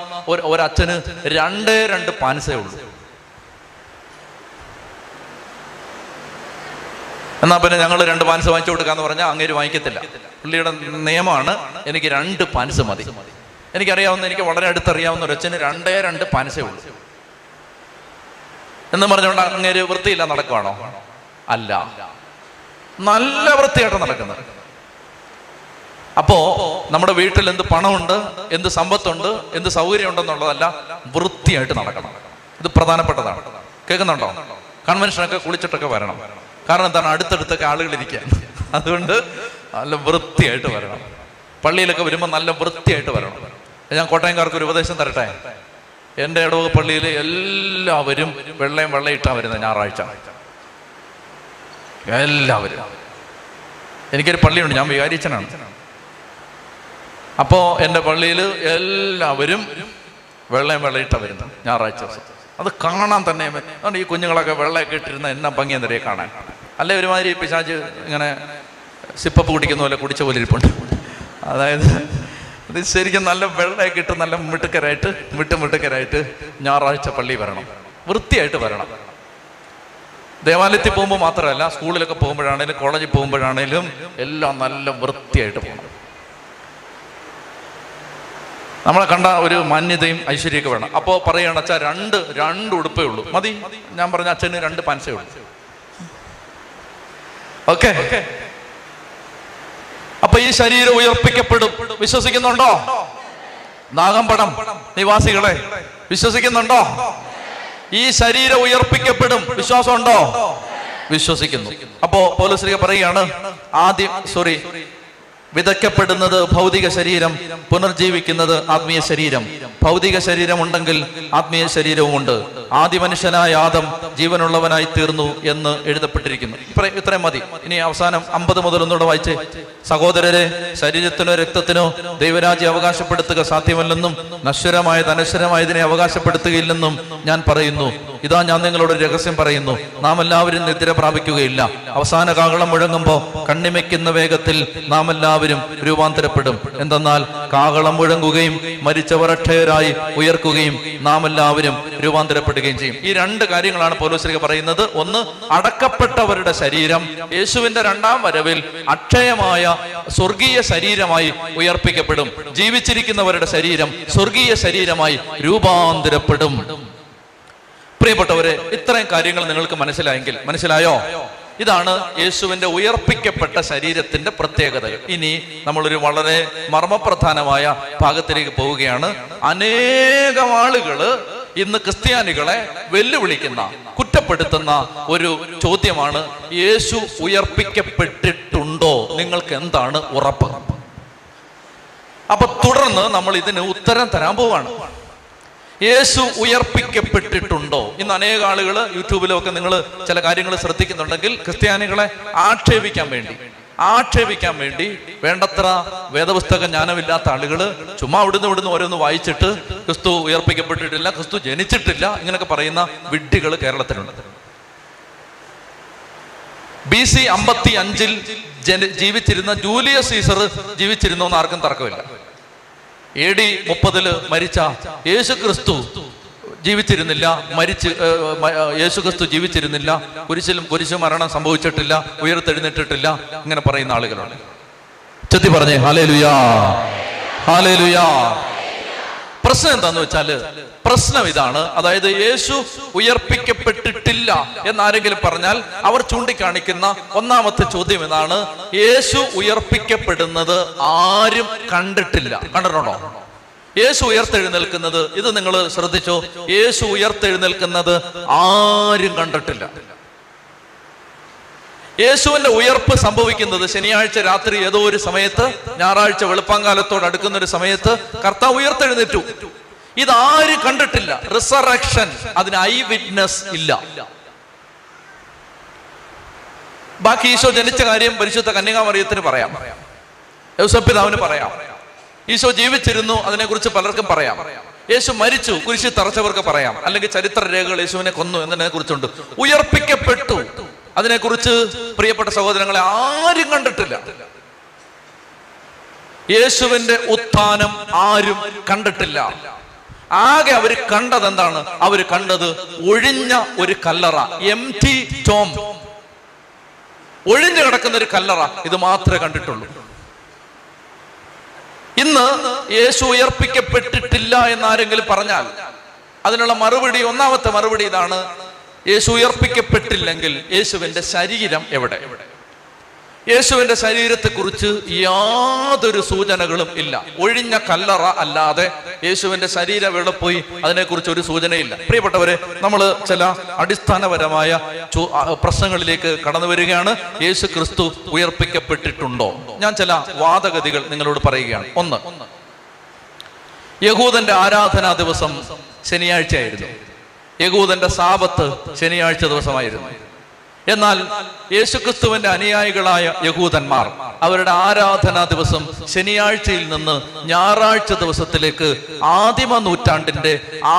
ഒരച്ഛന് 2 പാൻസേ ഉള്ളൂ. എന്നാൽ പിന്നെ ഞങ്ങൾ 2 പാൻസ് വാങ്ങിച്ചു കൊടുക്കാന്ന് പറഞ്ഞാൽ അങ്ങേര് വാങ്ങിക്കത്തില്ല. പുള്ളിയുടെ നിയമമാണ്, എനിക്ക് 2 പാൻസ് മതി. എനിക്കറിയാവുന്ന, എനിക്ക് വളരെ അടുത്തറിയാവുന്ന ഒരു അച്ഛന് 2 പാൻസേ ഉള്ളൂ എന്ന് പറഞ്ഞുകൊണ്ട് അങ്ങേര് വൃത്തിയില്ല നടക്കുവാണോ? അല്ല, നല്ല വൃത്തിയായിട്ട് നടക്കുന്നത്. അപ്പോ നമ്മുടെ വീട്ടിൽ എന്ത് പണമുണ്ട്, എന്ത് സമ്പത്തുണ്ട്, എന്ത് സൗകര്യം ഉണ്ടെന്നുള്ളതല്ല, വൃത്തിയായിട്ട് നടക്കണം. ഇത് പ്രധാനപ്പെട്ടതാണ്. കേൾക്കുന്നുണ്ടോ? കൺവെൻഷനൊക്കെ കുളിച്ചിട്ടൊക്കെ വരണം. കാരണം എന്താണ്? അടുത്തടുത്തൊക്കെ ആളുകൾ ഇരിക്കുക. അതുകൊണ്ട് നല്ല വൃത്തിയായിട്ട് വരണം. പള്ളിയിലൊക്കെ വരുമ്പോൾ നല്ല വൃത്തിയായിട്ട് വരണം. ഞാൻ കോട്ടയംകാർക്ക് ഒരു ഉപദേശം തരട്ടെ. എൻ്റെ ഇടവക പള്ളിയിൽ എല്ലാവരും വെള്ളയിട്ടാ വരുന്നത് ഞായറാഴ്ച. എല്ലാവരും. എനിക്കൊരു പള്ളിയുണ്ട്, ഞാൻ വികാരിച്ചനാണ്. അപ്പോൾ എൻ്റെ പള്ളിയിൽ എല്ലാവരും വെള്ളയിട്ടാ വരുന്നത് ഞായറാഴ്ച ദിവസം. അത് കാണാൻ തന്നെ. അതുകൊണ്ട് ഈ കുഞ്ഞുങ്ങളൊക്കെ വെള്ളമൊക്കെ ഇട്ടിരുന്ന എന്നാ ഭംഗിയെന്നറിയ കാണാൻ. അല്ലെ ഒരുമാതിരി പിശാച് ഇങ്ങനെ സിപ്പപ്പ് കുടിക്കുന്ന പോലെ കുടിച്ച പോലെ ഇരിപ്പുണ്ട്. അതായത് ഇത് ശരിക്കും നല്ല വെള്ളമൊക്കെ ഇട്ട് നല്ല മിട്ടുക്കരായിട്ട് ഞായറാഴ്ച പള്ളി വരണം, വൃത്തിയായിട്ട് വരണം. ദേവാലയത്തിൽ പോകുമ്പോൾ മാത്രമല്ല, സ്കൂളിലൊക്കെ പോകുമ്പോഴാണേലും കോളേജിൽ പോകുമ്പോഴാണേലും എല്ലാം നല്ല വൃത്തിയായിട്ട് പോകണം. നമ്മളെ കണ്ട ഒരു മാന്യതയും ഐശ്വര്യമൊക്കെ വേണം. അപ്പോൾ പറയുകയാണ്, അച്ഛാ 2 ഉടുപ്പേ ഉള്ളൂ മതി. ഞാൻ പറഞ്ഞ അച്ഛന് 2 പാൻസേ ഉള്ളൂ. ഓക്കെ. അപ്പൊ ഈ ശരീരം ഉയർപ്പിക്കപ്പെടും. വിശ്വസിക്കുന്നുണ്ടോ? നാഗമ്പടം നിവാസികളെ, വിശ്വസിക്കുന്നുണ്ടോ? ഈ ശരീരം ഉയർപ്പിക്കപ്പെടും. വിശ്വാസമുണ്ടോ? വിശ്വസിക്കുന്നു. അപ്പോ പൗലോസ് പറയുകയാണ്, വിതയ്ക്കപ്പെടുന്നത് ഭൗതിക ശരീരം, പുനർജീവിക്കുന്നത് ആത്മീയ ശരീരം. ഭൗതിക ശരീരം ഉണ്ടെങ്കിൽ ആത്മീയ ശരീരവും ഉണ്ട്. ആദ്യ മനുഷ്യനായ ആദം ജീവനുള്ളവനായി തീർന്നു എന്ന് എഴുതപ്പെട്ടിരിക്കുന്നു. ഇത്രയും മതി. ഇനി അവസാനം 50 മുതൽ ഒന്നുകൂടെ വായിച്ച്, സഹോദരരെ, ശരീരത്തിനോ രക്തത്തിനോ ദൈവരാജ്യം അവകാശപ്പെടുത്തുക സാധ്യമല്ലെന്നും നശ്വരമായത് അനശ്വരമായതിനെ അവകാശപ്പെടുത്തുകയില്ലെന്നും ഞാൻ പറയുന്നു. ഇതാ ഞാൻ നിങ്ങളോട് രഹസ്യം പറയുന്നു, നാം എല്ലാവരും നിദ്ര പ്രാപിക്കുകയില്ല. അവസാന കാഹളം മുഴങ്ങുമ്പോൾ കണ്ണിമയ്ക്കുന്ന വേഗത്തിൽ നാം എല്ലാവരും രൂപാന്തരപ്പെടും. എന്തെന്നാൽ കാഹളം മുഴങ്ങുകയും മരിച്ചവർ അക്ഷയരായി ഉയർക്കുകയും നാം എല്ലാവരും രൂപാന്തരപ്പെടുകയും ചെയ്യും. ഈ 2 കാര്യങ്ങളാണ് പൗലോസ് പറയുന്നത്. ഒന്ന്, അടക്കപ്പെട്ടവരുടെ ശരീരം യേശുവിന്റെ 2ാം വരവിൽ അക്ഷയമായ സ്വർഗീയ ശരീരമായി ഉയർപ്പിക്കപ്പെടും. ജീവിച്ചിരിക്കുന്നവരുടെ ശരീരം സ്വർഗീയ ശരീരമായി രൂപാന്തരപ്പെടും. പ്രിയപ്പെട്ടവരെ, ഇത്രയും കാര്യങ്ങൾ നിങ്ങൾക്ക് മനസ്സിലായോ? ഇതാണ് യേശുവിന്റെ ഉയർപ്പിക്കപ്പെട്ട ശരീരത്തിന്റെ പ്രത്യേകതകൾ. ഇനി നമ്മളൊരു വളരെ മർമ്മപ്രധാനമായ ഭാഗത്തിലേക്ക് പോവുകയാണ്. അനേകം ആളുകള് ഇന്ന് ക്രിസ്ത്യാനികളെ വെല്ലുവിളിക്കുന്ന, കുറ്റപ്പെടുത്തുന്ന ഒരു ചോദ്യമാണ്, യേശു ഉയർപ്പിക്കപ്പെട്ടിട്ടുണ്ടോ? നിങ്ങൾക്ക് എന്താണ് ഉറപ്പ്? അപ്പൊ തുടർന്ന് നമ്മൾ ഇതിന് ഉത്തരം തരാൻ പോവാണ്. യേശു ഉയർപ്പിക്കപ്പെട്ടിട്ടുണ്ടോ? ഇന്ന് അനേക ആളുകൾ യൂട്യൂബിലൊക്കെ നിങ്ങൾ ചില കാര്യങ്ങൾ ശ്രദ്ധിക്കുന്നുണ്ടെങ്കിൽ ക്രിസ്ത്യാനികളെ ആക്ഷേപിക്കാൻ വേണ്ടി, ആക്ഷേപിക്കാൻ വേണ്ടി വേണ്ടത്ര വേദപുസ്തക ജ്ഞാനമില്ലാത്ത ആളുകൾ ചുമ്മാ ഇവിടുന്ന് ഇവിടുന്ന് ഓരോന്ന് വായിച്ചിട്ട് ക്രിസ്തു ഉയർപ്പിക്കപ്പെട്ടിട്ടില്ല, ക്രിസ്തു ജനിച്ചിട്ടില്ല, ഇങ്ങനെയൊക്കെ പറയുന്ന വിഡ്ഢികൾ കേരളത്തിലുണ്ട്. BC 55 ജീവിച്ചിരുന്ന ജൂലിയസ് സീസർ ജീവിച്ചിരുന്നോന്ന് ആർക്കും തർക്കമില്ല. AD 30 മരിച്ച യേശു ക്രിസ്തു ജീവിച്ചിരുന്നില്ല, യേശു ക്രിസ്തു ജീവിച്ചിരുന്നില്ല, കുരിശു മരണം സംഭവിച്ചിട്ടില്ല, ഉയർത്തെഴുന്നേറ്റിട്ടില്ല, ഇങ്ങനെ പറയുന്ന ആളുകളാണ്. ചെത്തി പറഞ്ഞേ ഹല്ലേലൂയ, ഹല്ലേലൂയ. പ്രശ്നം എന്താന്ന് വെച്ചാല്, പ്രശ്നം ഇതാണ്, അതായത് യേശു ഉയർപ്പിക്കപ്പെട്ടിട്ടില്ല എന്നാരെങ്കിലും പറഞ്ഞാൽ അവർ ചൂണ്ടിക്കാണിക്കുന്ന ഒന്നാമത്തെ ചോദ്യം ഇതാണ്: യേശു ഉയർപ്പിക്കപ്പെടുന്നത് ആരും കണ്ടിട്ടില്ല. കണ്ടിട്ടുണ്ടോ? യേശു ഉയർത്തെഴുന്നേൽക്കുന്നത്, ഇത് നിങ്ങൾ ശ്രദ്ധിച്ചോ, യേശു ഉയർത്തെഴുന്നേൽക്കുന്നത് ആരും കണ്ടിട്ടില്ല. യേശുവിന്റെ ഉയർപ്പ് സംഭവിക്കുന്നത് ശനിയാഴ്ച രാത്രി ഏതോ ഒരു സമയത്ത്, ഞായറാഴ്ച വെളുപ്പാങ്കാലത്തോട് അടുക്കുന്ന ഒരു സമയത്ത് കർത്താവ് ഉയർത്തെഴുന്നേറ്റു. ഇതാരും കണ്ടിട്ടില്ല. റിസറക്ഷൻ, അതിന് ഐ വിറ്റ്നസ് ഇല്ല. ബാക്കി ഈശോ ജനിച്ച കാര്യം പരിശുദ്ധ കന്യകാമറിയത്തിന് പറയാം, യൗസേപ്പ് പിതാവിന് പറയാം, ഈശോ ജീവിച്ചിരുന്നു അതിനെക്കുറിച്ച് പലർക്കും പറയാം, യേശു മരിച്ചു കുരിശിൽ തറച്ചവർക്ക് പറയാം, അല്ലെങ്കിൽ ചരിത്ര രേഖകൾ യേശുവിനെ കൊന്നു എന്നതിനെ കുറിച്ചുണ്ട്. ഉയർപ്പിക്കപ്പെട്ടു അതിനെക്കുറിച്ച് പ്രിയപ്പെട്ട സഹോദരങ്ങളെ ആരും കണ്ടിട്ടില്ല. യേശുവിന്റെ ഉത്ഥാനം ആരും കണ്ടിട്ടില്ല. ആകെ അവര് കണ്ടത് എന്താണ്? അവര് കണ്ടത് ഒഴിഞ്ഞ ഒരു കല്ലറ, എംപ്റ്റി ടോം, ഒഴിഞ്ഞു കിടക്കുന്ന ഒരു കല്ലറ, ഇത് മാത്രമേ കണ്ടിട്ടുള്ളൂ. ഇന്ന് യേശു ഉയർപ്പിക്കപ്പെട്ടിട്ടില്ല എന്നാരെങ്കിലും പറഞ്ഞാൽ അതിനുള്ള മറുപടി, ഒന്നാമത്തെ മറുപടി ഇതാണ്: യേശു ഉയർപ്പിക്കപ്പെട്ടില്ലെങ്കിൽ യേശുവിന്റെ ശരീരം എവിടെ? യേശുവിന്റെ ശരീരത്തെക്കുറിച്ച് യാതൊരു സൂചനകളും ഇല്ല. ഒഴിഞ്ഞ കല്ലറ അല്ലാതെ യേശുവിന്റെ ശരീരം എവിടെ പോയി, അതിനെക്കുറിച്ച് ഒരു സൂചനയില്ല. പ്രിയപ്പെട്ടവരെ, നമ്മൾ ചില അടിസ്ഥാനപരമായ പ്രശ്നങ്ങളിലേക്ക് കടന്നു വരികയാണ്. യേശു ക്രിസ്തു ഉയർപ്പിക്കപ്പെട്ടിട്ടുണ്ടോ? ഞാൻ ചില വാദഗതികൾ നിങ്ങളോട് പറയുകയാണ്. ഒന്ന്, യഹൂദന്റെ ആരാധനാ ദിവസം ശനിയാഴ്ചയായിരുന്നു. യഹൂദന്റെ സാബത്ത് ശനിയാഴ്ച ദിവസമായിരുന്നു. എന്നാൽ യേശുക്രിസ്തുവിന്റെ അനുയായികളായ യഹൂദന്മാർ അവരുടെ ആരാധനാ ദിവസം ശനിയാഴ്ചയിൽ നിന്ന് ഞായറാഴ്ച ദിവസത്തിലേക്ക് ആദിമ നൂറ്റാണ്ടിന്റെ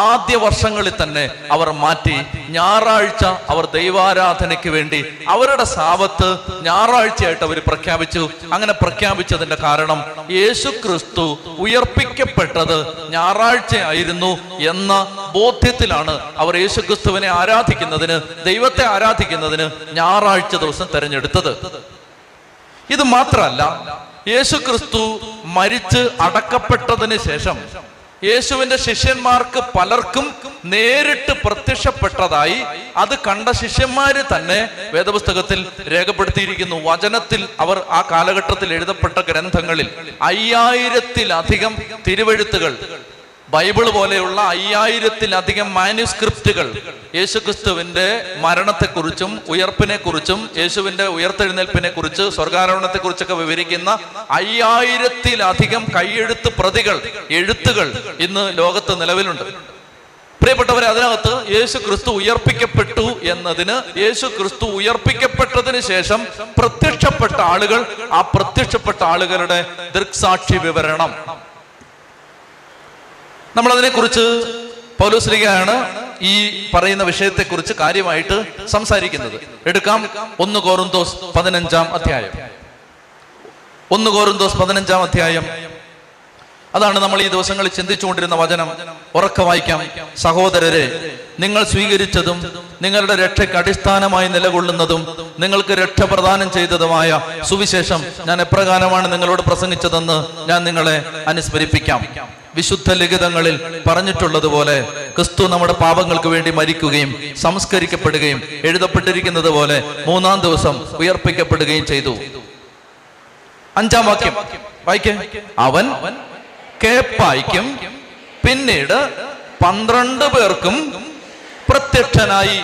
ആദ്യ വർഷങ്ങളിൽ തന്നെ അവർ മാറ്റി. ഞായറാഴ്ച അവർ ദൈവാരാധനയ്ക്ക് വേണ്ടി അവരുടെ സാബത്ത് ഞായറാഴ്ചയായിട്ട് അവർ പ്രഖ്യാപിച്ചു. അങ്ങനെ പ്രഖ്യാപിച്ചതിന്റെ കാരണം യേശുക്രിസ്തു ഉയർപ്പിക്കപ്പെട്ടത് ഞായറാഴ്ച ആയിരുന്നു എന്ന ബോധ്യത്തിലാണ് അവർ യേശുക്രിസ്തുവിനെ ആരാധിക്കുന്നതിന്, ദൈവത്തെ ആരാധിക്കുന്നതിന് ഞായറാഴ്ച ദിവസം തെരഞ്ഞെടുത്തത്. ഇത് മാത്രമല്ല, യേശു ക്രിസ്തു മരിച്ച് അടക്കപ്പെട്ടതിന് ശേഷം യേശുവിന്റെ ശിഷ്യന്മാർക്ക് പലർക്കും നേരിട്ട് പ്രത്യക്ഷപ്പെട്ടതായി അത് കണ്ട ശിഷ്യന്മാര് തന്നെ വേദപുസ്തകത്തിൽ രേഖപ്പെടുത്തിയിരിക്കുന്നു. വചനത്തിൽ അവർ ആ കാലഘട്ടത്തിൽ എഴുതപ്പെട്ട ഗ്രന്ഥങ്ങളിൽ 5000+ തിരുവെഴുത്തുകൾ, ബൈബിൾ പോലെയുള്ള 5000+ മാനുസ്ക്രിപ്റ്റുകൾ യേശുക്രിസ്തുവിന്റെ മരണത്തെക്കുറിച്ചും ഉയർപ്പിനെക്കുറിച്ചും യേശുവിന്റെ ഉയർത്തെഴുന്നേൽപ്പിനെ കുറിച്ച് സ്വർഗാരോഹണത്തെക്കുറിച്ചൊക്കെ വിവരിക്കുന്ന 5000+ കൈയെഴുത്ത് പ്രതികൾ, എഴുത്തുകൾ ഇന്ന് ലോകത്ത് നിലവിലുണ്ട്. പ്രിയപ്പെട്ടവരെ, അതിനകത്ത് യേശു ക്രിസ്തു ഉയർപ്പിക്കപ്പെട്ടു എന്നതിന്, യേശു ക്രിസ്തു ഉയർപ്പിക്കപ്പെട്ടതിന് ശേഷം പ്രത്യക്ഷപ്പെട്ട ആളുകൾ, ആ പ്രത്യക്ഷപ്പെട്ട ആളുകളുടെ ദൃക്സാക്ഷി വിവരണം, നമ്മളതിനെക്കുറിച്ച് പൗലോസ്ലീഗയാണ് ഈ പറയുന്ന വിഷയത്തെക്കുറിച്ച് കാര്യമായിട്ട് സംസാരിക്കുന്നത്. എടുക്കാം 1 Corinthians 15. 1 Corinthians 15. അതാണ് നമ്മൾ ഈ ദിവസങ്ങളിൽ ചിന്തിച്ചുകൊണ്ടിരുന്ന വചനം. ഉറക്കെ വായിക്കാം. സഹോദരരെ, നിങ്ങൾ സ്വീകരിച്ചതും നിങ്ങളുടെ രക്ഷയ്ക്ക് അടിസ്ഥാനമായി നിലകൊള്ളുന്നതും നിങ്ങൾക്ക് രക്ഷ പ്രദാനം ചെയ്തതുമായ സുവിശേഷം ഞാൻ എപ്രകാരമാണ് നിങ്ങളോട് പ്രസംഗിച്ചതെന്ന് ഞാൻ നിങ്ങളെ അനുസ്മരിപ്പിക്കാം. വിശുദ്ധ ലിഖിതങ്ങളിൽ പറഞ്ഞിട്ടുള്ളതുപോലെ ക്രിസ്തു നമ്മുടെ പാപങ്ങൾക്ക് വേണ്ടി മരിക്കുകയും സംസ്കരിക്കപ്പെടുകയും എഴുതപ്പെട്ടിരിക്കുന്നത് പോലെ 3-ാം ദിവസം ഉയർപ്പിക്കപ്പെടുകയും ചെയ്തു. 5-ാം വാക്യം വായിക്കേ. അവൻ കേപ്പായിക്കും പിന്നീട് 12 പേർക്കും പ്രത്യക്ഷനായി.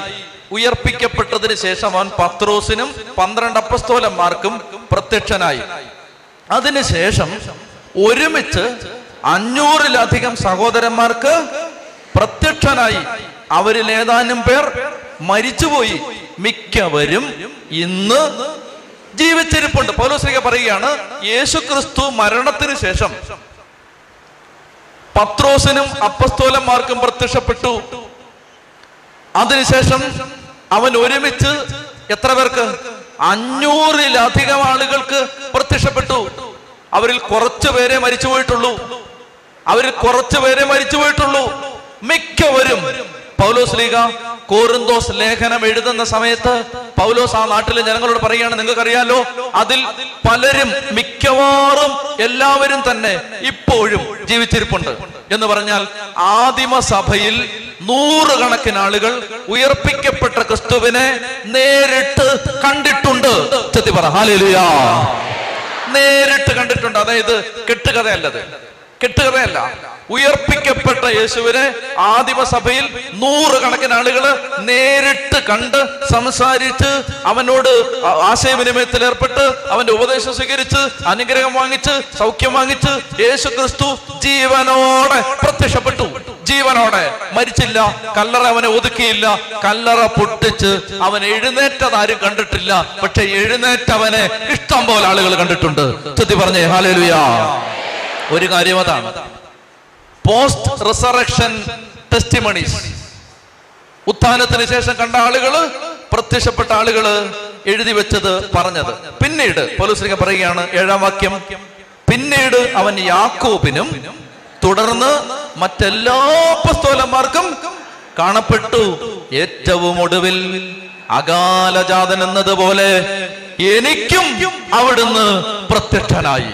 ഉയർപ്പിക്കപ്പെട്ടതിന് ശേഷം അവൻ പത്രോസിനും 12 അപ്പസ്തോലന്മാർക്കും പ്രത്യക്ഷനായി. അതിനുശേഷം ഒരുമിച്ച് 500+ സഹോദരന്മാർക്ക് പ്രത്യക്ഷനായി. അവരിൽ ഏതാനും പേർ മരിച്ചുപോയി, മിക്കവരും ഇന്ന് ജീവിച്ചിരിപ്പുണ്ട്. പൗലോസ്ലീഹ പറയുകയാണ്, യേശു ക്രിസ്തു മരണത്തിന് ശേഷം പത്രോസിനും അപ്പസ്തോലന്മാർക്കും പ്രത്യക്ഷപ്പെട്ടു. അതിനുശേഷം അവൻ ഒരുമിച്ച് എത്ര പേർക്ക്? 500-ലധികം ആളുകൾക്ക് പ്രത്യക്ഷപ്പെട്ടു. അവരിൽ കുറച്ചുപേരെ മരിച്ചുപോയിട്ടുള്ളൂ. മിക്കവരും പൗലോസ്ലീഹ കോറിന്തോസ് ലേഖനം എഴുതുന്ന സമയത്ത് പൗലോസ് ആ നാട്ടിലെ ജനങ്ങളോട് പറയുകയാണ്, നിങ്ങൾക്കറിയാലോ, അതിൽ പലരും, മിക്കവാറും എല്ലാവരും തന്നെ ഇപ്പോഴും ജീവിച്ചിരിപ്പുണ്ട്. എന്ന് പറഞ്ഞാൽ ആദിമസഭയിൽ 100 കണക്കിന് ആളുകൾ ഉയർപ്പിക്കപ്പെട്ട ക്രിസ്തുവിനെ നേരിട്ട് കണ്ടിട്ടുണ്ട്. ചത്തി പറ ഹല്ലേലൂയാ. നേരിട്ട് കണ്ടിട്ടുണ്ട്. അതായത് കെട്ടുകഥയല്ലത്, കെട്ടുകഥയല്ല. ഉയർപ്പിക്കപ്പെട്ട യേശുവിനെ ആദിമസഭയിൽ 100 കണക്കിന് ആളുകള് നേരിട്ട് കണ്ട് സംസാരിച്ച് അവനോട് ആശയവിനിമയത്തിൽ ഏർപ്പെട്ട് അവന്റെ ഉപദേശം സ്വീകരിച്ച് അനുഗ്രഹം വാങ്ങിച്ച് സൗഖ്യം വാങ്ങിച്ച് യേശു ക്രിസ്തു ജീവനോടെ പ്രത്യക്ഷപ്പെട്ടു. ജീവനോടെ മരിച്ചില്ല. കല്ലറ അവനെ ഒതുക്കിയില്ല. കല്ലറ പൊട്ടിച്ച് അവൻ എഴുന്നേറ്റത് ആരും കണ്ടിട്ടില്ല. പക്ഷെ എഴുന്നേറ്റവനെ ഇഷ്ടം പോലെ ആളുകൾ കണ്ടിട്ടുണ്ട്. ചൊല്ലി പറഞ്ഞേ ഹല്ലേലൂയ. ഒരു കാര്യം അതാണ്, പോസ്റ്റ് റിസറക്ഷൻ ടെസ്റ്റിമണീസ്. ഉത്ഥാനത്തിന് ശേഷം കണ്ട ആളുകള്, പ്രത്യക്ഷപ്പെട്ട ആളുകള് എഴുതി വെച്ചത് പറഞ്ഞത്. പിന്നീട് പൗലോസ് പറയുകയാണ്, 7-ാം വാക്യം, പിന്നീട് അവൻ യാക്കോബിനും തുടർന്ന് മറ്റെല്ലാ അപ്പോസ്തലന്മാർക്കും കാണപ്പെട്ടു. ഏറ്റവും ഒടുവിൽ അകാലജാതൻ എന്നതുപോലെ എനിക്കും അവിടുന്ന് പ്രത്യക്ഷനായി.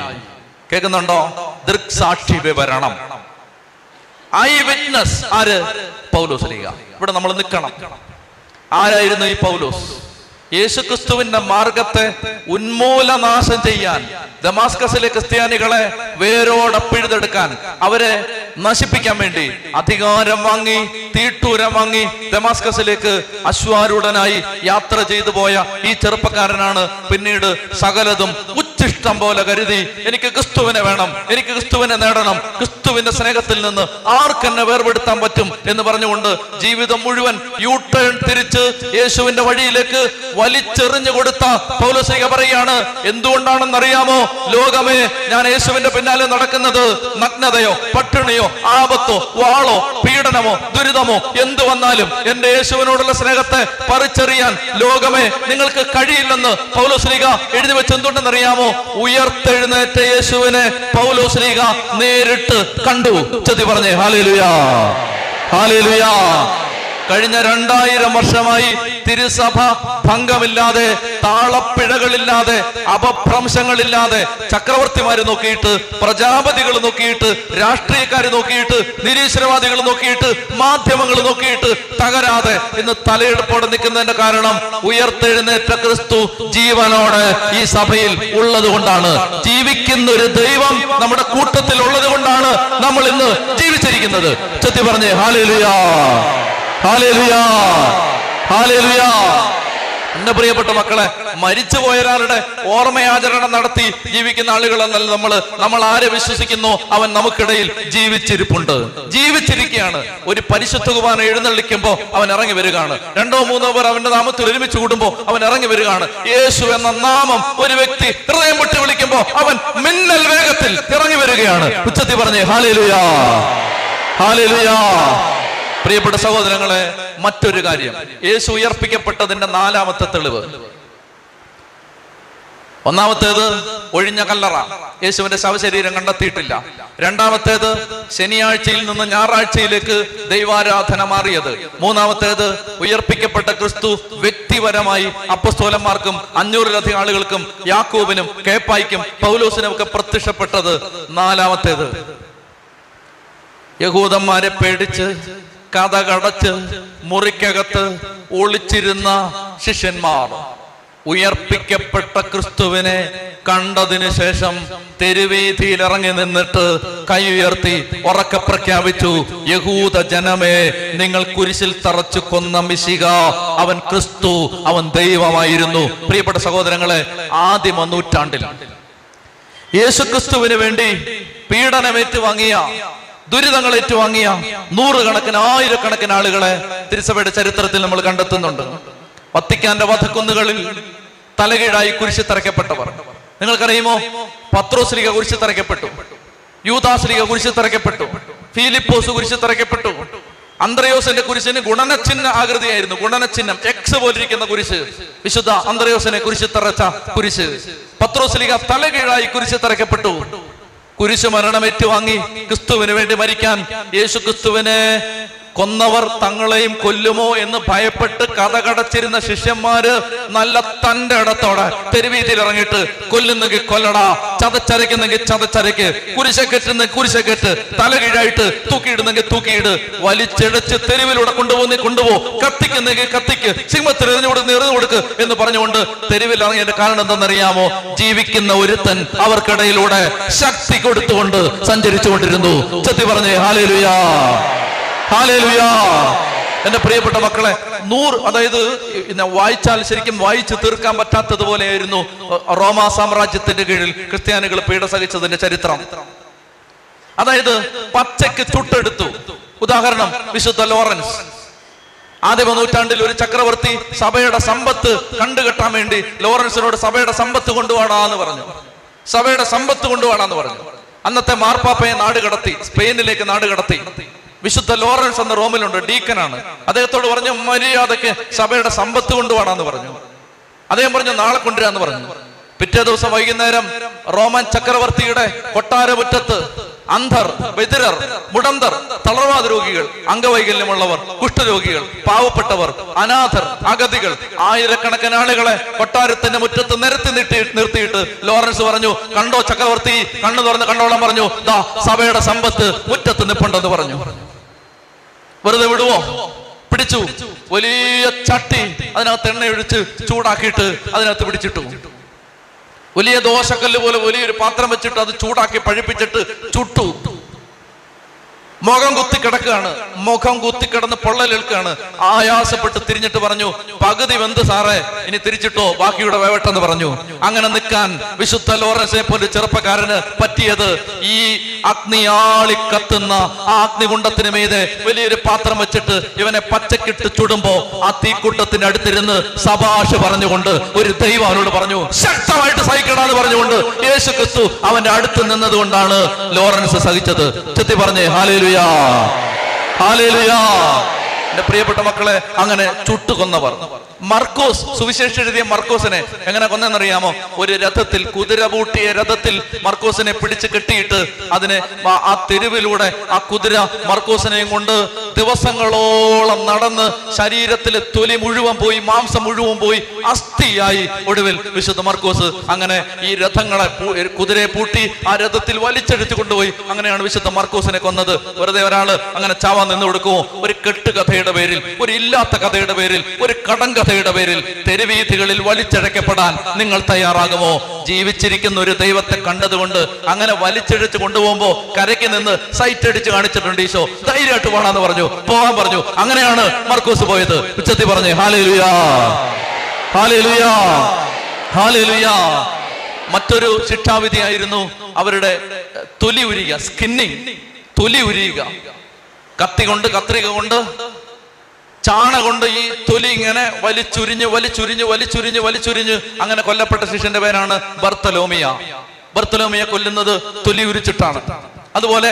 കേൾക്കുന്നുണ്ടോ? ദൃക്സാക്ഷി വിവരണം. I witness. ആര്? പൗലോസ്ലീഹ. ഇവിടെ നമ്മൾ നിൽക്കണം. ആരായിരുന്നു ഈ പൗലോസ്? യേശുക്രിസ്തുവിന്റെ മാർഗത്തെ ഉന്മൂലനാശം ചെയ്യാൻ, ദമാസ്കസിലെ ക്രിസ്ത്യാനികളെ വേരോടെ പിഴുതെടുക്കാൻ, അവരെ നശിപ്പിക്കാൻ വേണ്ടി അധികാരം വാങ്ങി, തീട്ടൂരം വാങ്ങി ദമാസ്കസിലേക്ക് അശ്വാരൂഢനായി യാത്ര ചെയ്തു പോയ ഈ ചെറുപ്പക്കാരനാണ് പിന്നീട് സകലതും ഉച്ചിഷ്ടം പോലെ കരുതി എനിക്ക് ക്രിസ്തുവിനെ വേണം, എനിക്ക് ക്രിസ്തുവിനെ നേടണം, ക്രിസ്തുവിന്റെ സ്നേഹത്തിൽ നിന്ന് ആർക്കെന്നെ വേർപെടുത്താൻ പറ്റും എന്ന് പറഞ്ഞുകൊണ്ട് ജീവിതം മുഴുവൻ യു ടേൺ തിരിച്ച് യേശുവിന്റെ വഴിയിലേക്ക് വലിച്ചെറിഞ്ഞു കൊടുത്ത പൗലോസ്ലീഹ പറയുകയാണ്, എന്തുകൊണ്ടാണെന്നറിയാമോ ലോകമേ, ഞാൻ യേശുവിന്റെ പിന്നാലെ നടക്കുന്നത് നഗ്നതയോ പട്ടിണിയോ ആപത്തോ വാളോ പീഡനമോ ദുരിതമോ എന്തു വന്നാലും എന്റെ യേശുവിനോടുള്ള സ്നേഹത്തെ പറിച്ചെറിയാൻ ലോകമേ നിങ്ങൾക്ക് കഴിയില്ലെന്ന് പൗലോസ്ലീഹ എഴുതി വെച്ച്. എന്തുകൊണ്ടെന്നറിയാമോ? ഉയർത്തെഴുന്നേറ്റ യേശുവിനെ പൗലോസ്ലീഹ നേരിട്ട് കണ്ടു. ചൊല്ലി പറഞ്ഞേ ഹല്ലേലൂയാ, ഹല്ലേലൂയാ. കഴിഞ്ഞ 2000 വർഷമായി തിരുസഭ ഭംഗമില്ലാതെ, താളപ്പിഴകളില്ലാതെ, അപഭ്രംശങ്ങളില്ലാതെ, ചക്രവർത്തിമാര് നോക്കിയിട്ട്, പ്രജാപതികൾ നോക്കിയിട്ട്, രാഷ്ട്രീയക്കാര് നോക്കിയിട്ട്, നിരീശ്വരവാദികൾ നോക്കിയിട്ട്, മാധ്യമങ്ങൾ നോക്കിയിട്ട് തകരാതെ ഇന്ന് തലയെടുപ്പോടെ നിൽക്കുന്നതിന്റെ കാരണം ഉയർത്തെഴുന്നേറ്റ ക്രിസ്തു ജീവനോടെ ഈ സഭയിൽ ഉള്ളത് കൊണ്ടാണ്. ജീവിക്കുന്ന ഒരു ദൈവം നമ്മുടെ കൂട്ടത്തിൽ ഉള്ളത് കൊണ്ടാണ് നമ്മൾ ഇന്ന് ജീവിച്ചിരിക്കുന്നത്. ചൊല്ലി പറഞ്ഞേ ഹല്ലേലൂയാ, ഹല്ലേലൂയാ, ഹല്ലേലൂയാ. എന്റെ പ്രിയപ്പെട്ട മക്കളെ, മരിച്ചുപോയവരുടെ ഓർമ്മയാചരണം നടത്തി ജീവിക്കുന്ന ആളുകളെന്നല്ല നമ്മൾ ആരെ വിശ്വസിക്കുന്നു അവൻ നമുക്കിടയിൽ ജീവിച്ചിരിപ്പുണ്ട്, ജീവിച്ചിരിക്കുകയാണ്. ഒരു പരിശുദ്ധ കുർബാന എഴുന്നള്ളിക്കുമ്പോൾ അവൻ ഇറങ്ങി വരികയാണ്. 2-3 പേർ അവന്റെ നാമത്തിൽ ഒരുമിച്ച് കൂടുമ്പോൾ അവൻ ഇറങ്ങി വരികയാണ്. യേശു എന്ന നാമം ഒരു വ്യക്തി ഹൃദയം വിട്ട് വിളിക്കുമ്പോൾ അവൻ മിന്നൽ വേഗത്തിൽ ഇറങ്ങി വരികയാണ്. ഉച്ചത്തിൽ പറഞ്ഞേ ഹല്ലേലൂയാ, ഹല്ലേലൂയാ. പ്രിയപ്പെട്ട സഹോദരങ്ങളെ, മറ്റൊരു കാര്യം, യേശു ഉയർപ്പിക്കപ്പെട്ടതിന്റെ 4-മത്തെ തെളിവ്. 1-മത്തേത് ഒഴിഞ്ഞ കല്ലറ, യേശുവിന്റെ ശവശരീരം കണ്ടെത്തിയിട്ടില്ല. 2-മത്തേത് ശനിയാഴ്ചയിൽ നിന്ന് ഞായറാഴ്ചയിലേക്ക് ദൈവാരാധന മാറിയത്. 3-മത്തേത് ഉയർപ്പിക്കപ്പെട്ട ക്രിസ്തു വ്യക്തിപരമായി അപ്പോസ്തലന്മാർക്കും 500-ലധികം ആളുകൾക്കും യാക്കോബിനും കേപ്പായിക്കും പൗലോസിനും ഒക്കെ പ്രത്യക്ഷപ്പെട്ടത്. 4-മത്തേത് യഹൂദന്മാരെ പേടിച്ച് കഥകടച്ച് മുറിക്കകത്ത് ഒളിച്ചിരുന്ന ശിഷ്യന്മാർ ഉയർപ്പിക്കപ്പെട്ട ക്രിസ്തുവിനെ കണ്ടതിന് ശേഷം തെരുവീഥിയിൽ ഇറങ്ങി നിന്നിട്ട് കൈ ഉയർത്തി ഉറക്കെ പ്രഖ്യാപിച്ചു, യഹൂദ ജനമേ, നിങ്ങൾ കുരിശിൽ തറച്ചു കൊന്ന മിശിഹ അവൻ ക്രിസ്തു, അവൻ ദൈവമായിരുന്നു. പ്രിയപ്പെട്ട സഹോദരങ്ങളെ, ആദിമ നൂറ്റാണ്ടിൽ യേശുക്രിസ്തുവിന് വേണ്ടി പീഡനമേറ്റുവാങ്ങിയ, ദുരിതങ്ങൾ ഏറ്റുവാങ്ങിയ 100 കണക്കിന്, 1000 കണക്കിന് ആളുകളെ തിരുസഭയുടെ ചരിത്രത്തിൽ നമ്മൾ കണ്ടെത്തുന്നുണ്ട്. വത്തിക്കാന്റെ വധക്കുന്നുകളിൽ, തലകീഴായി കുരിശിൽ തറയ്ക്കപ്പെട്ടവർ. നിങ്ങൾക്കറിയുമോ, പത്രോസ്ലീഹ കുരിശിൽ തറയ്ക്കപ്പെട്ടു, യൂദാസ്ലീഹ കുരിശിൽ തറയ്ക്കപ്പെട്ടു, ഫിലിപ്പോസ് കുരിശിൽ തറയ്ക്കപ്പെട്ടു. അന്ത്രയോസിന്റെ കുരിശിന് ഗുണനചിഹ്ന ആകൃതിയായിരുന്നു, ഗുണനചിഹ്നം എക്സ് പോലിരിക്കുന്ന കുരിശ്, വിശുദ്ധ അന്ത്രയോസിനെ കുരിശിൽ തറച്ച കുരിശ്. പത്രോസ്ലീഹ തലകീഴായി കുരിശിൽ തറയ്ക്കപ്പെട്ടു. കുരിശ് മരണം ഏറ്റുവാങ്ങി ക്രിസ്തുവിന് വേണ്ടി മരിക്കാൻ. യേശു ക്രിസ്തുവിനെ കൊന്നവർ തങ്ങളെയും കൊല്ലുമോ എന്ന് ഭയപ്പെട്ട് കഥകടച്ചിരുന്ന ശിഷ്യന്മാര് നല്ല തന്റെ ഇടത്തോടെ തെരുവീതിയിൽ ഇറങ്ങിയിട്ട് കൊല്ലുന്നെങ്കിൽ കൊല്ലടാ, ചതച്ചരയ്ക്കുന്നെങ്കിൽ ചതച്ചരയ്ക്ക്, കുരിശക്കെട്ടുന്നെങ്കിൽ കുരിശക്കെട്ട്, തലകീഴായിട്ട് തൂക്കിയിടുന്നെങ്കിൽ തൂക്കിയിട്, വലിച്ചെടുത്ത് തെരുവിലൂടെ കൊണ്ടുപോകുന്നെങ്കിൽ കൊണ്ടുപോ, കത്തിക്കുന്നെങ്കിൽ കത്തിക്ക്, സിംഹത്തിൽ എറിഞ്ഞു കൊടുക്ക് എന്ന് പറഞ്ഞുകൊണ്ട് തെരുവിൽ ഇറങ്ങിയതിന്റെ കാരണം എന്തെന്നറിയാമോ? ജീവിക്കുന്ന ഒരുത്തൻ അവർക്കിടയിലൂടെ ശക്തി കൊടുത്തുകൊണ്ട് സഞ്ചരിച്ചുകൊണ്ടിരുന്നു. ചത്തി പറഞ്ഞേ ഹല്ലേലൂയാ, ഹല്ലേലൂയാ. എന്റെ പ്രിയപ്പെട്ട മക്കളെ, അതായത് വായിച്ചാൽ ശരിക്കും വായിച്ചു തീർക്കാൻ പറ്റാത്തതുപോലെയായിരുന്നു റോമാ സാമ്രാജ്യത്തിന്റെ കീഴിൽ ക്രിസ്ത്യാനികൾ പീഡ സഹിച്ചതിന്റെ ചരിത്രം. അതായത് പച്ചയ്ക്ക് ചുട്ടെടുത്തു. ഉദാഹരണം, വിശുദ്ധ ലോറൻസ്. ആദ്യ നൂറ്റാണ്ടിൽ ഒരു ചക്രവർത്തി സഭയുടെ സമ്പത്ത് കണ്ടുകെട്ടാൻ വേണ്ടി ലോറൻസിനോട് സഭയുടെ സമ്പത്ത് കൊണ്ടുപോകണമെന്ന് പറഞ്ഞു, സഭയുടെ സമ്പത്ത് കൊണ്ടുപോകണമെന്ന് പറഞ്ഞു. അന്നത്തെ മാർപ്പാപ്പയെ നാടുകടത്തി, സ്പെയിനിലേക്ക് നാടുകടത്തി. വിശുദ്ധ ലോറൻസ് എന്ന റോമിലുണ്ട്, ഡീക്കനാണ്. അദ്ദേഹത്തോട് പറഞ്ഞു, മര്യാദയ്ക്ക് സഭയുടെ സമ്പത്ത് കൊണ്ടുപോകണമെന്ന് പറഞ്ഞു. അദ്ദേഹം പറഞ്ഞു നാളെ കൊണ്ടുവരാന്ന് പറഞ്ഞു. പിറ്റേ ദിവസം വൈകുന്നേരം റോമൻ ചക്രവർത്തിയുടെ കൊട്ടാരമുറ്റത്ത് അന്ധർ, ബധിരർ, മുടന്തർ, തളർവാദ രോഗികൾ, അംഗവൈകല്യമുള്ളവർ, കുഷ്ഠരോഗികൾ, പാവപ്പെട്ടവർ, അനാഥർ, അഗതികൾ, ആയിരക്കണക്കിന് ആളുകളെ കൊട്ടാരത്തിന്റെ മുറ്റത്ത് നിരത്തി നിർത്തിയിട്ട് ലോറൻസ് പറഞ്ഞു, കണ്ടോ ചക്രവർത്തി, കണ്ണു തുറന്ന് കണ്ടോളം പറഞ്ഞു, ദാ സഭയുടെ സമ്പത്ത് മുറ്റത്ത് നിപ്പുണ്ടെന്ന് പറഞ്ഞു. വെറുതെ വിടുവോ? പിടിച്ചു. വലിയ ചട്ടി അതിനകത്ത് എണ്ണയൊഴിച്ച് ചൂടാക്കിയിട്ട് അതിനകത്ത് പിടിച്ചിട്ടു. വലിയ ദോശക്കല്ല് പോലെ വലിയൊരു പാത്രം വെച്ചിട്ട് അത് ചൂടാക്കി പഴിപ്പിച്ചിട്ട് ചുട്ടു. മുഖം കുത്തിക്കിടക്കുകയാണ്, മുഖം കുത്തിക്കിടന്ന് പൊള്ളലേൽക്കുകയാണ്. ആയാസപ്പെട്ട് തിരിഞ്ഞിട്ട് പറഞ്ഞു, പകുതി വെന്ത് സാറേ, ഇനി തിരിച്ചിട്ടോ, ബാക്കിയുടെ വേവട്ടെന്ന് പറഞ്ഞു. അങ്ങനെ നിൽക്കാൻ വിശുദ്ധ ലോറൻസിനെ പോലെ ചെറുപ്പക്കാരന് പറ്റിയത് ഈ അഗ്നിയാളി കത്തുന്ന ആ അഗ്നികുണ്ടത്തിന് മീതെ വലിയൊരു പാത്രം വെച്ചിട്ട് ഇവനെ പച്ചക്കിട്ട് ചുടുമ്പോ ആ തീക്കൂട്ടത്തിന്റെ അടുത്തിരുന്ന് സഭാഷ് പറഞ്ഞുകൊണ്ട് ഒരു ദൈവം അവനോട് പറഞ്ഞു, ശക്തമായിട്ട് സഹിക്കണമെന്ന് പറഞ്ഞുകൊണ്ട് യേശു ക്രിസ്തു അവന്റെ അടുത്ത് നിന്നത് കൊണ്ടാണ് ലോറൻസ് സഹിച്ചത്. ചെത്തി പറഞ്ഞേ ഹല്ലേലൂയ, ഹല്ലേലൂയാ. എന്റെ പ്രിയപ്പെട്ട മക്കളെ, അങ്ങനെ ചുട്ടുകൊന്നവർ. മർക്കോസ്, സുവിശേഷം എഴുതിയ മർക്കോസിനെ എങ്ങനെ കൊന്നെന്നറിയാമോ? ഒരു രഥത്തിൽ, കുതിര പൂട്ടിയ രഥത്തിൽ മർക്കോസിനെ പിടിച്ച് കെട്ടിയിട്ട് അതിനെ ആ തെരുവിലൂടെ ആ കുതിര മർക്കോസിനെയും കൊണ്ട് ദിവസങ്ങളോളം നടന്ന് ശരീരത്തിലെ തൊലി മുഴുവൻ പോയി, മാംസം മുഴുവൻ പോയി, അസ്ഥിയായി ഒടുവിൽ വിശുദ്ധ മർക്കോസ് അങ്ങനെ ഈ രഥങ്ങളെ, കുതിരയെ പൂട്ടി ആ രഥത്തിൽ വലിച്ചെടുത്തു കൊണ്ടുപോയി. അങ്ങനെയാണ് വിശുദ്ധ മർക്കോസിനെ കൊന്നത്. വെറുതെ ഒരാള് അങ്ങനെ ചാവാൻ നിന്ന് കൊടുക്കുമോ? ഒരു കെട്ടുകഥയുടെ പേരിൽ, ഒരു ഇല്ലാത്ത കഥയുടെ പേരിൽ, ഒരു കടം കഥയുടെ പേരിൽ തെരുവീഥികളിൽ വലിച്ചഴക്കപ്പെടാൻ നിങ്ങൾ തയ്യാറാകുമോ? ജീവിച്ചിരിക്കുന്ന ഒരു ദൈവത്തെ കണ്ടതുകൊണ്ട് അങ്ങനെ വലിച്ചെഴുത്ത് കൊണ്ടുപോകുമ്പോ കരയ്ക്ക് നിന്ന് സൈറ്റ് അടിച്ച് കാണിച്ചിട്ടുണ്ട് ഈശോ. ധൈര്യമായിട്ട് പോകണമെന്ന് പറഞ്ഞു, പോകാൻ പറഞ്ഞു. അങ്ങനെയാണ് മർക്കോസ് പോയത്. ഉച്ചത്തി പറഞ്ഞു ഹല്ലേലൂയാ, ഹല്ലേലൂയാ, ഹല്ലേലൂയാ. മറ്റൊരു ശിക്ഷാവിധിയായിരുന്നു അവരുടെ തൊലി ഉരിയുക, സ്കിന്നിങ്, തൊലി ഉരിയുക. കത്തി കൊണ്ട്, കത്രിക കൊണ്ട്, ചാണ കൊണ്ട് ഈ തൊലി ഇങ്ങനെ വലിച്ചുരിഞ്ഞ് വലിച്ചുരിഞ്ഞ് വലിച്ചുരിഞ്ഞ് വലിച്ചുരിഞ്ഞ് അങ്ങനെ കൊല്ലപ്പെട്ട ശിഷ്യന്റെ പേരാണ് ബർത്തലോമിയ. ബർത്തലോമിയ കൊല്ലുന്നത് തൊലി ഉരിച്ചിട്ടാണ്. അതുപോലെ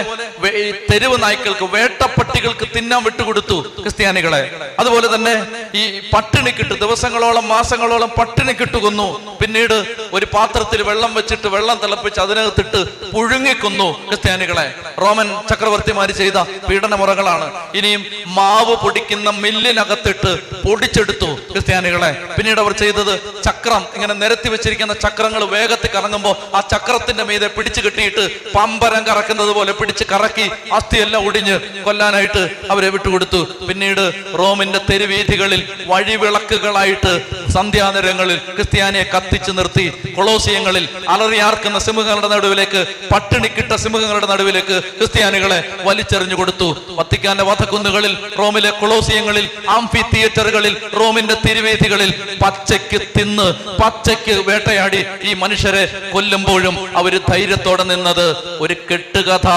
തെരുവ് നായ്ക്കൾക്ക്, വേട്ടപ്പട്ടികൾക്ക് തിന്നാൻ വിട്ടുകൊടുത്തു ക്രിസ്ത്യാനികളെ. അതുപോലെ തന്നെ ഈ പട്ടിണിക്കിട്ട്, ദിവസങ്ങളോളം മാസങ്ങളോളം പട്ടിണിക്കിട്ട് കൊന്നു. പിന്നീട് ഒരു പാത്രത്തിൽ വെള്ളം വെച്ചിട്ട് വെള്ളം തിളപ്പിച്ച് അതിനകത്തിട്ട് പുഴുങ്ങിക്കൊന്നു ക്രിസ്ത്യാനികളെ. റോമൻ ചക്രവർത്തിമാര് ചെയ്ത പീഡനമുറകളാണ്. ഇനിയും മാവ് പൊടിക്കുന്ന മില്ലിനകത്തിട്ട് പൊടിച്ചെടുത്തു ക്രിസ്ത്യാനികളെ. പിന്നീട് അവർ ചെയ്തത്, ചക്രം ഇങ്ങനെ നിരത്തി വെച്ചിരിക്കുന്ന ചക്രങ്ങൾ വേഗത്തിൽ കറങ്ങുമ്പോൾ ആ ചക്രത്തിന്റെ മീതെ പിടിച്ചു കെട്ടിയിട്ട് പമ്പരം കറക്കുന്നത് പോലെ പിടിച്ച് കറക്കി അസ്ഥിയെല്ലാം ഒടിഞ്ഞ് കൊല്ലാനായിട്ട് അവരെ വിട്ടുകൊടുത്തു. പിന്നീട് റോമിന്റെ തെരുവീഥികളിൽ വഴിവിളക്കുകളായിട്ട് സന്ധ്യാനേരങ്ങളിൽ ക്രിസ്ത്യാനിയെ കത്തിച്ചു നിർത്തി. കൊളോസിയങ്ങളിൽ അലറിയാർക്കുന്ന സിംഹങ്ങളുടെ നടുവിലേക്ക്, പട്ടിണിക്കിട്ട സിംഹങ്ങളുടെ നടുവിലേക്ക് ക്രിസ്ത്യാനികളെ വലിച്ചെറിഞ്ഞു കൊടുത്തു. വത്തിക്കാന്റെ വധക്കുന്നുകളിൽ, റോമിലെ കൊളോസിയങ്ങളിൽ, ആംഫി തിയേറ്ററുകളിൽ, റോമിന്റെ തെരുവീഥികളിൽ പച്ചയ്ക്ക് തിന്ന്, പച്ചയ്ക്ക് വേട്ടയാടി ഈ മനുഷ്യരെ കൊല്ലുമ്പോഴും അവര് ധൈര്യത്തോടെ നിന്നത് ഒരു കെട്ടുക കഥ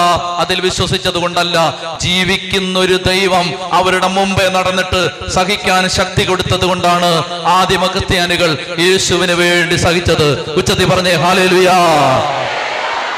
അതിൽ വിശ്വസിച്ചത് കൊണ്ടല്ല. ജീവിക്കുന്നൊരു ദൈവം അവരുടെ മുമ്പേ നടന്നിട്ട് സഹിക്കാൻ ശക്തി കൊടുത്തത് കൊണ്ടാണ് ആദിമ ക്രിസ്ത്യാനികൾ യേശുവിന് വേണ്ടി സഹിച്ചത്. ഉച്ചത്തിൽ പറഞ്ഞേ ഹല്ലേലൂയ.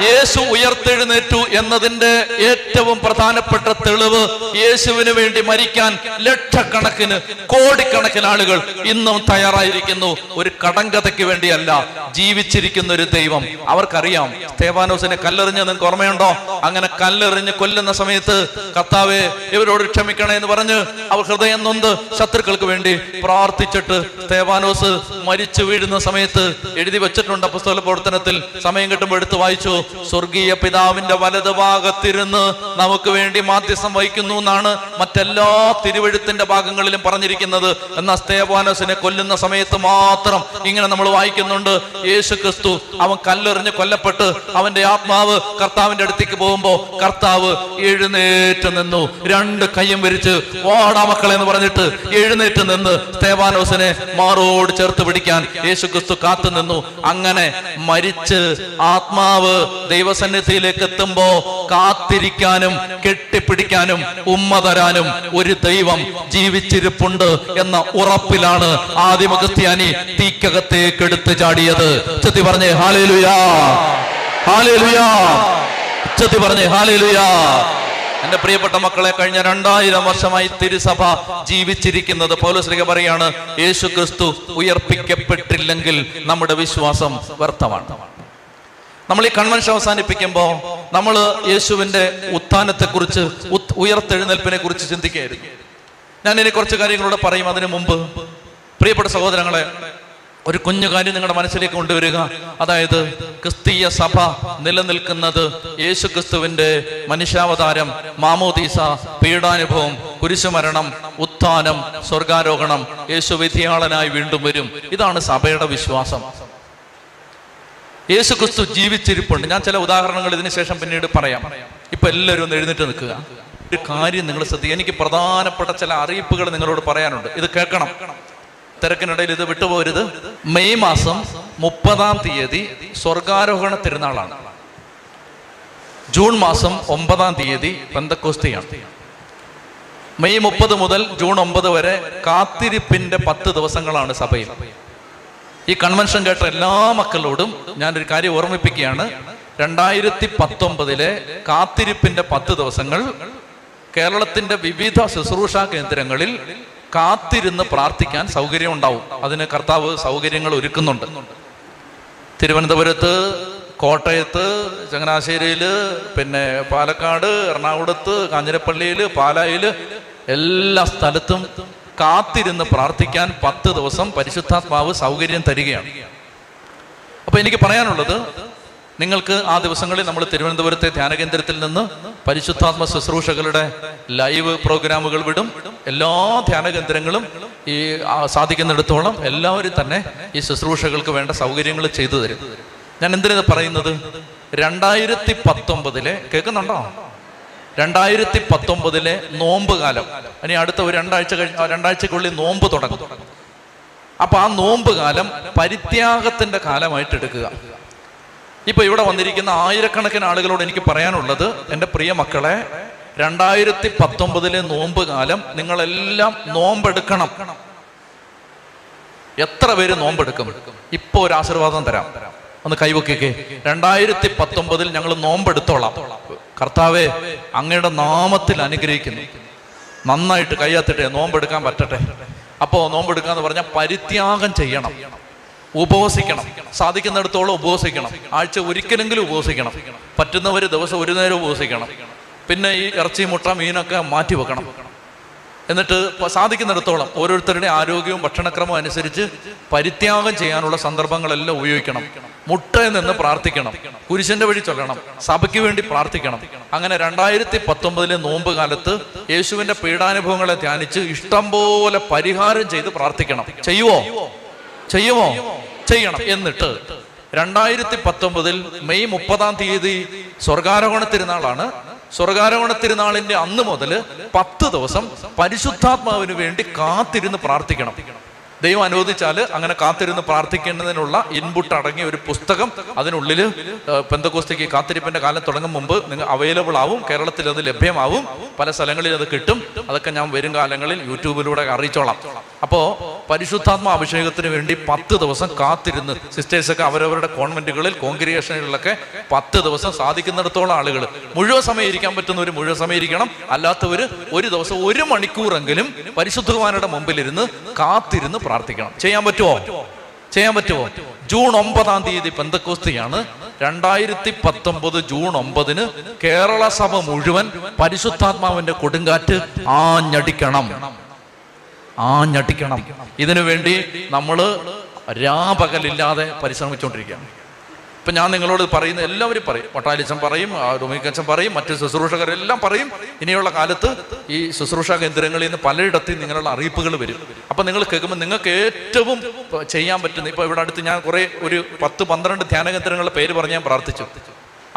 യേശു ഉയർത്തെഴുന്നേറ്റു എന്നതിന്റെ ഏറ്റവും പ്രധാനപ്പെട്ട തെളിവ് യേശുവിന് വേണ്ടി മരിക്കാൻ ലക്ഷക്കണക്കിന് കോടിക്കണക്കിന് ആളുകൾ ഇന്നും തയ്യാറായിരിക്കുന്നു. ഒരു കടങ്കഥയ്ക്ക് വേണ്ടിയല്ല. ജീവിച്ചിരിക്കുന്ന ഒരു ദൈവം അവർക്കറിയാം. സ്തേഫാനോസിനെ കല്ലെറിഞ്ഞ്, നിങ്ങൾക്ക് ഓർമ്മയുണ്ടോ? അങ്ങനെ കല്ലെറിഞ്ഞ് കൊല്ലുന്ന സമയത്ത് കർത്താവെ ഇവരോട് ക്ഷമിക്കണേ എന്ന് പറഞ്ഞ് അവർ ഹൃദയം നൊന്ത് ശത്രുക്കൾക്ക് വേണ്ടി പ്രാർത്ഥിച്ചിട്ട് സ്തേഫാനോസ് മരിച്ചു വീഴുന്ന സമയത്ത് എഴുതി വെച്ചിട്ടുണ്ട് അപ്പോസ്തല പ്രവർത്തനത്തിൽ, സമയം കിട്ടുമ്പോൾ എടുത്ത് വായിച്ചു, സ്വർഗീയ പിതാവിന്റെ വലതുഭാഗത്തിരുന്ന് നമുക്ക് വേണ്ടി മാധ്യസ്ഥം വഹിക്കുന്നു എന്നാണ് മറ്റെല്ലാ തിരുവെഴുത്തിന്റെ ഭാഗങ്ങളിലും പറഞ്ഞിരിക്കുന്നത്. എന്നാൽ സ്തേഫാനോസിനെ കൊല്ലുന്ന സമയത്ത് മാത്രം ഇങ്ങനെ നമ്മൾ വായിക്കുന്നുണ്ട്, യേശു ക്രിസ്തു അവൻ കല്ലെറിഞ്ഞ് കൊല്ലപ്പെട്ട് അവന്റെ ആത്മാവ് കർത്താവിന്റെ അടുത്തേക്ക് പോകുമ്പോൾ കർത്താവ് എഴുന്നേറ്റ് നിന്നു, രണ്ട് കയ്യും വിരിച്ച് വാടാ മക്കളെ എന്ന് പറഞ്ഞിട്ട് എഴുന്നേറ്റ് നിന്ന് സ്തേഫാനോസിനെ മാറോട് ചേർത്ത് പിടിക്കാൻ യേശു ക്രിസ്തു കാത്തു നിന്നു. അങ്ങനെ മരിച്ച് ആത്മാവ് ദൈവസന്നിധിയിലേക്ക് എത്തുമ്പോ കാത്തിരിക്കാനും കെട്ടിപ്പിടിക്കാനും ഉമ്മ തരാനും ഒരു ദൈവം ജീവിച്ചിരിപ്പുണ്ട് എന്ന ഉറപ്പിലാണ് ആദിമ ക്രിസ്ത്യാനി തീക്കകത്തേക്ക് എടുത്തു ചാടിയത്. ചെത്തി പറഞ്ഞേ ഹല്ലേലൂയാ, ഹല്ലേലൂയാ. ചെത്തി പറഞ്ഞേ ഹല്ലേലൂയാ. എന്റെ പ്രിയപ്പെട്ട മക്കളെ, കഴിഞ്ഞ 2000 വർഷമായി തിരുസഭ ജീവിച്ചിരിക്കുന്നത് പൗലോസ്ലീഹ പറയാണ്, യേശു ക്രിസ്തു ഉയർപ്പിക്കപ്പെട്ടില്ലെങ്കിൽ നമ്മുടെ വിശ്വാസം വ്യർത്ഥമാണ്. നമ്മൾ ഈ കൺവെൻഷൻ അവസാനിപ്പിക്കുമ്പോൾ നമ്മൾ യേശുവിന്റെ ഉത്ഥാനത്തെക്കുറിച്ച്, ഉയർത്തെഴുന്നേൽപ്പിനെ കുറിച്ച് ചിന്തിക്കുകയായിരുന്നു. ഞാൻ ഇനി കുറച്ച് കാര്യങ്ങളോട് പറയും. അതിനു മുമ്പ് പ്രിയപ്പെട്ട സഹോദരങ്ങളെ, ഒരു കുഞ്ഞു കാര്യം നിങ്ങളുടെ മനസ്സിലേക്ക് കൊണ്ടുവരിക. അതായത് ക്രിസ്തീയ സഭ നിലനിൽക്കുന്നത് യേശു ക്രിസ്തുവിന്റെ മനുഷ്യാവതാരം, മാമോദീസ, പീഡാനുഭവം, കുരിശുമരണം, ഉത്ഥാനം, സ്വർഗാരോഹണം, യേശു വിധിയാളനായി വീണ്ടും വരും. ഇതാണ് സഭയുടെ വിശ്വാസം. യേശു ക്രിസ്തു ജീവിച്ചിരിപ്പുണ്ട്. ഞാൻ ചില ഉദാഹരണങ്ങൾ ഇതിനു ശേഷം പിന്നീട് പറയാം. ഇപ്പൊ എല്ലാവരും ഒന്ന് എഴുന്നേറ്റ് നിൽക്കുക. ഒരു കാര്യം നിങ്ങൾ ശ്രദ്ധിക്കുക. എനിക്ക് പ്രധാനപ്പെട്ട ചില അറിയിപ്പുകൾ നിങ്ങളോട് പറയാനുണ്ട്. ഇത് കേൾക്കണം, തിരക്കിനിടയിൽ ഇത് വിട്ടുപോരുത്. മെയ് മാസം 30 സ്വർഗാരോഹണ തിരുനാളാണ്. ജൂൺ മാസം 9 പെന്തക്കോസ്തിയാണ്. മെയ് 30 മുതൽ ജൂൺ 9 വരെ കാത്തിരിപ്പിന്റെ 10 ദിവസങ്ങളാണ് സഭയിൽ. ഈ കൺവെൻഷൻ കേട്ട എല്ലാ മക്കളോടും ഞാനൊരു കാര്യം ഓർമ്മിപ്പിക്കുകയാണ്. 2019 കാത്തിരിപ്പിന്റെ 10 ദിവസങ്ങൾ കേരളത്തിന്റെ വിവിധ ശുശ്രൂഷാ കേന്ദ്രങ്ങളിൽ കാത്തിരുന്ന് പ്രാർത്ഥിക്കാൻ സൗകര്യം ഉണ്ടാവും. അതിന് കർത്താവ് സൗകര്യങ്ങൾ ഒരുക്കുന്നുണ്ട്. തിരുവനന്തപുരത്ത്, കോട്ടയത്ത്, ചങ്ങനാശ്ശേരിയിൽ, പിന്നെ പാലക്കാട്, എറണാകുളത്ത്, കാഞ്ഞിരപ്പള്ളിയിൽ, പാലായിൽ, എല്ലാ സ്ഥലത്തും കാത്തിരുന്ന് പ്രാർത്ഥിക്കാൻ 10 ദിവസം പരിശുദ്ധാത്മാവ് സൗകര്യം തരികയാണ്. അപ്പൊ എനിക്ക് പറയാനുള്ളത്, നിങ്ങൾക്ക് ആ ദിവസങ്ങളിൽ നമ്മൾ തിരുവനന്തപുരത്തെ ധ്യാനകേന്ദ്രത്തിൽ നിന്ന് പരിശുദ്ധാത്മ ശുശ്രൂഷകളുടെ ലൈവ് പ്രോഗ്രാമുകൾ വിടും. എല്ലാ ധ്യാനകേന്ദ്രങ്ങളും ഈ സാധിക്കുന്നിടത്തോളം എല്ലാവരും തന്നെ ഈ ശുശ്രൂഷകൾക്ക് വേണ്ട സൗകര്യങ്ങൾ ചെയ്തു തരും. ഞാൻ എന്തിനാണ് പറയുന്നത്? 2019 കേൾക്കുന്നുണ്ടോ? 2019 നോമ്പ് കാലം. ഇനി അടുത്ത ഒരു രണ്ടാഴ്ചക്കുള്ളിൽ നോമ്പ് തുടങ്ങും. അപ്പൊ ആ നോമ്പ് കാലം പരിത്യാഗത്തിന്റെ കാലമായിട്ട് എടുക്കുക. ഇപ്പൊ ഇവിടെ വന്നിരിക്കുന്ന ആയിരക്കണക്കിന് ആളുകളോട് എനിക്ക് പറയാനുള്ളത്, എൻ്റെ പ്രിയ മക്കളെ, 2019 നോമ്പ് കാലം നിങ്ങളെല്ലാം നോമ്പെടുക്കണം. എത്ര പേര് നോമ്പെടുക്കും? ഇപ്പൊ ഒരു ആശീർവാദം തരാം, ഒന്ന് കൈവെക്കേ. 2019 ഞങ്ങൾ നോമ്പെടുത്തോളാം. കർത്താവെ, അങ്ങയുടെ നാമത്തിൽ അനുഗ്രഹിക്കുന്നു. നന്നായിട്ട് കയ്യാത്തിട്ടെ നോമ്പെടുക്കാൻ പറ്റട്ടെ. അപ്പോ നോമ്പെടുക്കാന്ന് പറഞ്ഞാൽ പരിത്യാഗം ചെയ്യണം, ഉപവസിക്കണം. സാധിക്കുന്നിടത്തോളം ഉപവസിക്കണം. ആഴ്ച ഒരിക്കലെങ്കിലും ഉപവസിക്കണം. പറ്റുന്നവർ ദിവസം ഒരു നേരം ഉപവസിക്കണം. പിന്നെ ഈ ഇറച്ചി, മുട്ട, മീനൊക്കെ മാറ്റി വെക്കണം. എന്നിട്ട് സാധിക്കുന്നിടത്തോളം ഓരോരുത്തരുടെ ആരോഗ്യവും ഭക്ഷണക്രമവും അനുസരിച്ച് പരിത്യാഗം ചെയ്യാനുള്ള സന്ദർഭങ്ങളെല്ലാം ഉപയോഗിക്കണം. മുട്ടയിൽ നിന്ന് പ്രാർത്ഥിക്കണം, കുരിശിന്റെ വഴി ചൊല്ലണം, സഭയ്ക്ക് വേണ്ടി പ്രാർത്ഥിക്കണം. അങ്ങനെ 2019 നോമ്പ് കാലത്ത് യേശുവിന്റെ പീഡാനുഭവങ്ങളെ ധ്യാനിച്ച് ഇഷ്ടംപോലെ പരിഹാരം ചെയ്ത് പ്രാർത്ഥിക്കണം. ചെയ്യുമോ? ചെയ്യണം. എന്നിട്ട് 2019 മെയ് 30 സ്വർഗാരോഹണ തിരുനാളാണ്. സ്വർഗാരോഹണ തിരുനാളിന്റെ അന്ന് മുതൽ 10 ദിവസം പരിശുദ്ധാത്മാവിന് വേണ്ടി കാത്തിരുന്ന് പ്രാർത്ഥിക്കണം. ദൈവം അനുവദിച്ചാൽ അങ്ങനെ കാത്തിരുന്ന് പ്രാർത്ഥിക്കേണ്ടതിനുള്ള ഇൻപുട്ട് അടങ്ങിയ ഒരു പുസ്തകം അതിനുള്ളിൽ പെന്തക്കോസ്തിക്ക് കാത്തിരിപ്പിന്റെ കാലം തുടങ്ങും മുമ്പ് നിങ്ങൾ അവൈലബിൾ ആവും. കേരളത്തിൽ അത് ലഭ്യമാവും, പല സ്ഥലങ്ങളിൽ അത് കിട്ടും. അതൊക്കെ ഞാൻ വരും കാലങ്ങളിൽ യൂട്യൂബിലൂടെ അറിയിച്ചോളാം. അപ്പോൾ പരിശുദ്ധാത്മ അഭിഷേകത്തിന് വേണ്ടി 10 ദിവസം കാത്തിരുന്ന് സിസ്റ്റേഴ്സൊക്കെ അവരവരുടെ കോൺവെന്റുകളിൽ കോൺഗ്രിഗേഷനുകളിലൊക്കെ 10 ദിവസം സാധിക്കുന്നിടത്തോളം ആളുകൾ മുഴുവൻ സമയം ഇരിക്കാൻ പറ്റുന്നവർ മുഴുവൻ സമയം ഇരിക്കണം. അല്ലാത്തവർ ഒരു ദിവസം 1 മണിക്കൂറെങ്കിലും പരിശുദ്ധവാനയുടെ മുമ്പിലിരുന്ന് കാത്തിരുന്ന് പ്രാർത്ഥിക്കണം. ചെയ്യാൻ പറ്റുമോ? ചെയ്യാൻ പറ്റുമോ? ജൂൺ 9 പെന്തക്കോസ്തിയാണ്. 2019 ജൂൺ 9 കേരള സഭ മുഴുവൻ പരിശുദ്ധാത്മാവിന്റെ കൊടുങ്കാറ്റ് ആഞ്ഞടിക്കണം, ആഞ്ഞടിക്കണം. ഇതിനുവേണ്ടി നമ്മൾ രാപകലില്ലാതെ പരിശ്രമിച്ചുകൊണ്ടിരിക്കുകയാണ്. ഇപ്പം ഞാൻ നിങ്ങളോട് പറയുന്ന എല്ലാവരും പറയും, വട്ടാലിച്ചൻ പറയും, ഡൊമിനിക്കച്ചൻ പറയും, മറ്റ് ശുശ്രൂഷകരെല്ലാം പറയും. ഇനിയുള്ള കാലത്ത് ഈ ശുശ്രൂഷ കേന്ദ്രങ്ങളിൽ നിന്ന് പലയിടത്തും നിങ്ങളുടെ അറിയിപ്പുകൾ വരും. അപ്പം നിങ്ങൾ കേൾക്കുമ്പോൾ നിങ്ങൾക്ക് ഏറ്റവും ചെയ്യാൻ പറ്റുന്ന, ഇപ്പോൾ ഇവിടെ അടുത്ത് ഞാൻ കുറേ ഒരു 10-12 ധ്യാനകേന്ദ്രങ്ങളുടെ പേര് പറഞ്ഞ് ഞാൻ പ്രാർത്ഥിച്ചു.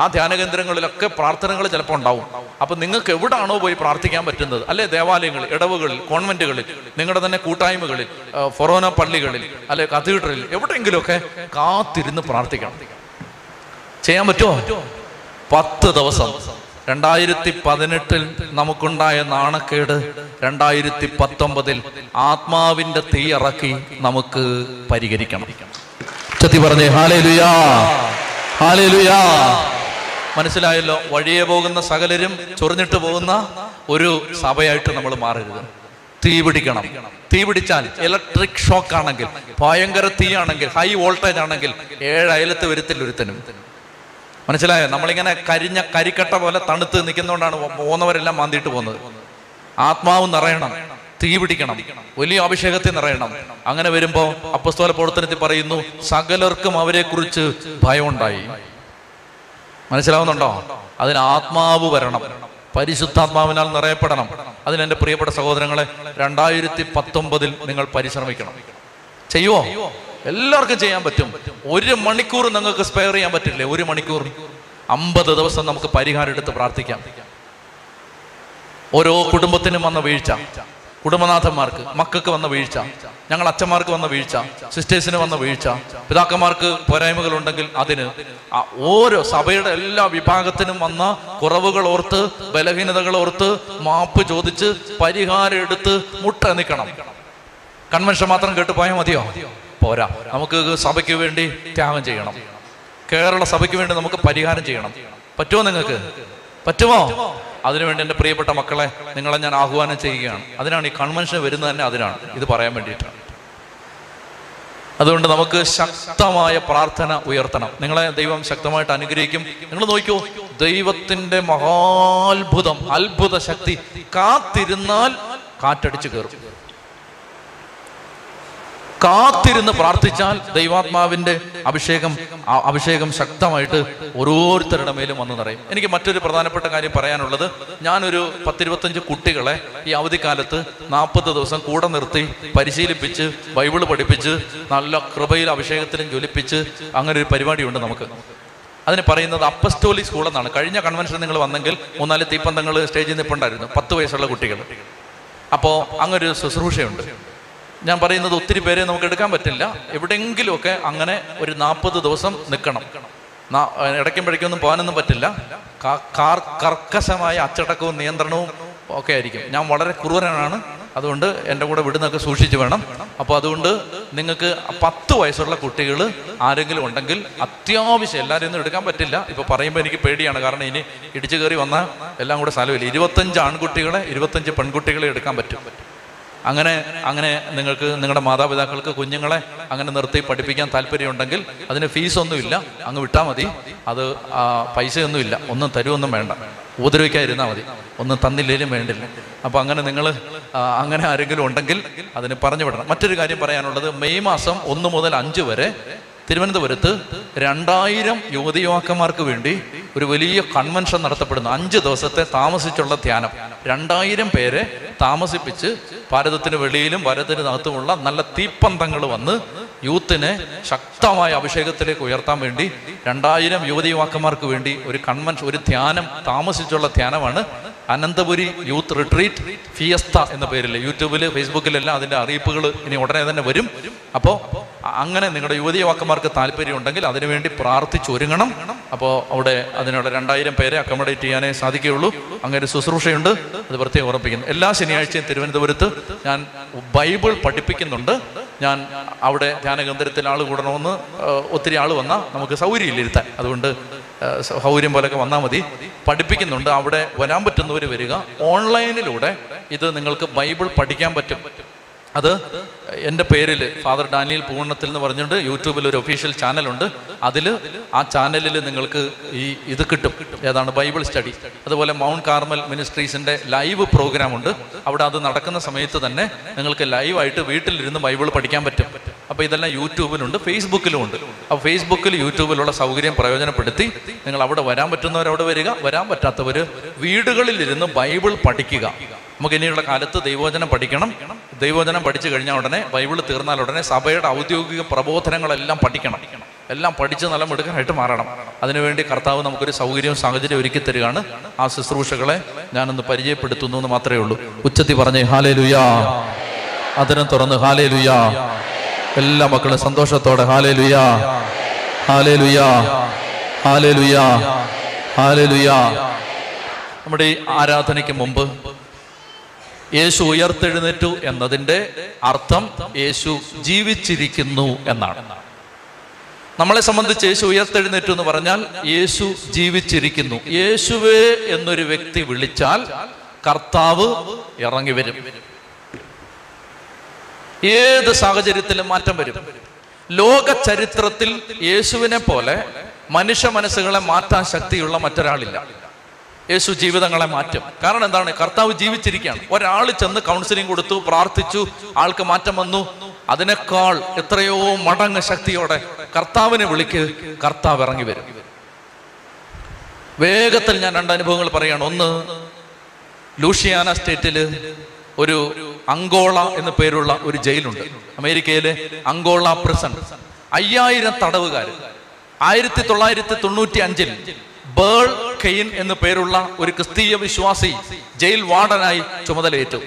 ആ ധ്യാനകേന്ദ്രങ്ങളിലൊക്കെ പ്രാർത്ഥനകൾ ചിലപ്പോൾ ഉണ്ടാവും. അപ്പം നിങ്ങൾക്ക് എവിടാണോ പോയി പ്രാർത്ഥിക്കാൻ പറ്റുന്നത്, അല്ലെ ദേവാലയങ്ങൾ, ഇടവുകളിൽ, കോൺവെന്റുകളിൽ, നിങ്ങളുടെ തന്നെ കൂട്ടായ്മകളിൽ, ഫൊറോന പള്ളികളിൽ, അല്ലെ കത്തീഡ്രലിൽ, എവിടെയെങ്കിലുമൊക്കെ കാത്തിരുന്ന് പ്രാർത്ഥിക്കണം. ചെയ്യാൻ പറ്റുമോ? 10 ദിവസം. 2018 നമുക്കുണ്ടായ നാണക്കേട് 2019 ആത്മാവിന്റെ തീ ഇറക്കി നമുക്ക് പരിഹരിക്കണം. ചത്തി പറഞ്ഞേ ഹല്ലേലൂയാ, ഹല്ലേലൂയാ. മനസ്സിലായല്ലോ? വഴിയെ പോകുന്ന സകലരും ചൊറിഞ്ഞിട്ട് പോകുന്ന ഒരു സഭയായിട്ട് നമ്മൾ മാറരുത്. തീ പിടിക്കണം. തീ പിടിച്ചാൽ ഇലക്ട്രിക് ഷോക്ക് ആണെങ്കിൽ, ഭയങ്കര തീയാണെങ്കിൽ, ഹൈ വോൾട്ടേജ് ആണെങ്കിൽ 7 അയലത്ത് വരുത്തില്ല ഒരുത്തനും. മനസ്സിലായോ? നമ്മളിങ്ങനെ കരിഞ്ഞ കരിക്കട്ട പോലെ തണുത്ത് നിൽക്കുന്നതുകൊണ്ടാണ് പോകുന്നവരെല്ലാം മാന്തിയിട്ട് പോകുന്നത്. ആത്മാവ് നിറയണം, തീ പിടിക്കണം, വലിയ അഭിഷേകത്തിൽ നിറയണം. അങ്ങനെ വരുമ്പോ അപ്പോസ്തല പ്രവർത്തനത്തിൽ പറയുന്നു, സകലർക്കും അവരെ കുറിച്ച് ഭയമുണ്ടായി. മനസ്സിലാവുന്നുണ്ടോ? അതിന് ആത്മാവ് വരണം, പരിശുദ്ധാത്മാവിനാൽ നിറയപ്പെടണം. അതിനെന്റെ പ്രിയപ്പെട്ട സഹോദരങ്ങളെ, 2019 നിങ്ങൾ പരിശ്രമിക്കണം. ചെയ്യുവോ? എല്ലാവർക്കും ചെയ്യാൻ പറ്റും. 1 മണിക്കൂർ നിങ്ങൾക്ക് സ്പെയർ ചെയ്യാൻ പറ്റില്ലേ? 1 മണിക്കൂർ 50 ദിവസം നമുക്ക് പരിഹാരം എടുത്ത് പ്രാർത്ഥിക്കാം. ഓരോ കുടുംബത്തിനും വന്ന വീഴ്ച, കുടുംബനാഥന്മാർക്ക്, മക്കൾക്ക് വന്ന വീഴ്ച, ഞങ്ങൾ അച്ഛന്മാർക്ക് വന്ന വീഴ്ച, സിസ്റ്റേഴ്സിന് വന്ന വീഴ്ച, പിതാക്കന്മാർക്ക് പോരായ്മകൾ ഉണ്ടെങ്കിൽ അതിന്, ഓരോ സഭയുടെ എല്ലാ വിഭാഗത്തിനും വന്ന കുറവുകൾ ഓർത്ത്, ബലഹീനതകൾ ഓർത്ത് മാപ്പ് ചോദിച്ച് പരിഹാരം എടുത്ത് മുട്ട നിൽക്കണം. കൺവെൻഷൻ മാത്രം കേട്ട് പോയാൽ മതിയോ? പോരാ. നമുക്ക് സഭയ്ക്ക് വേണ്ടി ത്യാഗം ചെയ്യണം. കേരള സഭയ്ക്ക് വേണ്ടി നമുക്ക് പരിഹാരം ചെയ്യണം. പറ്റുമോ? നിങ്ങൾക്ക് പറ്റുമോ? അതിനുവേണ്ടി എൻ്റെ പ്രിയപ്പെട്ട മക്കളെ, നിങ്ങളെ ഞാൻ ആഹ്വാനം ചെയ്യുകയാണ്. അതിനാണ് ഈ കൺവെൻഷൻ വരുന്നത് തന്നെ, അതിനാണ്, ഇത് പറയാൻ വേണ്ടിയിട്ടാണ്. അതുകൊണ്ട് നമുക്ക് ശക്തമായ പ്രാർത്ഥന ഉയർത്തണം. നിങ്ങളെ ദൈവം ശക്തമായിട്ട് അനുഗ്രഹിക്കും. നിങ്ങൾ നോക്കൂ, ദൈവത്തിൻ്റെ മഹാത്ഭുതം, അത്ഭുത ശക്തി കാത്തിരുന്നാൽ കാറ്റടിച്ചു കയറും. കാത്തിരുന്ന് പ്രാർത്ഥിച്ചാൽ ദൈവാത്മാവിന്റെ അഭിഷേകം ശക്തമായിട്ട് ഓരോരുത്തരുടെ മേലും വന്ന് നിറയും. എനിക്ക് മറ്റൊരു പ്രധാനപ്പെട്ട കാര്യം പറയാനുള്ളത്, ഞാനൊരു 10-25 കുട്ടികളെ ഈ അവധിക്കാലത്ത് 40 ദിവസം കൂടെ നിർത്തി പരിശീലിപ്പിച്ച് ബൈബിള് പഠിപ്പിച്ച് നല്ല കൃപയിൽ അഭിഷേകത്തിലും ജ്വലിപ്പിച്ച് അങ്ങനെ ഒരു പരിപാടിയുണ്ട് നമുക്ക്. അതിന് പറയുന്നത് അപ്പസ്റ്റോലിക് സ്കൂൾ എന്നാണ്. കഴിഞ്ഞ കൺവെൻഷൻ നിങ്ങൾ വന്നെങ്കിൽ 3-4 തീപ്പന്തങ്ങൾ സ്റ്റേജിൽ നിൽപ്പുണ്ടായിരുന്നു, 10 വയസ്സുള്ള കുട്ടികൾ. അപ്പോൾ അങ്ങനൊരു ശുശ്രൂഷയുണ്ട്. ഞാൻ പറയുന്നത് ഒത്തിരി പേരെ നമുക്ക് എടുക്കാൻ പറ്റില്ല. എവിടെയെങ്കിലുമൊക്കെ അങ്ങനെ ഒരു 40 ദിവസം നിൽക്കണം. ഇടയ്ക്കുമ്പോഴേക്കൊന്നും പോകാനൊന്നും പറ്റില്ല. കർക്കശമായ അച്ചടക്കവും നിയന്ത്രണവും ഒക്കെ ആയിരിക്കും. ഞാൻ വളരെ ക്രൂരനാണ്, അതുകൊണ്ട് എൻ്റെ കൂടെ വിടുന്നൊക്കെ സൂക്ഷിച്ചു വേണം. അപ്പോൾ അതുകൊണ്ട് നിങ്ങൾക്ക് 10 വയസ്സുള്ള കുട്ടികൾ ആരെങ്കിലും ഉണ്ടെങ്കിൽ അത്യാവശ്യം, എല്ലാവരും ഒന്നും എടുക്കാൻ പറ്റില്ല. ഇപ്പോൾ പറയുമ്പോൾ എനിക്ക് പേടിയാണ്, കാരണം ഇനി ഇടിച്ചു കയറി വന്നാൽ എല്ലാം കൂടെ സ്ഥലമില്ല. 25 ആൺകുട്ടികളെ 25 പെൺകുട്ടികളെ എടുക്കാൻ പറ്റും. അങ്ങനെ നിങ്ങൾക്ക് നിങ്ങളുടെ മാതാപിതാക്കൾക്ക് കുഞ്ഞുങ്ങളെ അങ്ങനെ നിർത്തി പഠിപ്പിക്കാൻ താല്പര്യമുണ്ടെങ്കിൽ അതിന് ഫീസൊന്നുമില്ല, അങ്ങ് വിട്ടാൽ മതി. അത് പൈസയൊന്നുമില്ല, ഒന്നും തരുമൊന്നും വേണ്ട, ഉപദ്രവിക്കാതിരുന്നാൽ മതി, ഒന്നും തന്നില്ലേലും വേണ്ടില്ല. അപ്പോൾ അങ്ങനെ ആരെങ്കിലും ഉണ്ടെങ്കിൽ അതിന് പറഞ്ഞു വിടണം. മറ്റൊരു കാര്യം പറയാനുള്ളത്, മെയ് മാസം 1 മുതൽ 5 വരെ തിരുവനന്തപുരത്ത് 2000 യുവതിയുവാക്കന്മാർക്ക് വേണ്ടി ഒരു വലിയ കൺവെൻഷൻ നടത്തപ്പെടുന്നു. 5 ദിവസത്തെ താമസിച്ചുള്ള ധ്യാനം. 2000 പേരെ താമസിപ്പിച്ച് ഭാരതത്തിന് വെളിയിലും ഭാരതത്തിനകത്തുമുള്ള നല്ല തീപ്പന്തങ്ങൾ വന്ന് യൂത്തിനെ ശക്തമായ അഭിഷേകത്തിലേക്ക് ഉയർത്താൻ വേണ്ടി 2000 യുവതിയുവാക്കന്മാർക്ക് വേണ്ടി ഒരു ധ്യാനം, താമസിച്ചുള്ള ധ്യാനമാണ് അനന്തപുരി യൂത്ത് റിട്രീറ്റ് ഫിയസ്ത എന്ന പേരിൽ യൂട്യൂബിൽ ഫേസ്ബുക്കിലെല്ലാം അതിൻ്റെ അറിയിപ്പുകൾ ഇനി ഉടനെ തന്നെ വരും. അപ്പോൾ അങ്ങനെ നിങ്ങളുടെ യുവതി യുവാക്കന്മാർക്ക് താല്പര്യമുണ്ടെങ്കിൽ അതിനുവേണ്ടി പ്രാർത്ഥിച്ചൊരുങ്ങണം. അപ്പോൾ അവിടെ അതിനുള്ള 2000 പേരെ അക്കോമഡേറ്റ് ചെയ്യാനേ സാധിക്കുകയുള്ളൂ. അങ്ങനെ ശുശ്രൂഷയുണ്ട്, അത് പ്രത്യേകം ഉറപ്പിക്കുന്നു. എല്ലാ ശനിയാഴ്ചയും തിരുവനന്തപുരത്ത് ഞാൻ ബൈബിൾ പഠിപ്പിക്കുന്നുണ്ട്. ഞാൻ അവിടെ ധ്യാനകേന്ദ്രത്തിൽ ആൾ കൂടണമെന്ന് ഒത്തിരി ആൾ വന്നാൽ നമുക്ക് സൗകര്യമില്ലിരുത്താൻ, അതുകൊണ്ട് സൗകര്യം പോലെയൊക്കെ വന്നാൽ മതി. പഠിപ്പിക്കുന്നുണ്ട്, അവിടെ വരാൻ പറ്റുന്നവർ വരിക. ഓൺലൈനിലൂടെ ഇത് നിങ്ങൾക്ക് ബൈബിൾ പഠിക്കാൻ പറ്റും. അത് എൻ്റെ പേരിൽ ഫാദർ ഡാനിയൽ പൂവണ്ണത്തിൽ എന്ന് പറഞ്ഞുകൊണ്ട് യൂട്യൂബിൽ ഒരു ഒഫീഷ്യൽ ചാനലുണ്ട്. അതിൽ ആ ചാനലിൽ നിങ്ങൾക്ക് ഇത് കിട്ടും, ഏതാണ് ബൈബിൾ സ്റ്റഡി. അതുപോലെ മൗണ്ട് കാർമൽ മിനിസ്ട്രീസിൻ്റെ ലൈവ് പ്രോഗ്രാമുണ്ട്. അവിടെ അത് നടക്കുന്ന സമയത്ത് തന്നെ നിങ്ങൾക്ക് ലൈവായിട്ട് വീട്ടിലിരുന്ന് ബൈബിൾ പഠിക്കാൻ പറ്റും. അപ്പോൾ ഇതെല്ലാം യൂട്യൂബിലുണ്ട്, ഫേസ്ബുക്കിലും ഉണ്ട്. അപ്പോൾ ഫേസ്ബുക്കിൽ യൂട്യൂബിലുള്ള സൗകര്യം പ്രയോജനപ്പെടുത്തി നിങ്ങൾ അവിടെ വരാൻ പറ്റുന്നവരവിടെ വരിക, വരാൻ പറ്റാത്തവർ വീടുകളിലിരുന്ന് ബൈബിൾ പഠിക്കുക. നമുക്ക് ഇനിയുള്ള കാലത്ത് ദൈവവചനം പഠിക്കണം. ദൈവവചനം പഠിച്ചു കഴിഞ്ഞാൽ ഉടനെ, ബൈബിൾ തീർന്നാൽ ഉടനെ സഭയുടെ ഔദ്യോഗിക പ്രബോധനങ്ങളെല്ലാം പഠിക്കണം. എല്ലാം പഠിച്ച് നല്ല മിടുക്കനായിട്ട് മാറണം. അതിനുവേണ്ടി കർത്താവ് നമുക്കൊരു സൗകര്യവും സാഹചര്യം ഒരുക്കി തരികയാണ്. ആ ശുശ്രൂഷകളെ ഞാനൊന്ന് പരിചയപ്പെടുത്തുന്നു എന്ന് മാത്രമേ ഉള്ളൂ. ഉച്ചത്തിൽ പറഞ്ഞേ ഹല്ലേലൂയ, അതിനെ തുറന്ന് ഹല്ലേലൂയ. എല്ലാ മക്കളും സന്തോഷത്തോടെ ഹല്ലേലൂയ, ഹല്ലേലൂയ, ഹല്ലേലൂയ, ഹല്ലേലൂയ. നമ്മുടെ ഈ ആരാധനയ്ക്ക് മുമ്പ് യേശു ഉയർത്തെഴുന്നേറ്റു എന്നതിൻ്റെ അർത്ഥം യേശു ജീവിച്ചിരിക്കുന്നു എന്നാണ്. നമ്മളെ സംബന്ധിച്ച് യേശു ഉയർത്തെഴുന്നേറ്റു എന്ന് പറഞ്ഞാൽ യേശു ജീവിച്ചിരിക്കുന്നു. യേശുവേ എന്നൊരു വ്യക്തി വിളിച്ചാൽ കർത്താവ് ഇറങ്ങി വരും. ഏത് സാഹചര്യത്തിലും മാറ്റം വരും. ലോക ചരിത്രത്തിൽ യേശുവിനെ പോലെ മനുഷ്യ മനസ്സുകളെ മാറ്റാൻ ശക്തിയുള്ള മറ്റൊരാളില്ല. യേശു ജീവിതങ്ങളെ മാറ്റും. കാരണം എന്താണ്? കർത്താവ് ജീവിച്ചിരിക്കുകയാണ്. ഒരാൾ ചെന്ന് കൗൺസിലിംഗ് കൊടുത്തു, പ്രാർത്ഥിച്ചു, ആൾക്ക് മാറ്റം വന്നു. അതിനേക്കാൾ എത്രയോ മടങ്ങ് ശക്തിയോടെ കർത്താവിനെ വിളിക്ക്, കർത്താവ് ഇറങ്ങി വരും. വേഗത്തിൽ ഞാൻ 2 അനുഭവങ്ങൾ പറയുകയാണ്. ഒന്ന്, ലൂസിയാന സ്റ്റേറ്റില് ഒരു അങ്കോള എന്ന പേരുള്ള ഒരു ജയിലുണ്ട്. അമേരിക്കയിലെ അങ്കോള പ്രിസൺ. 5000 തടവുകാർ. 1995 ബേൾ കെയിൻ എന്നു പേരുള്ള ഒരു ക്രിസ്തീയ വിശ്വാസി ജയിൽ വാർഡനായി ചുമതലയേറ്റു.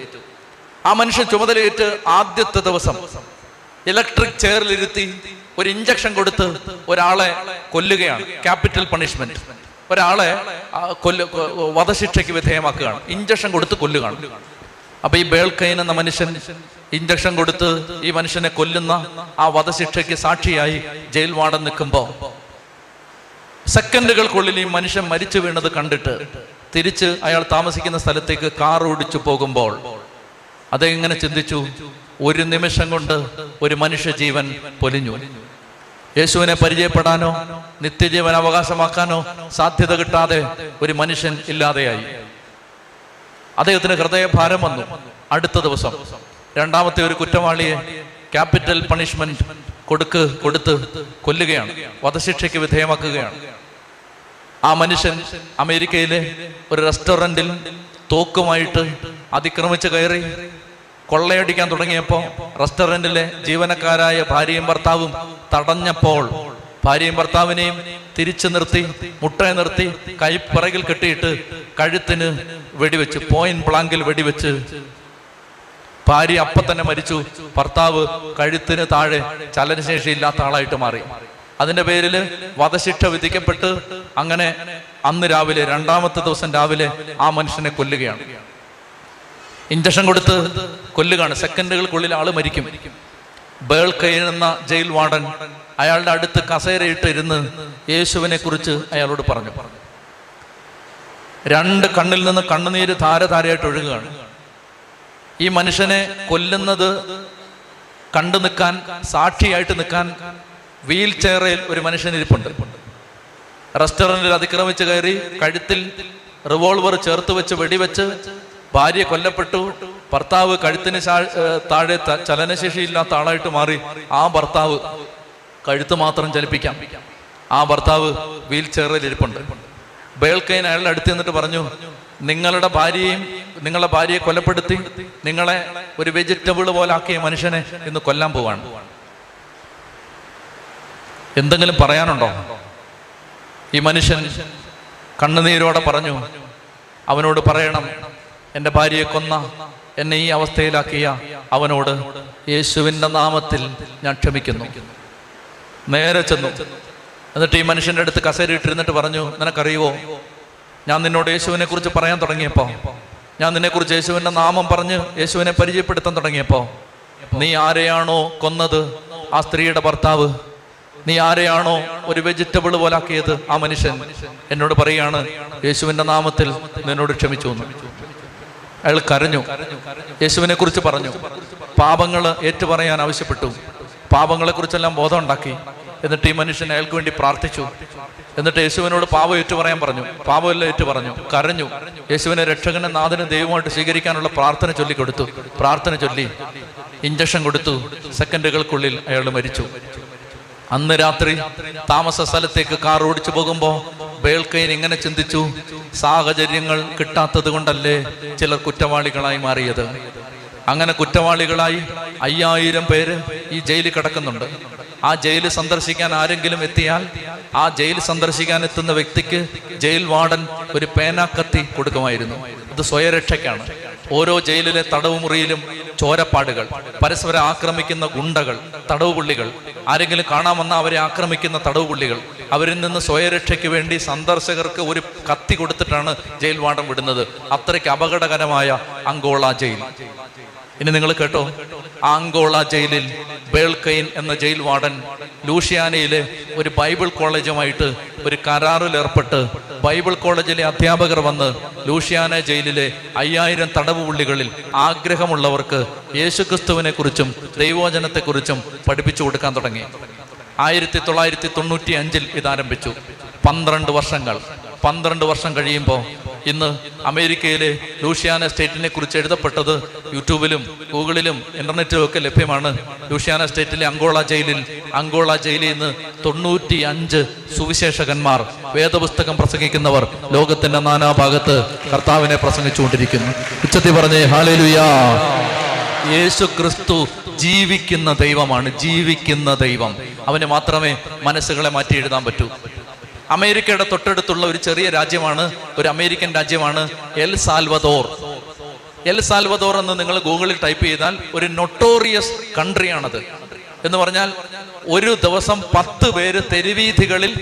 ആ മനുഷ്യൻ ചുമതലയേറ്റ് ആദ്യത്തെ ദിവസം ഇലക്ട്രിക് ചെയറിലിരുത്തി ഒരു ഇഞ്ചക്ഷൻ കൊടുത്ത് ഒരാളെ കൊല്ലുകയാണ്. Capital punishment. ഒരാളെ വധശിക്ഷയ്ക്ക് വിധേയമാക്കുകയാണ്, ഇഞ്ചക്ഷൻ കൊടുത്ത് കൊല്ലുകയാണ്. അപ്പൊ ഈ ബേൾ കെയിൻ എന്ന മനുഷ്യൻ ഇഞ്ചക്ഷൻ കൊടുത്ത് ഈ മനുഷ്യനെ കൊല്ലുന്ന ആ വധശിക്ഷയ്ക്ക് സാക്ഷിയായി ജയിൽ വാർഡൻ നിൽക്കുമ്പോൾ സെക്കൻഡുകൾക്കുള്ളിൽ ഈ മനുഷ്യൻ മരിച്ചു വീണത് കണ്ടിട്ട് തിരിച്ച് അയാൾ താമസിക്കുന്ന സ്ഥലത്തേക്ക് കാർ ഓടിച്ചു പോകുമ്പോൾ അദ്ദേഹം ഇങ്ങനെ ചിന്തിച്ചു, 1 നിമിഷം കൊണ്ട് ഒരു മനുഷ്യ ജീവൻ പൊലിഞ്ഞു. യേശുവിനെ പരിചയപ്പെടാനോ നിത്യജീവൻ അവകാശമാക്കാനോ സാധ്യത കിട്ടാതെ ഒരു മനുഷ്യൻ ഇല്ലാതെയായി. അദ്ദേഹത്തിന് ഹൃദയഭാരം വന്നു. അടുത്ത ദിവസം 2ാമത്തെ ഒരു കുറ്റവാളിയെ ക്യാപിറ്റൽ പണിഷ്മെന്റ് കൊടുത്ത് കൊല്ലുകയാണ്, വധശിക്ഷയ്ക്ക് വിധേയമാക്കുകയാണ്. ആ മനുഷ്യൻ അമേരിക്കയിലെ ഒരു റെസ്റ്റോറൻറ്റിൽ തോക്കുമായിട്ട് അതിക്രമിച്ച് കയറി കൊള്ളയടിക്കാൻ തുടങ്ങിയപ്പോൾ റെസ്റ്റോറൻറ്റിലെ ജീവനക്കാരായ ഭാര്യയും ഭർത്താവും തടഞ്ഞപ്പോൾ ഭാര്യയും ഭർത്താവിനെയും തിരിച്ചു നിർത്തി, മുട്ടയെ നിർത്തി കൈപ്പിറകിൽ കെട്ടിയിട്ട് കഴുത്തിന് വെടിവെച്ച്, പോയിന്റ് ബ്ലാങ്കിൽ വെടിവെച്ച്. ഭാര്യ അപ്പം തന്നെ മരിച്ചു. ഭർത്താവ് കഴുത്തിന് താഴെ ചലനശേഷിയില്ലാത്ത ആളായിട്ട് മാറി. അതിൻ്റെ പേരിൽ വധശിക്ഷ വിധിക്കപ്പെട്ട് അങ്ങനെ അന്ന് രാവിലെ 2ാമത്തെ ദിവസം രാവിലെ ആ മനുഷ്യനെ കൊല്ലുകയാണ്. ഇഞ്ചക്ഷൻ കൊടുത്ത് കൊല്ലുകയാണ്. സെക്കൻഡുകൾക്കുള്ളിൽ ആള് മരിക്കും. ബേൾ കെയിൻ എന്ന ജയിൽ വാർഡൻ അയാളുടെ അടുത്ത് കസേരയിട്ട് ഇരുന്ന് യേശുവിനെ കുറിച്ച് അയാളോട് പറഞ്ഞു. 2 കണ്ണിൽ നിന്ന് കണ്ണുനീര് ധാരധാരയായിട്ട് ഒഴുകുകയാണ്. ഈ മനുഷ്യനെ കൊല്ലുന്നത് കണ്ടു നിൽക്കാൻ, സാക്ഷിയായിട്ട് നിൽക്കാൻ വീൽ ചെയറിൽ ഒരു മനുഷ്യനിരിപ്പുണ്ട്. റെസ്റ്റോറൻറ്റിൽ അതിക്രമിച്ച് കയറി കഴുത്തിൽ റിവോൾവർ ചേർത്ത് വെച്ച് വെടിവെച്ച് ഭാര്യ കൊല്ലപ്പെട്ടു. ഭർത്താവ് കഴുത്തിന് താഴെ ചലനശേഷിയില്ലാത്ത ആളായിട്ട് മാറി. ആ ഭർത്താവ് കഴുത്ത് മാത്രം ചലിപ്പിക്കാം. ആ ഭർത്താവ് വീൽ ചെയറിൽ ഇരിപ്പുണ്ട്. ബേൾ കെയിൻ അയാളുടെ അടുത്ത് നിന്നിട്ട് പറഞ്ഞു, നിങ്ങളുടെ ഭാര്യയെ കൊലപ്പെടുത്തി നിങ്ങളെ ഒരു വെജിറ്റബിൾ പോലെ ആക്കിയ മനുഷ്യനെ ഇന്ന് കൊല്ലാൻ പോവാണ്. എന്തെങ്കിലും പറയാനുണ്ടോ? ഈ മനുഷ്യൻ കണ്ണുനീരോടെ പറഞ്ഞു, അവനോട് പറയണം, എൻ്റെ ഭാര്യയെ കൊന്ന, എന്നെ ഈ അവസ്ഥയിലാക്കിയ അവനോട് യേശുവിൻ്റെ നാമത്തിൽ ഞാൻ ക്ഷമിക്കുന്നു. നേരെ ചെന്നു എന്നിട്ട് ഈ മനുഷ്യൻ്റെ അടുത്ത് കസേരയിട്ടിരുന്നിട്ട് പറഞ്ഞു, നിനക്കറിയുമോ ഞാൻ നിന്നോട് യേശുവിനെ കുറിച്ച് പറയാൻ തുടങ്ങിയപ്പോൾ, ഞാൻ നിന്നെക്കുറിച്ച് യേശുവിൻ്റെ നാമം പറഞ്ഞ് യേശുവിനെ പരിചയപ്പെടുത്താൻ തുടങ്ങിയപ്പോൾ, നീ ആരെയാണോ കൊന്നത് ആ സ്ത്രീയുടെ ഭർത്താവ്, നീ ആരെയാണോ ഒരു വെജിറ്റബിൾ പോലാക്കിയത് ആ മനുഷ്യൻ, എന്നോട് പറയാണ് യേശുവിൻ്റെ നാമത്തിൽ നിന്നോട് ക്ഷമിച്ചു എന്ന്. അയാൾ കരഞ്ഞു, യേശുവിനെ കുറിച്ച് പറഞ്ഞു, പാപങ്ങൾ ഏറ്റുപറയാൻ ആവശ്യപ്പെട്ടു, പാപങ്ങളെ കുറിച്ചെല്ലാം ബോധമുണ്ടാക്കി. എന്നിട്ട് ഈ മനുഷ്യൻ അയാൾക്ക് വേണ്ടി പ്രാർത്ഥിച്ചു. എന്നിട്ട് യേശുവിനോട് പാപം ഏറ്റുപറയാൻ പറഞ്ഞു. പാപമെല്ലാം ഏറ്റുപറഞ്ഞു, കരഞ്ഞു, യേശുവിനെ രക്ഷകനും നാഥനും ദൈവമായിട്ട് സ്വീകരിക്കാനുള്ള പ്രാർത്ഥന ചൊല്ലിക്കൊടുത്തു. പ്രാർത്ഥന ചൊല്ലി ഇഞ്ചക്ഷൻ കൊടുത്തു. സെക്കൻഡുകൾക്കുള്ളിൽ അയാൾ മരിച്ചു. അന്ന് രാത്രി താമസ സ്ഥലത്തേക്ക് കാർ ഓടിച്ചു പോകുമ്പോൾ ബേൾ കെയ്ൻ ഇങ്ങനെ ചിന്തിച്ചു, സാഹചര്യങ്ങൾ കിട്ടാത്തത് കൊണ്ടല്ലേ ചിലർ കുറ്റവാളികളായി മാറിയത്. അങ്ങനെ കുറ്റവാളികളായി 5000 പേര് ഈ ജയിലിൽ കിടക്കുന്നുണ്ട്. ആ ജയിൽ സന്ദർശിക്കാൻ ആരെങ്കിലും എത്തിയാൽ ആ ജയിൽ സന്ദർശിക്കാൻ എത്തുന്ന വ്യക്തിക്ക് ജയിൽ വാർഡൻ ഒരു പേനാക്കത്തി കൊടുക്കുമായിരുന്നു. അത് സ്വയരക്ഷയ്ക്കാണ്. ഓരോ ജയിലിലെ തടവുമുറിയിലും ചോരപ്പാടുകൾ, പരസ്പരം ആക്രമിക്കുന്ന ഗുണ്ടകൾ, തടവുപുള്ളികൾ, ആരെങ്കിലും കാണാമെന്ന അവരെ ആക്രമിക്കുന്ന തടവുപുള്ളികൾ, അവരിൽ നിന്ന് സ്വയരക്ഷയ്ക്ക് വേണ്ടി സന്ദർശകർക്ക് ഒരു കത്തി കൊടുത്തിട്ടാണ് ജയിൽ വാർഡൻ വിടുന്നത്. അത്രയ്ക്ക് അപകടകരമായ അങ്കോള ജയിൽ. ഇനി നിങ്ങൾ കേട്ടോ, ആ അങ്കോള ജയിലിൽ ബേൾ കെയ്ൻ എന്ന ജയിൽ വാർഡൻ ലൂസിയാനയിലെ ഒരു ബൈബിൾ കോളേജുമായിട്ട് ഒരു കരാറിൽ ഏർപ്പെട്ട് ബൈബിൾ കോളേജിലെ അധ്യാപകർ വന്ന് ലൂസിയാന ജയിലിലെ 5000 തടവുപുള്ളികളിൽ ആഗ്രഹമുള്ളവർക്ക് യേശുക്രിസ്തുവിനെ കുറിച്ചും ദൈവവചനത്തെക്കുറിച്ചും പഠിപ്പിച്ചു കൊടുക്കാൻ തുടങ്ങി. 1995 ഇതാരംഭിച്ചു. 12 വർഷം കഴിയുമ്പോൾ ഇന്ന് അമേരിക്കയിലെ ലൂസിയാന സ്റ്റേറ്റിനെ കുറിച്ച് എഴുതപ്പെട്ടത് യൂട്യൂബിലും ഗൂഗിളിലും ഇന്റർനെറ്റിലും ഒക്കെ ലഭ്യമാണ്. ലൂസിയാന സ്റ്റേറ്റിലെ അങ്കോള ജയിലിൽ നിന്ന് 95 സുവിശേഷകന്മാർ, വേദപുസ്തകം പ്രസംഗിക്കുന്നവർ ലോകത്തിന്റെ നാനാഭാഗത്ത് കർത്താവിനെ പ്രസംഗിച്ചുകൊണ്ടിരിക്കുന്നു. ഉച്ചത്തിൽ പറഞ്ഞേ ഹല്ലേലൂയ. യേശു ക്രിസ്തു ജീവിക്കുന്ന ദൈവമാണ്, ജീവിക്കുന്ന ദൈവം. അവന് മാത്രമേ മനസ്സുകളെ മാറ്റി എഴുതാൻ പറ്റൂ. അമേരിക്കയുടെ തൊട്ടടുത്തുള്ള ഒരു ചെറിയ രാജ്യമാണ്, ഒരു അമേരിക്കൻ രാജ്യമാണ് എൽ സാൽവദോർ. എൽ സാൽവദോർ എന്ന് നിങ്ങൾ ഗൂഗിളിൽ ടൈപ്പ് ചെയ്താൽ ഒരു നൊട്ടോറിയസ് കൺട്രിയാണത്. എന്ന് പറഞ്ഞാൽ ഒരു ദിവസം 10 പേര് തെരുവീഥികളിൽ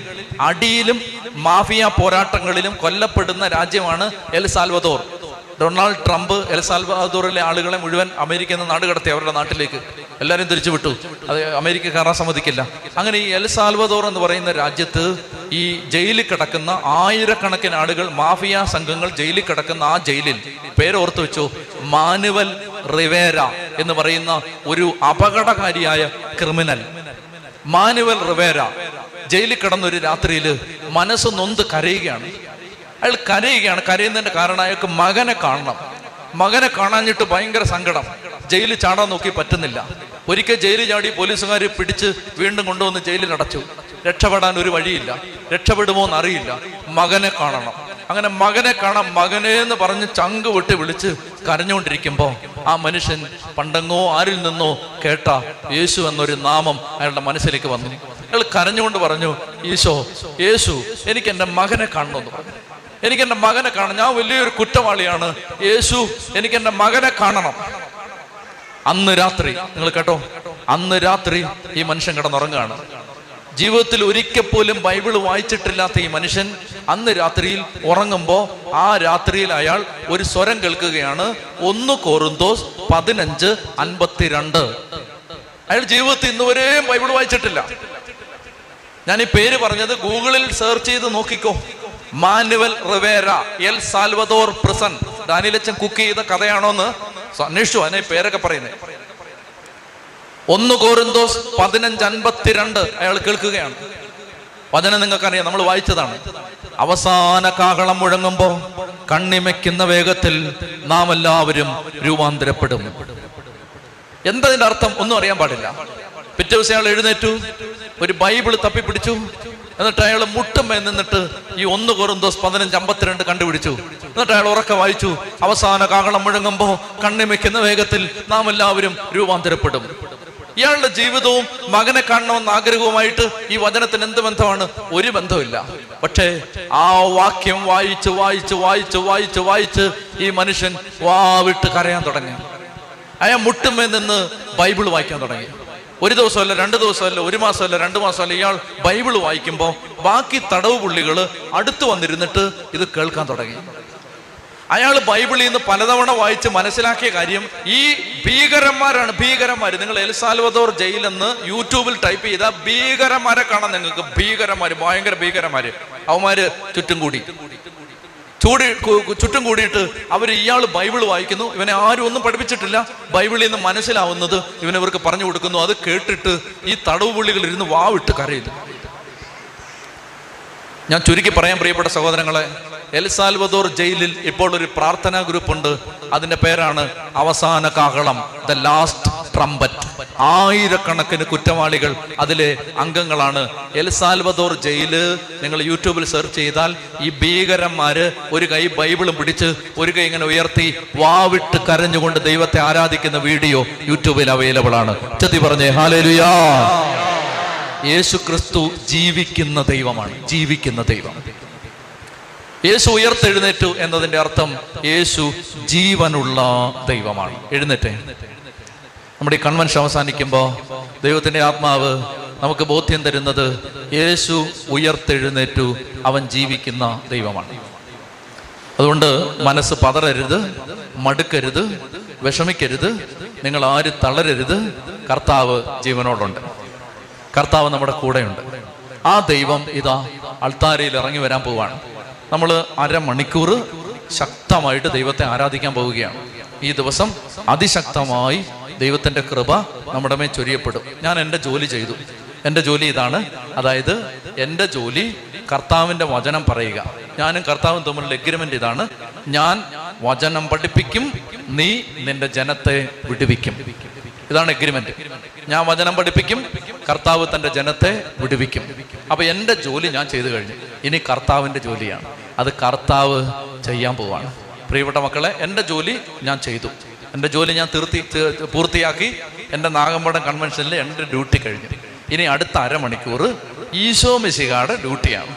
അടിയിലും മാഫിയ പോരാട്ടങ്ങളിലും കൊല്ലപ്പെടുന്ന രാജ്യമാണ് El Salvador. Donald Trump L സാൽവദോറിലെ ആളുകളെ മുഴുവൻ അമേരിക്കയിൽ നിന്ന് നാടുകടത്തി അവരുടെ നാട്ടിലേക്ക് എല്ലാവരും തിരിച്ചു വിട്ടു. അത് അമേരിക്ക കയറാൻ സമ്മതിക്കില്ല. അങ്ങനെ ഈ എൽ സാൽവദോർ എന്ന് പറയുന്ന രാജ്യത്ത് ഈ ജയിലിൽ കിടക്കുന്ന 1000കണക്കിന് ആളുകൾ, മാഫിയ സംഘങ്ങൾ ജയിലിൽ കിടക്കുന്ന ആ ജയിലിൽ പേരോർത്തു വെച്ചു, മാനുവൽ റിവേര എന്ന് പറയുന്ന ഒരു അപകടകാരിയായ ക്രിമിനൽ. മാനുവൽ റിവേര ജയിലിൽ കിടന്നൊരു രാത്രിയിൽ മനസ്സ് നൊന്ത് കരയുകയാണ്. അയാൾ കരയുകയാണ്. കരയുന്നതിന്റെ കാരണം അയാൾക്ക് മകനെ കാണണം. മകനെ കാണാഞ്ഞിട്ട് ഭയങ്കര സങ്കടം. ജയിലിൽ ചാടാൻ നോക്കി പറ്റുന്നില്ല. ഒരിക്കൽ ജയിലിൽ ചാടി പോലീസുകാർ പിടിച്ച് വീണ്ടും കൊണ്ടുവന്ന് ജയിലിൽ അടച്ചു. രക്ഷപ്പെടാൻ ഒരു വഴിയില്ല. രക്ഷപ്പെടുമോ എന്നറിയില്ല. മകനെ കാണണം. അങ്ങനെ മകനെ കാണാൻ മകനെ എന്ന് പറഞ്ഞ് ചങ്ക് വിട്ട് വിളിച്ച് കരഞ്ഞുകൊണ്ടിരിക്കുമ്പോൾ ആ മനുഷ്യൻ പണ്ടെങ്ങോ ആരിൽ നിന്നോ കേട്ട യേശു എന്നൊരു നാമം അയാളുടെ മനസ്സിലേക്ക് വന്നു. അയാൾ കരഞ്ഞുകൊണ്ട് പറഞ്ഞു, ഈശോ, യേശു, എനിക്ക് എൻ്റെ മകനെ കാണണമെന്ന് പറഞ്ഞു. എനിക്കെൻ്റെ മകനെ കാണണം. ഞാൻ വലിയൊരു കുറ്റവാളിയാണ്. യേശു, എനിക്കെൻ്റെ മകനെ കാണണം. അന്ന് രാത്രി, നിങ്ങൾ കേട്ടോ, അന്ന് രാത്രി ഈ മനുഷ്യൻ കിടന്നുറങ്ങുകയാണ്. ജീവിതത്തിൽ ഒരിക്കൽ പോലും ബൈബിൾ വായിച്ചിട്ടില്ലാത്ത ഈ മനുഷ്യൻ അന്ന് രാത്രിയിൽ ഉറങ്ങുമ്പോൾ ആ രാത്രിയിൽ അയാൾ ഒരു സ്വരം കേൾക്കുകയാണ്, 1 Corinthians 15:52. അയാൾ ജീവിതത്തിൽ ഇന്നുവരെയും ബൈബിൾ വായിച്ചിട്ടില്ല. ഞാൻ ഈ പേര് പറഞ്ഞത് ഗൂഗിളിൽ സെർച്ച് ചെയ്ത് നോക്കിക്കോ. Manuel Rivera, El Salvador prison. ഡാനിയലച്ചൻ കുക്ക് ചെയ്ത കഥയാണോന്ന് അന്വേഷിച്ചു. അതിനെ പേരൊക്കെ പറയുന്നത്. 1 Corinthians 15:52 അയാൾ കേൾക്കുകയാണ്. വചനം നിങ്ങൾക്കറിയാം, നമ്മൾ വായിച്ചതാണ്. അവസാന കാഹളം മുഴങ്ങുമ്പോൾ കണ്ണിമയ്ക്കുന്ന വേഗത്തിൽ നാം എല്ലാവരും രൂപാന്തരപ്പെടും. എന്തതിന്റെ അർത്ഥം ഒന്നും അറിയാൻ പാടില്ല. പിറ്റേ ദിവസം അയാൾ എഴുന്നേറ്റു, ഒരു ബൈബിള് തപ്പിപ്പിടിച്ചു. എന്നിട്ട് അയാൾ മുട്ടുമേ നിന്നിട്ട് ഈ 1 Corinthians 15:52 കണ്ടുപിടിച്ചു. എന്നിട്ട് അയാൾ ഉറക്കെ വായിച്ചു, അവസാന കാഹളം മുഴങ്ങുമ്പോൾ കണ്ണിമയ്ക്കുന്ന വേഗത്തിൽ നാം എല്ലാവരും രൂപാന്തരപ്പെടും. ഇയാളുടെ ജീവിതവും മകനെ കാണണമെന്ന ആഗ്രഹവുമായിട്ട് ഈ വചനത്തിന് എന്ത് ബന്ധമാണ്? ഒരു ബന്ധമില്ല. പക്ഷേ ആ വാക്യം വായിച്ച് വായിച്ച് വായിച്ച് വായിച്ച് വായിച്ച് ഈ മനുഷ്യൻ വാവിട്ട് കരയാൻ തുടങ്ങി. അയാൾ മുട്ടുമേ നിന്ന് ബൈബിൾ വായിക്കാൻ തുടങ്ങി. ഒരു ദിവസമല്ല, രണ്ട് ദിവസമല്ല, ഒരു മാസമല്ല, രണ്ട് മാസമല്ല, ഇയാൾ ബൈബിൾ വായിക്കുമ്പോൾ ബാക്കി തടവ് പുള്ളികൾ അടുത്ത് വന്നിരുന്നിട്ട് ഇത് കേൾക്കാൻ തുടങ്ങി. അയാൾ ബൈബിളിൽ നിന്ന് പലതവണ വായിച്ച് മനസ്സിലാക്കിയ കാര്യം, ഈ ഭീകരന്മാരാണ്, ഭീകരന്മാർ. നിങ്ങൾ എൽ സാൽവദോർ ജയിലെന്ന് യൂട്യൂബിൽ ടൈപ്പ് ചെയ്ത ഭീകരന്മാരെ കാണാൻ നിങ്ങൾക്ക്, ഭീകരന്മാർ, ഭയങ്കര ഭീകരന്മാർ, അവന്മാർ ചുറ്റും കൂടിയിട്ട് അവർ, ഇയാൾ ബൈബിൾ വായിക്കുന്നു, ഇവനെ ആരും ഒന്നും പഠിപ്പിച്ചിട്ടില്ല, ബൈബിളിൽ നിന്ന് മനസ്സിലാവുന്നത് ഇവനവർക്ക് പറഞ്ഞു കൊടുക്കുന്നു. അത് കേട്ടിട്ട് ഈ തടവ് പുള്ളികൾ ഇരുന്ന് വാവിട്ട് കരയുന്നു. ഞാൻ ചുരുക്കി പറയാൻ പ്രിയപ്പെട്ട സഹോദരങ്ങളെ, എൽ സാൽവദോർ ജയിലിൽ ഇപ്പോൾ ഒരു പ്രാർത്ഥനാ ഗ്രൂപ്പുണ്ട്. അതിന്റെ പേരാണ് അവസാന കാഹളം, ദ ലാസ്റ്റ് ട്രംപറ്റ്. 1000കണക്കിന് കുറ്റവാളികൾ അതിലെ അംഗങ്ങളാണ്. എൽ സാൽവദോർ ജയില് നിങ്ങൾ യൂട്യൂബിൽ സെർച്ച് ചെയ്താൽ ഈ ഭീകരന്മാര് ഒരു കൈ ബൈബിളും പിടിച്ച് ഒരു കൈ ഇങ്ങനെ ഉയർത്തി വാവിട്ട് കരഞ്ഞുകൊണ്ട് ദൈവത്തെ ആരാധിക്കുന്ന വീഡിയോ യൂട്യൂബിൽ അവൈലബിൾ ആണ്. ചതി പറഞ്ഞേ ഹല്ലേലൂയ. യേശു ക്രിസ്തു ജീവിക്കുന്ന ദൈവമാണ്, ജീവിക്കുന്ന ദൈവം. യേശു ഉയർത്തെഴുന്നേറ്റു എന്നതിന്റെ അർത്ഥം യേശു ജീവനുള്ള ദൈവമാണ്. എഴുന്നേറ്റേ. നമ്മുടെ ഈ കൺവെൻഷൻ അവസാനിക്കുമ്പോൾ ദൈവത്തിൻ്റെ ആത്മാവ് നമുക്ക് ബോധ്യം തരുന്നത് യേശു ഉയർത്തെഴുന്നേറ്റു, അവൻ ജീവിക്കുന്ന ദൈവമാണ്. അതുകൊണ്ട് മനസ്സ് പതറരുത്, മടുക്കരുത്, വിഷമിക്കരുത്, നിങ്ങൾ ആരും തളരരുത്. കർത്താവ് ജീവനോടുണ്ട്, കർത്താവ് നമ്മുടെ കൂടെയുണ്ട്. ആ ദൈവം ഇതാ അൾത്താരയിൽ ഇറങ്ങി വരാൻ പോവുകയാണ്. നമ്മൾ അരമണിക്കൂർ ശക്തമായിട്ട് ദൈവത്തെ ആരാധിക്കാൻ പോവുകയാണ്. ഈ ദിവസം അതിശക്തമായി ദൈവത്തിൻ്റെ കൃപ നമ്മുടെ മേൽ ചൊരിയപ്പെടും. ഞാൻ എൻ്റെ ജോലി ചെയ്തു. എൻ്റെ ജോലി ഇതാണ്, അതായത് എൻ്റെ ജോലി കർത്താവിൻ്റെ വചനം പറയുക. ഞാനും കർത്താവും തമ്മിലുള്ള എഗ്രിമെൻ്റ് ഇതാണ്, ഞാൻ വചനം പഠിപ്പിക്കും, നീ നിന്റെ ജനത്തെ വിടുവിക്കും. ഇതാണ് എഗ്രിമെൻ്റ്. ഞാൻ വചനം പഠിപ്പിക്കും, കർത്താവ് തൻ്റെ ജനത്തെ വിടുവിക്കും. അപ്പോൾ എൻ്റെ ജോലി ഞാൻ ചെയ്തു കഴിഞ്ഞു. ഇനി കർത്താവിൻ്റെ ജോലിയാണ്, അത് കർത്താവ് ചെയ്യാൻ പോവാണ്. പ്രിയപ്പെട്ട മക്കളെ, എൻ്റെ ജോലി ഞാൻ ചെയ്തു, എൻ്റെ ജോലി ഞാൻ പൂർത്തിയാക്കി. എൻ്റെ നാഗമ്പടം കൺവെൻഷനിൽ എൻ്റെ ഡ്യൂട്ടി കഴിഞ്ഞു. ഇനി അടുത്ത അരമണിക്കൂർ ഈശോ മിശിഹായുടെ ഡ്യൂട്ടിയാണ്.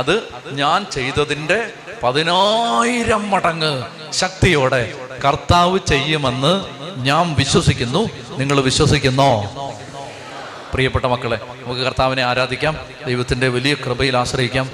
അത് ഞാൻ ചെയ്തതിൻ്റെ 10,000 മടങ്ങ് ശക്തിയോടെ കർത്താവ് ചെയ്യുമെന്ന് ഞാൻ വിശ്വസിക്കുന്നു. നിങ്ങൾ വിശ്വസിക്കുന്നോ? പ്രിയപ്പെട്ട മക്കളെ, നമുക്ക് കർത്താവിനെ ആരാധിക്കാം, ദൈവത്തിൻ്റെ വലിയ കൃപയിൽ ആശ്രയിക്കാം.